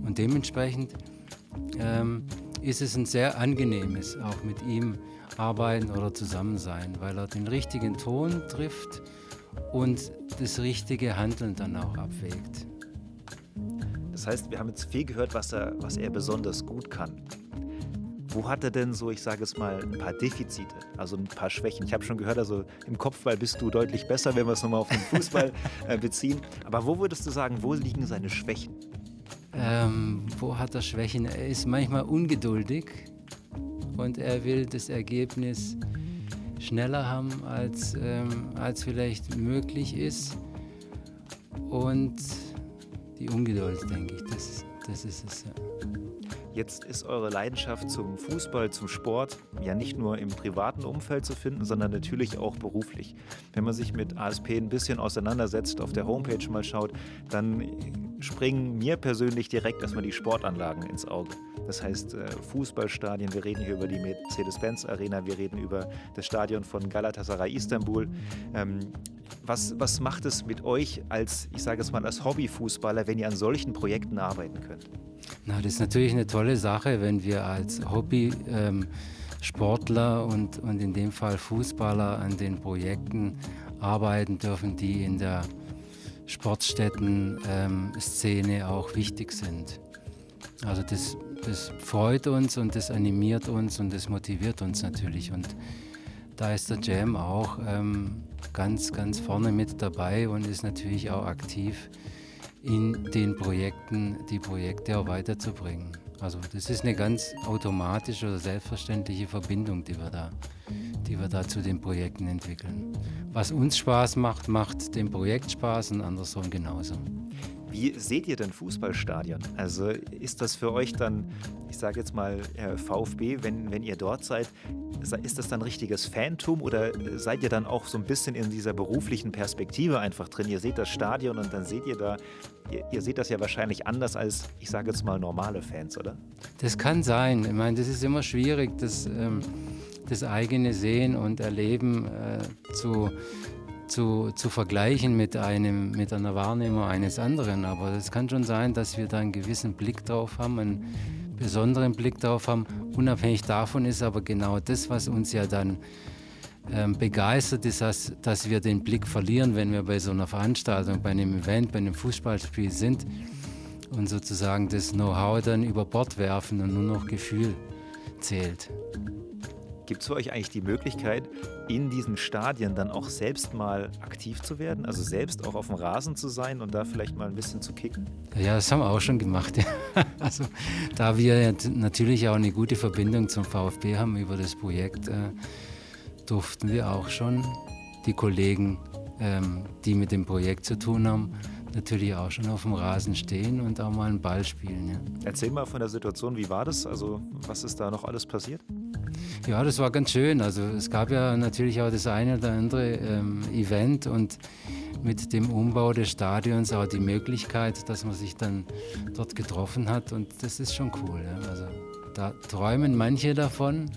Und dementsprechend ist es ein sehr angenehmes, auch mit ihm arbeiten oder zusammen sein, weil er den richtigen Ton trifft und das richtige Handeln dann auch abwägt. Das heißt, wir haben jetzt viel gehört, was er besonders gut kann. Wo hat er denn so, ich sage es mal, ein paar Defizite, also ein paar Schwächen? Ich habe schon gehört, also im Kopfball bist du deutlich besser, wenn wir es nochmal auf den Fußball beziehen. Aber wo würdest du sagen, wo liegen seine Schwächen? Wo hat er Schwächen? Er ist manchmal ungeduldig und er will das Ergebnis schneller haben, als vielleicht möglich ist. Und die Ungeduld, denke ich, das ist es. Ja. Jetzt ist eure Leidenschaft zum Fußball, zum Sport ja nicht nur im privaten Umfeld zu finden, sondern natürlich auch beruflich. Wenn man sich mit ASP ein bisschen auseinandersetzt, auf der Homepage mal schaut, dann springen mir persönlich direkt erstmal die Sportanlagen ins Auge. Das heißt Fußballstadien, wir reden hier über die Mercedes-Benz-Arena, wir reden über das Stadion von Galatasaray Istanbul. Was macht es mit euch als, ich sage es mal, als Hobbyfußballer, wenn ihr an solchen Projekten arbeiten könnt? Na, das ist natürlich eine tolle Sache, wenn wir als Hobby-Sportler und in dem Fall Fußballer an den Projekten arbeiten dürfen, die in der Sportstätten-Szene auch wichtig sind. Also das freut uns und das animiert uns und das motiviert uns natürlich. Und da ist der Cem auch ganz, ganz vorne mit dabei und ist natürlich auch aktiv in den Projekten, die Projekte auch weiterzubringen. Also das ist eine ganz automatische oder selbstverständliche Verbindung, die wir da zu den Projekten entwickeln. Was uns Spaß macht, macht dem Projekt Spaß und andersrum genauso. Wie seht ihr denn Fußballstadion? Also ist das für euch dann, ich sage jetzt mal VfB, wenn ihr dort seid, ist das dann richtiges Fantum oder seid ihr dann auch so ein bisschen in dieser beruflichen Perspektive einfach drin? Ihr seht das Stadion und dann seht ihr da, ihr seht das ja wahrscheinlich anders als, ich sage jetzt mal, normale Fans, oder? Das kann sein. Ich meine, das ist immer schwierig, das eigene Sehen und Erleben zu vergleichen mit einer Wahrnehmung eines anderen. Aber es kann schon sein, dass wir da einen gewissen Blick drauf haben, einen besonderen Blick drauf haben. Unabhängig davon ist aber genau das, was uns ja dann begeistert ist, dass wir den Blick verlieren, wenn wir bei so einer Veranstaltung, bei einem Event, bei einem Fußballspiel sind und sozusagen das Know-how dann über Bord werfen und nur noch Gefühl zählt. Gibt es für euch eigentlich die Möglichkeit, in diesen Stadien dann auch selbst mal aktiv zu werden? Also selbst auch auf dem Rasen zu sein und da vielleicht mal ein bisschen zu kicken? Ja, das haben wir auch schon gemacht. Also, da wir natürlich auch eine gute Verbindung zum VfB haben über das Projekt, durften wir auch schon die Kollegen, die mit dem Projekt zu tun haben, natürlich auch schon auf dem Rasen stehen und auch mal einen Ball spielen. Ja. Erzähl mal von der Situation, wie war das? Also was ist da noch alles passiert? Ja, das war ganz schön. Also es gab ja natürlich auch das eine oder andere Event und mit dem Umbau des Stadions auch die Möglichkeit, dass man sich dann dort getroffen hat und das ist schon cool. Ja. Also da träumen manche davon.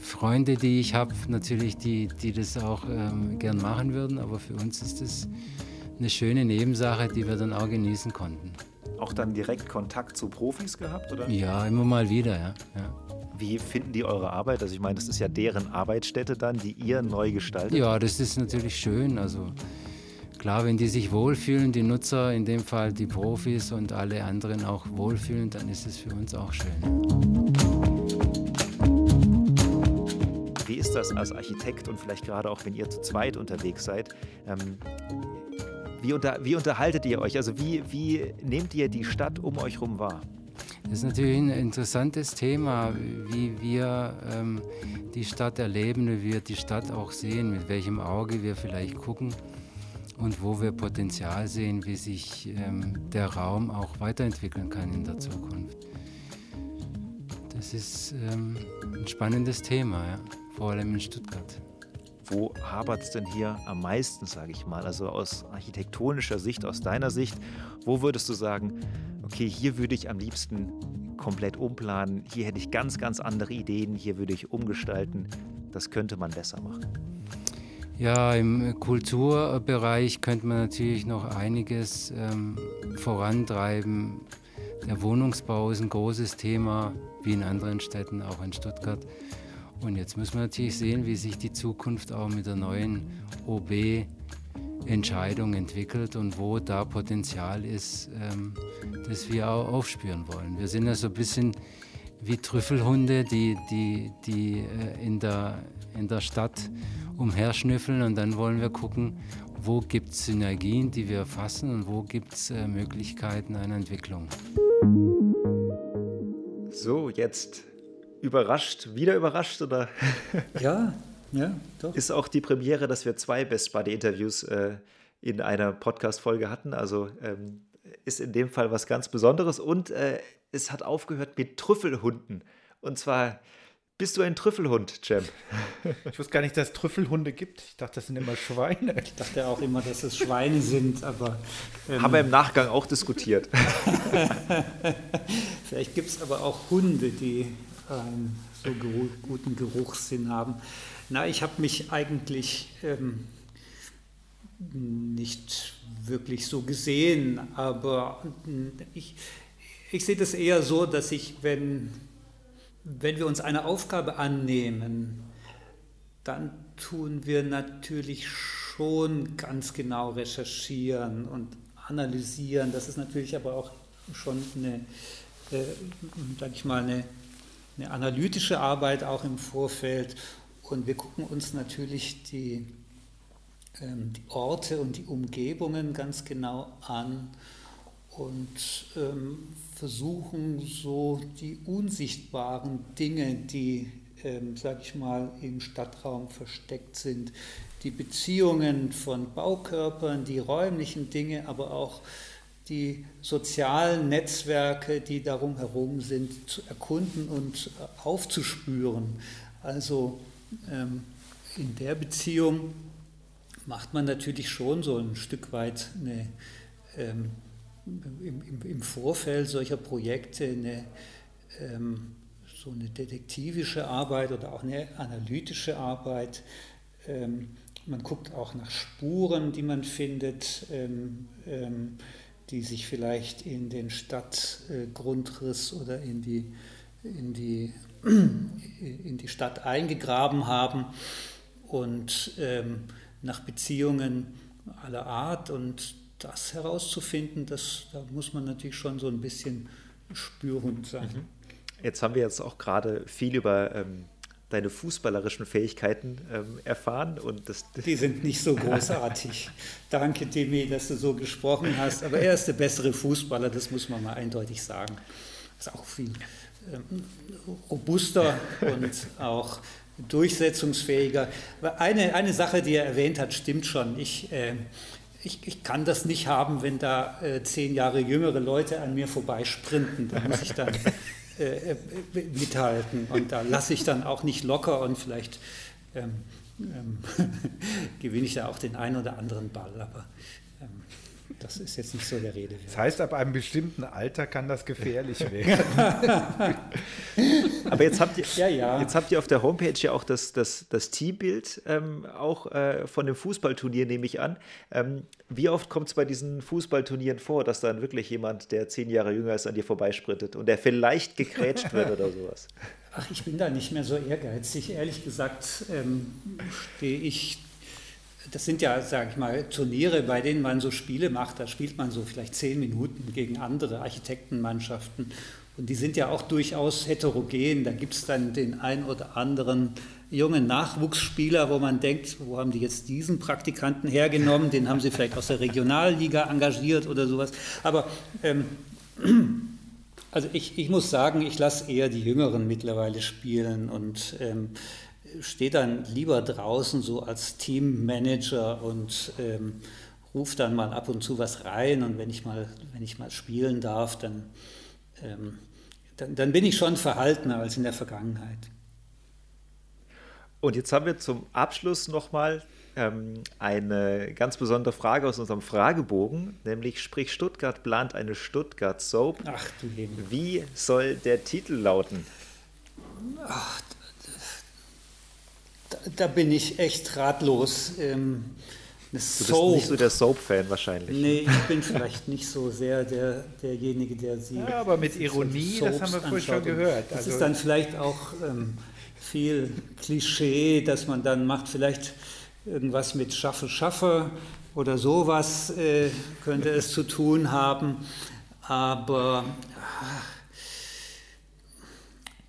Freunde, die ich habe, natürlich, die das auch gern machen würden, aber für uns ist das eine schöne Nebensache, die wir dann auch genießen konnten. Auch dann direkt Kontakt zu Profis gehabt, oder? Ja, immer mal wieder, ja. Wie finden die eure Arbeit? Also ich meine, das ist ja deren Arbeitsstätte dann, die ihr neu gestaltet. Ja, das ist natürlich schön. Also klar, wenn die sich wohlfühlen, die Nutzer, in dem Fall die Profis und alle anderen auch wohlfühlen, dann ist es für uns auch schön. Wie ist das als Architekt und vielleicht gerade auch, wenn ihr zu zweit unterwegs seid? Wie unterhaltet ihr euch? Also wie nehmt ihr die Stadt um euch herum wahr? Das ist natürlich ein interessantes Thema, wie wir die Stadt erleben, wie wir die Stadt auch sehen, mit welchem Auge wir vielleicht gucken und wo wir Potenzial sehen, wie sich der Raum auch weiterentwickeln kann in der Zukunft. Das ist ein spannendes Thema, ja, vor allem in Stuttgart. Wo hapert es denn hier am meisten, sage ich mal? Also aus architektonischer Sicht, aus deiner Sicht, wo würdest du sagen, okay, hier würde ich am liebsten komplett umplanen, hier hätte ich ganz, ganz andere Ideen, hier würde ich umgestalten, das könnte man besser machen? Ja, im Kulturbereich könnte man natürlich noch einiges vorantreiben. Der Wohnungsbau ist ein großes Thema, wie in anderen Städten, auch in Stuttgart. Und jetzt müssen wir natürlich sehen, wie sich die Zukunft auch mit der neuen OB-Entscheidung entwickelt und wo da Potenzial ist, das wir auch aufspüren wollen. Wir sind ja so ein bisschen wie Trüffelhunde, die in der Stadt umherschnüffeln und dann wollen wir gucken, wo gibt es Synergien, die wir erfassen und wo gibt es Möglichkeiten einer Entwicklung. So, jetzt wieder überrascht, oder? Ja, doch. Ist auch die Premiere, dass wir 2 Best Buddy-Interviews in einer Podcast-Folge hatten. Also ist in dem Fall was ganz Besonderes. Und es hat aufgehört mit Trüffelhunden. Und zwar, bist du ein Trüffelhund, Cem? Ich wusste gar nicht, dass es Trüffelhunde gibt. Ich dachte, das sind immer Schweine. Ich dachte auch immer, dass es Schweine sind, aber... haben wir im Nachgang auch diskutiert. Vielleicht gibt es aber auch Hunde, die einen so guten Geruchssinn haben. Na, ich habe mich eigentlich nicht wirklich so gesehen, aber ich sehe das eher so, dass ich, wenn wir uns eine Aufgabe annehmen, dann tun wir natürlich schon ganz genau recherchieren und analysieren. Das ist natürlich aber auch schon eine analytische Arbeit auch im Vorfeld. Und wir gucken uns natürlich die Orte und die Umgebungen ganz genau an und versuchen so die unsichtbaren Dinge, die sage ich mal, im Stadtraum versteckt sind. Die Beziehungen von Baukörpern, die räumlichen Dinge, aber auch die sozialen Netzwerke, die darum herum sind, zu erkunden und aufzuspüren. Also in der Beziehung macht man natürlich schon so ein Stück weit eine, im Vorfeld solcher Projekte so eine detektivische Arbeit oder auch eine analytische Arbeit. Man guckt auch nach Spuren, die man findet, die sich vielleicht in den Stadtgrundriss oder in die Stadt eingegraben haben, und nach Beziehungen aller Art, und das herauszufinden, da muss man natürlich schon so ein bisschen spürend sein. Jetzt haben wir jetzt auch gerade viel über deine fußballerischen Fähigkeiten erfahren. Und die sind nicht so großartig. Danke, Demi, dass du so gesprochen hast. Aber er ist der bessere Fußballer, das muss man mal eindeutig sagen. Ist auch viel robuster und auch durchsetzungsfähiger. Eine Sache, die er erwähnt hat, stimmt schon. Ich kann das nicht haben, wenn da 10 Jahre jüngere Leute an mir vorbeisprinten. Da muss ich dann mithalten, und da lasse ich dann auch nicht locker, und vielleicht gewinne ich da auch den einen oder anderen Ball, aber das ist jetzt nicht so der Rede wert. Das heißt, ab einem bestimmten Alter kann das gefährlich werden. Aber jetzt habt ihr auf der Homepage ja auch das Teambild auch von dem Fußballturnier, nehme ich an. Wie oft kommt es bei diesen Fußballturnieren vor, dass dann wirklich jemand, der 10 Jahre jünger ist, an dir vorbeisprintet und der vielleicht gegrätscht wird oder sowas? Ach, ich bin da nicht mehr so ehrgeizig. Ehrlich gesagt stehe ich... Das sind ja, sage ich mal, Turniere, bei denen man so Spiele macht. Da spielt man so vielleicht 10 Minuten gegen andere Architektenmannschaften. Und die sind ja auch durchaus heterogen. Da gibt es dann den ein oder anderen jungen Nachwuchsspieler, wo man denkt, wo haben die jetzt diesen Praktikanten hergenommen? Den haben sie vielleicht aus der Regionalliga engagiert oder sowas. Aber also ich muss sagen, ich lasse eher die Jüngeren mittlerweile spielen und stehe dann lieber draußen so als Teammanager und ruft dann mal ab und zu was rein, und wenn ich mal spielen darf, dann bin ich schon verhaltener als in der Vergangenheit. Und jetzt haben wir zum Abschluss nochmal eine ganz besondere Frage aus unserem Fragebogen, nämlich sprich Stuttgart plant eine Stuttgart Soap. Ach du Himmel. Wie soll der Titel lauten? Ach, da bin ich echt ratlos. Du bist nicht so der Soap-Fan wahrscheinlich. Nee, ich bin vielleicht nicht so sehr derjenige, der sie... Ja, aber mit Ironie, das haben wir vorhin schon gehört. Das ist dann vielleicht auch viel Klischee, dass man dann macht, vielleicht irgendwas mit Schaffe oder sowas könnte es zu tun haben. Aber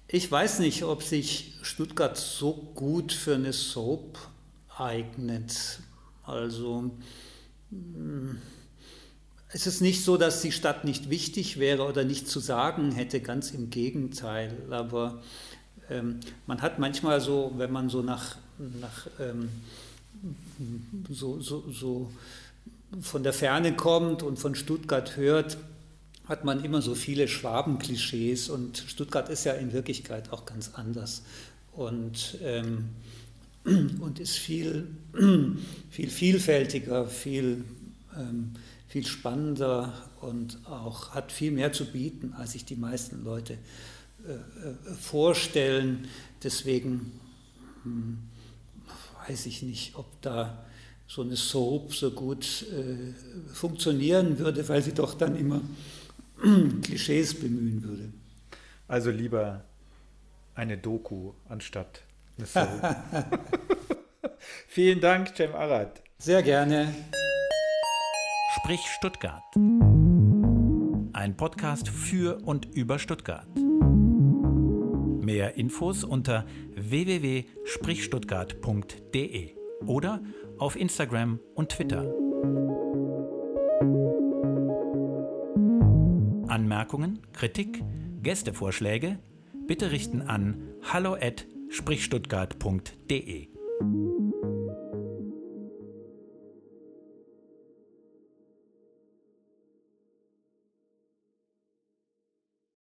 ich weiß nicht, ob sich Stuttgart so gut für eine Soap eignet. Also es ist nicht so, dass die Stadt nicht wichtig wäre oder nichts zu sagen hätte, ganz im Gegenteil. Aber man hat manchmal so, wenn man so nach von der Ferne kommt und von Stuttgart hört, hat man immer so viele Schwaben-Klischees, und Stuttgart ist ja in Wirklichkeit auch ganz anders. Und ist viel vielfältiger, viel spannender und auch hat viel mehr zu bieten, als sich die meisten Leute vorstellen. Deswegen weiß ich nicht, ob da so eine Soap so gut funktionieren würde, weil sie doch dann immer Klischees bemühen würde. Also lieber eine Doku anstatt eine Soap. Vielen Dank, Cem Arat. Sehr gerne. Sprich Stuttgart. Ein Podcast für und über Stuttgart. Mehr Infos unter www.sprichstuttgart.de oder auf Instagram und Twitter. Anmerkungen, Kritik, Gästevorschläge bitte richten an hallo@stuttgart.de. www.sprichstuttgart.de.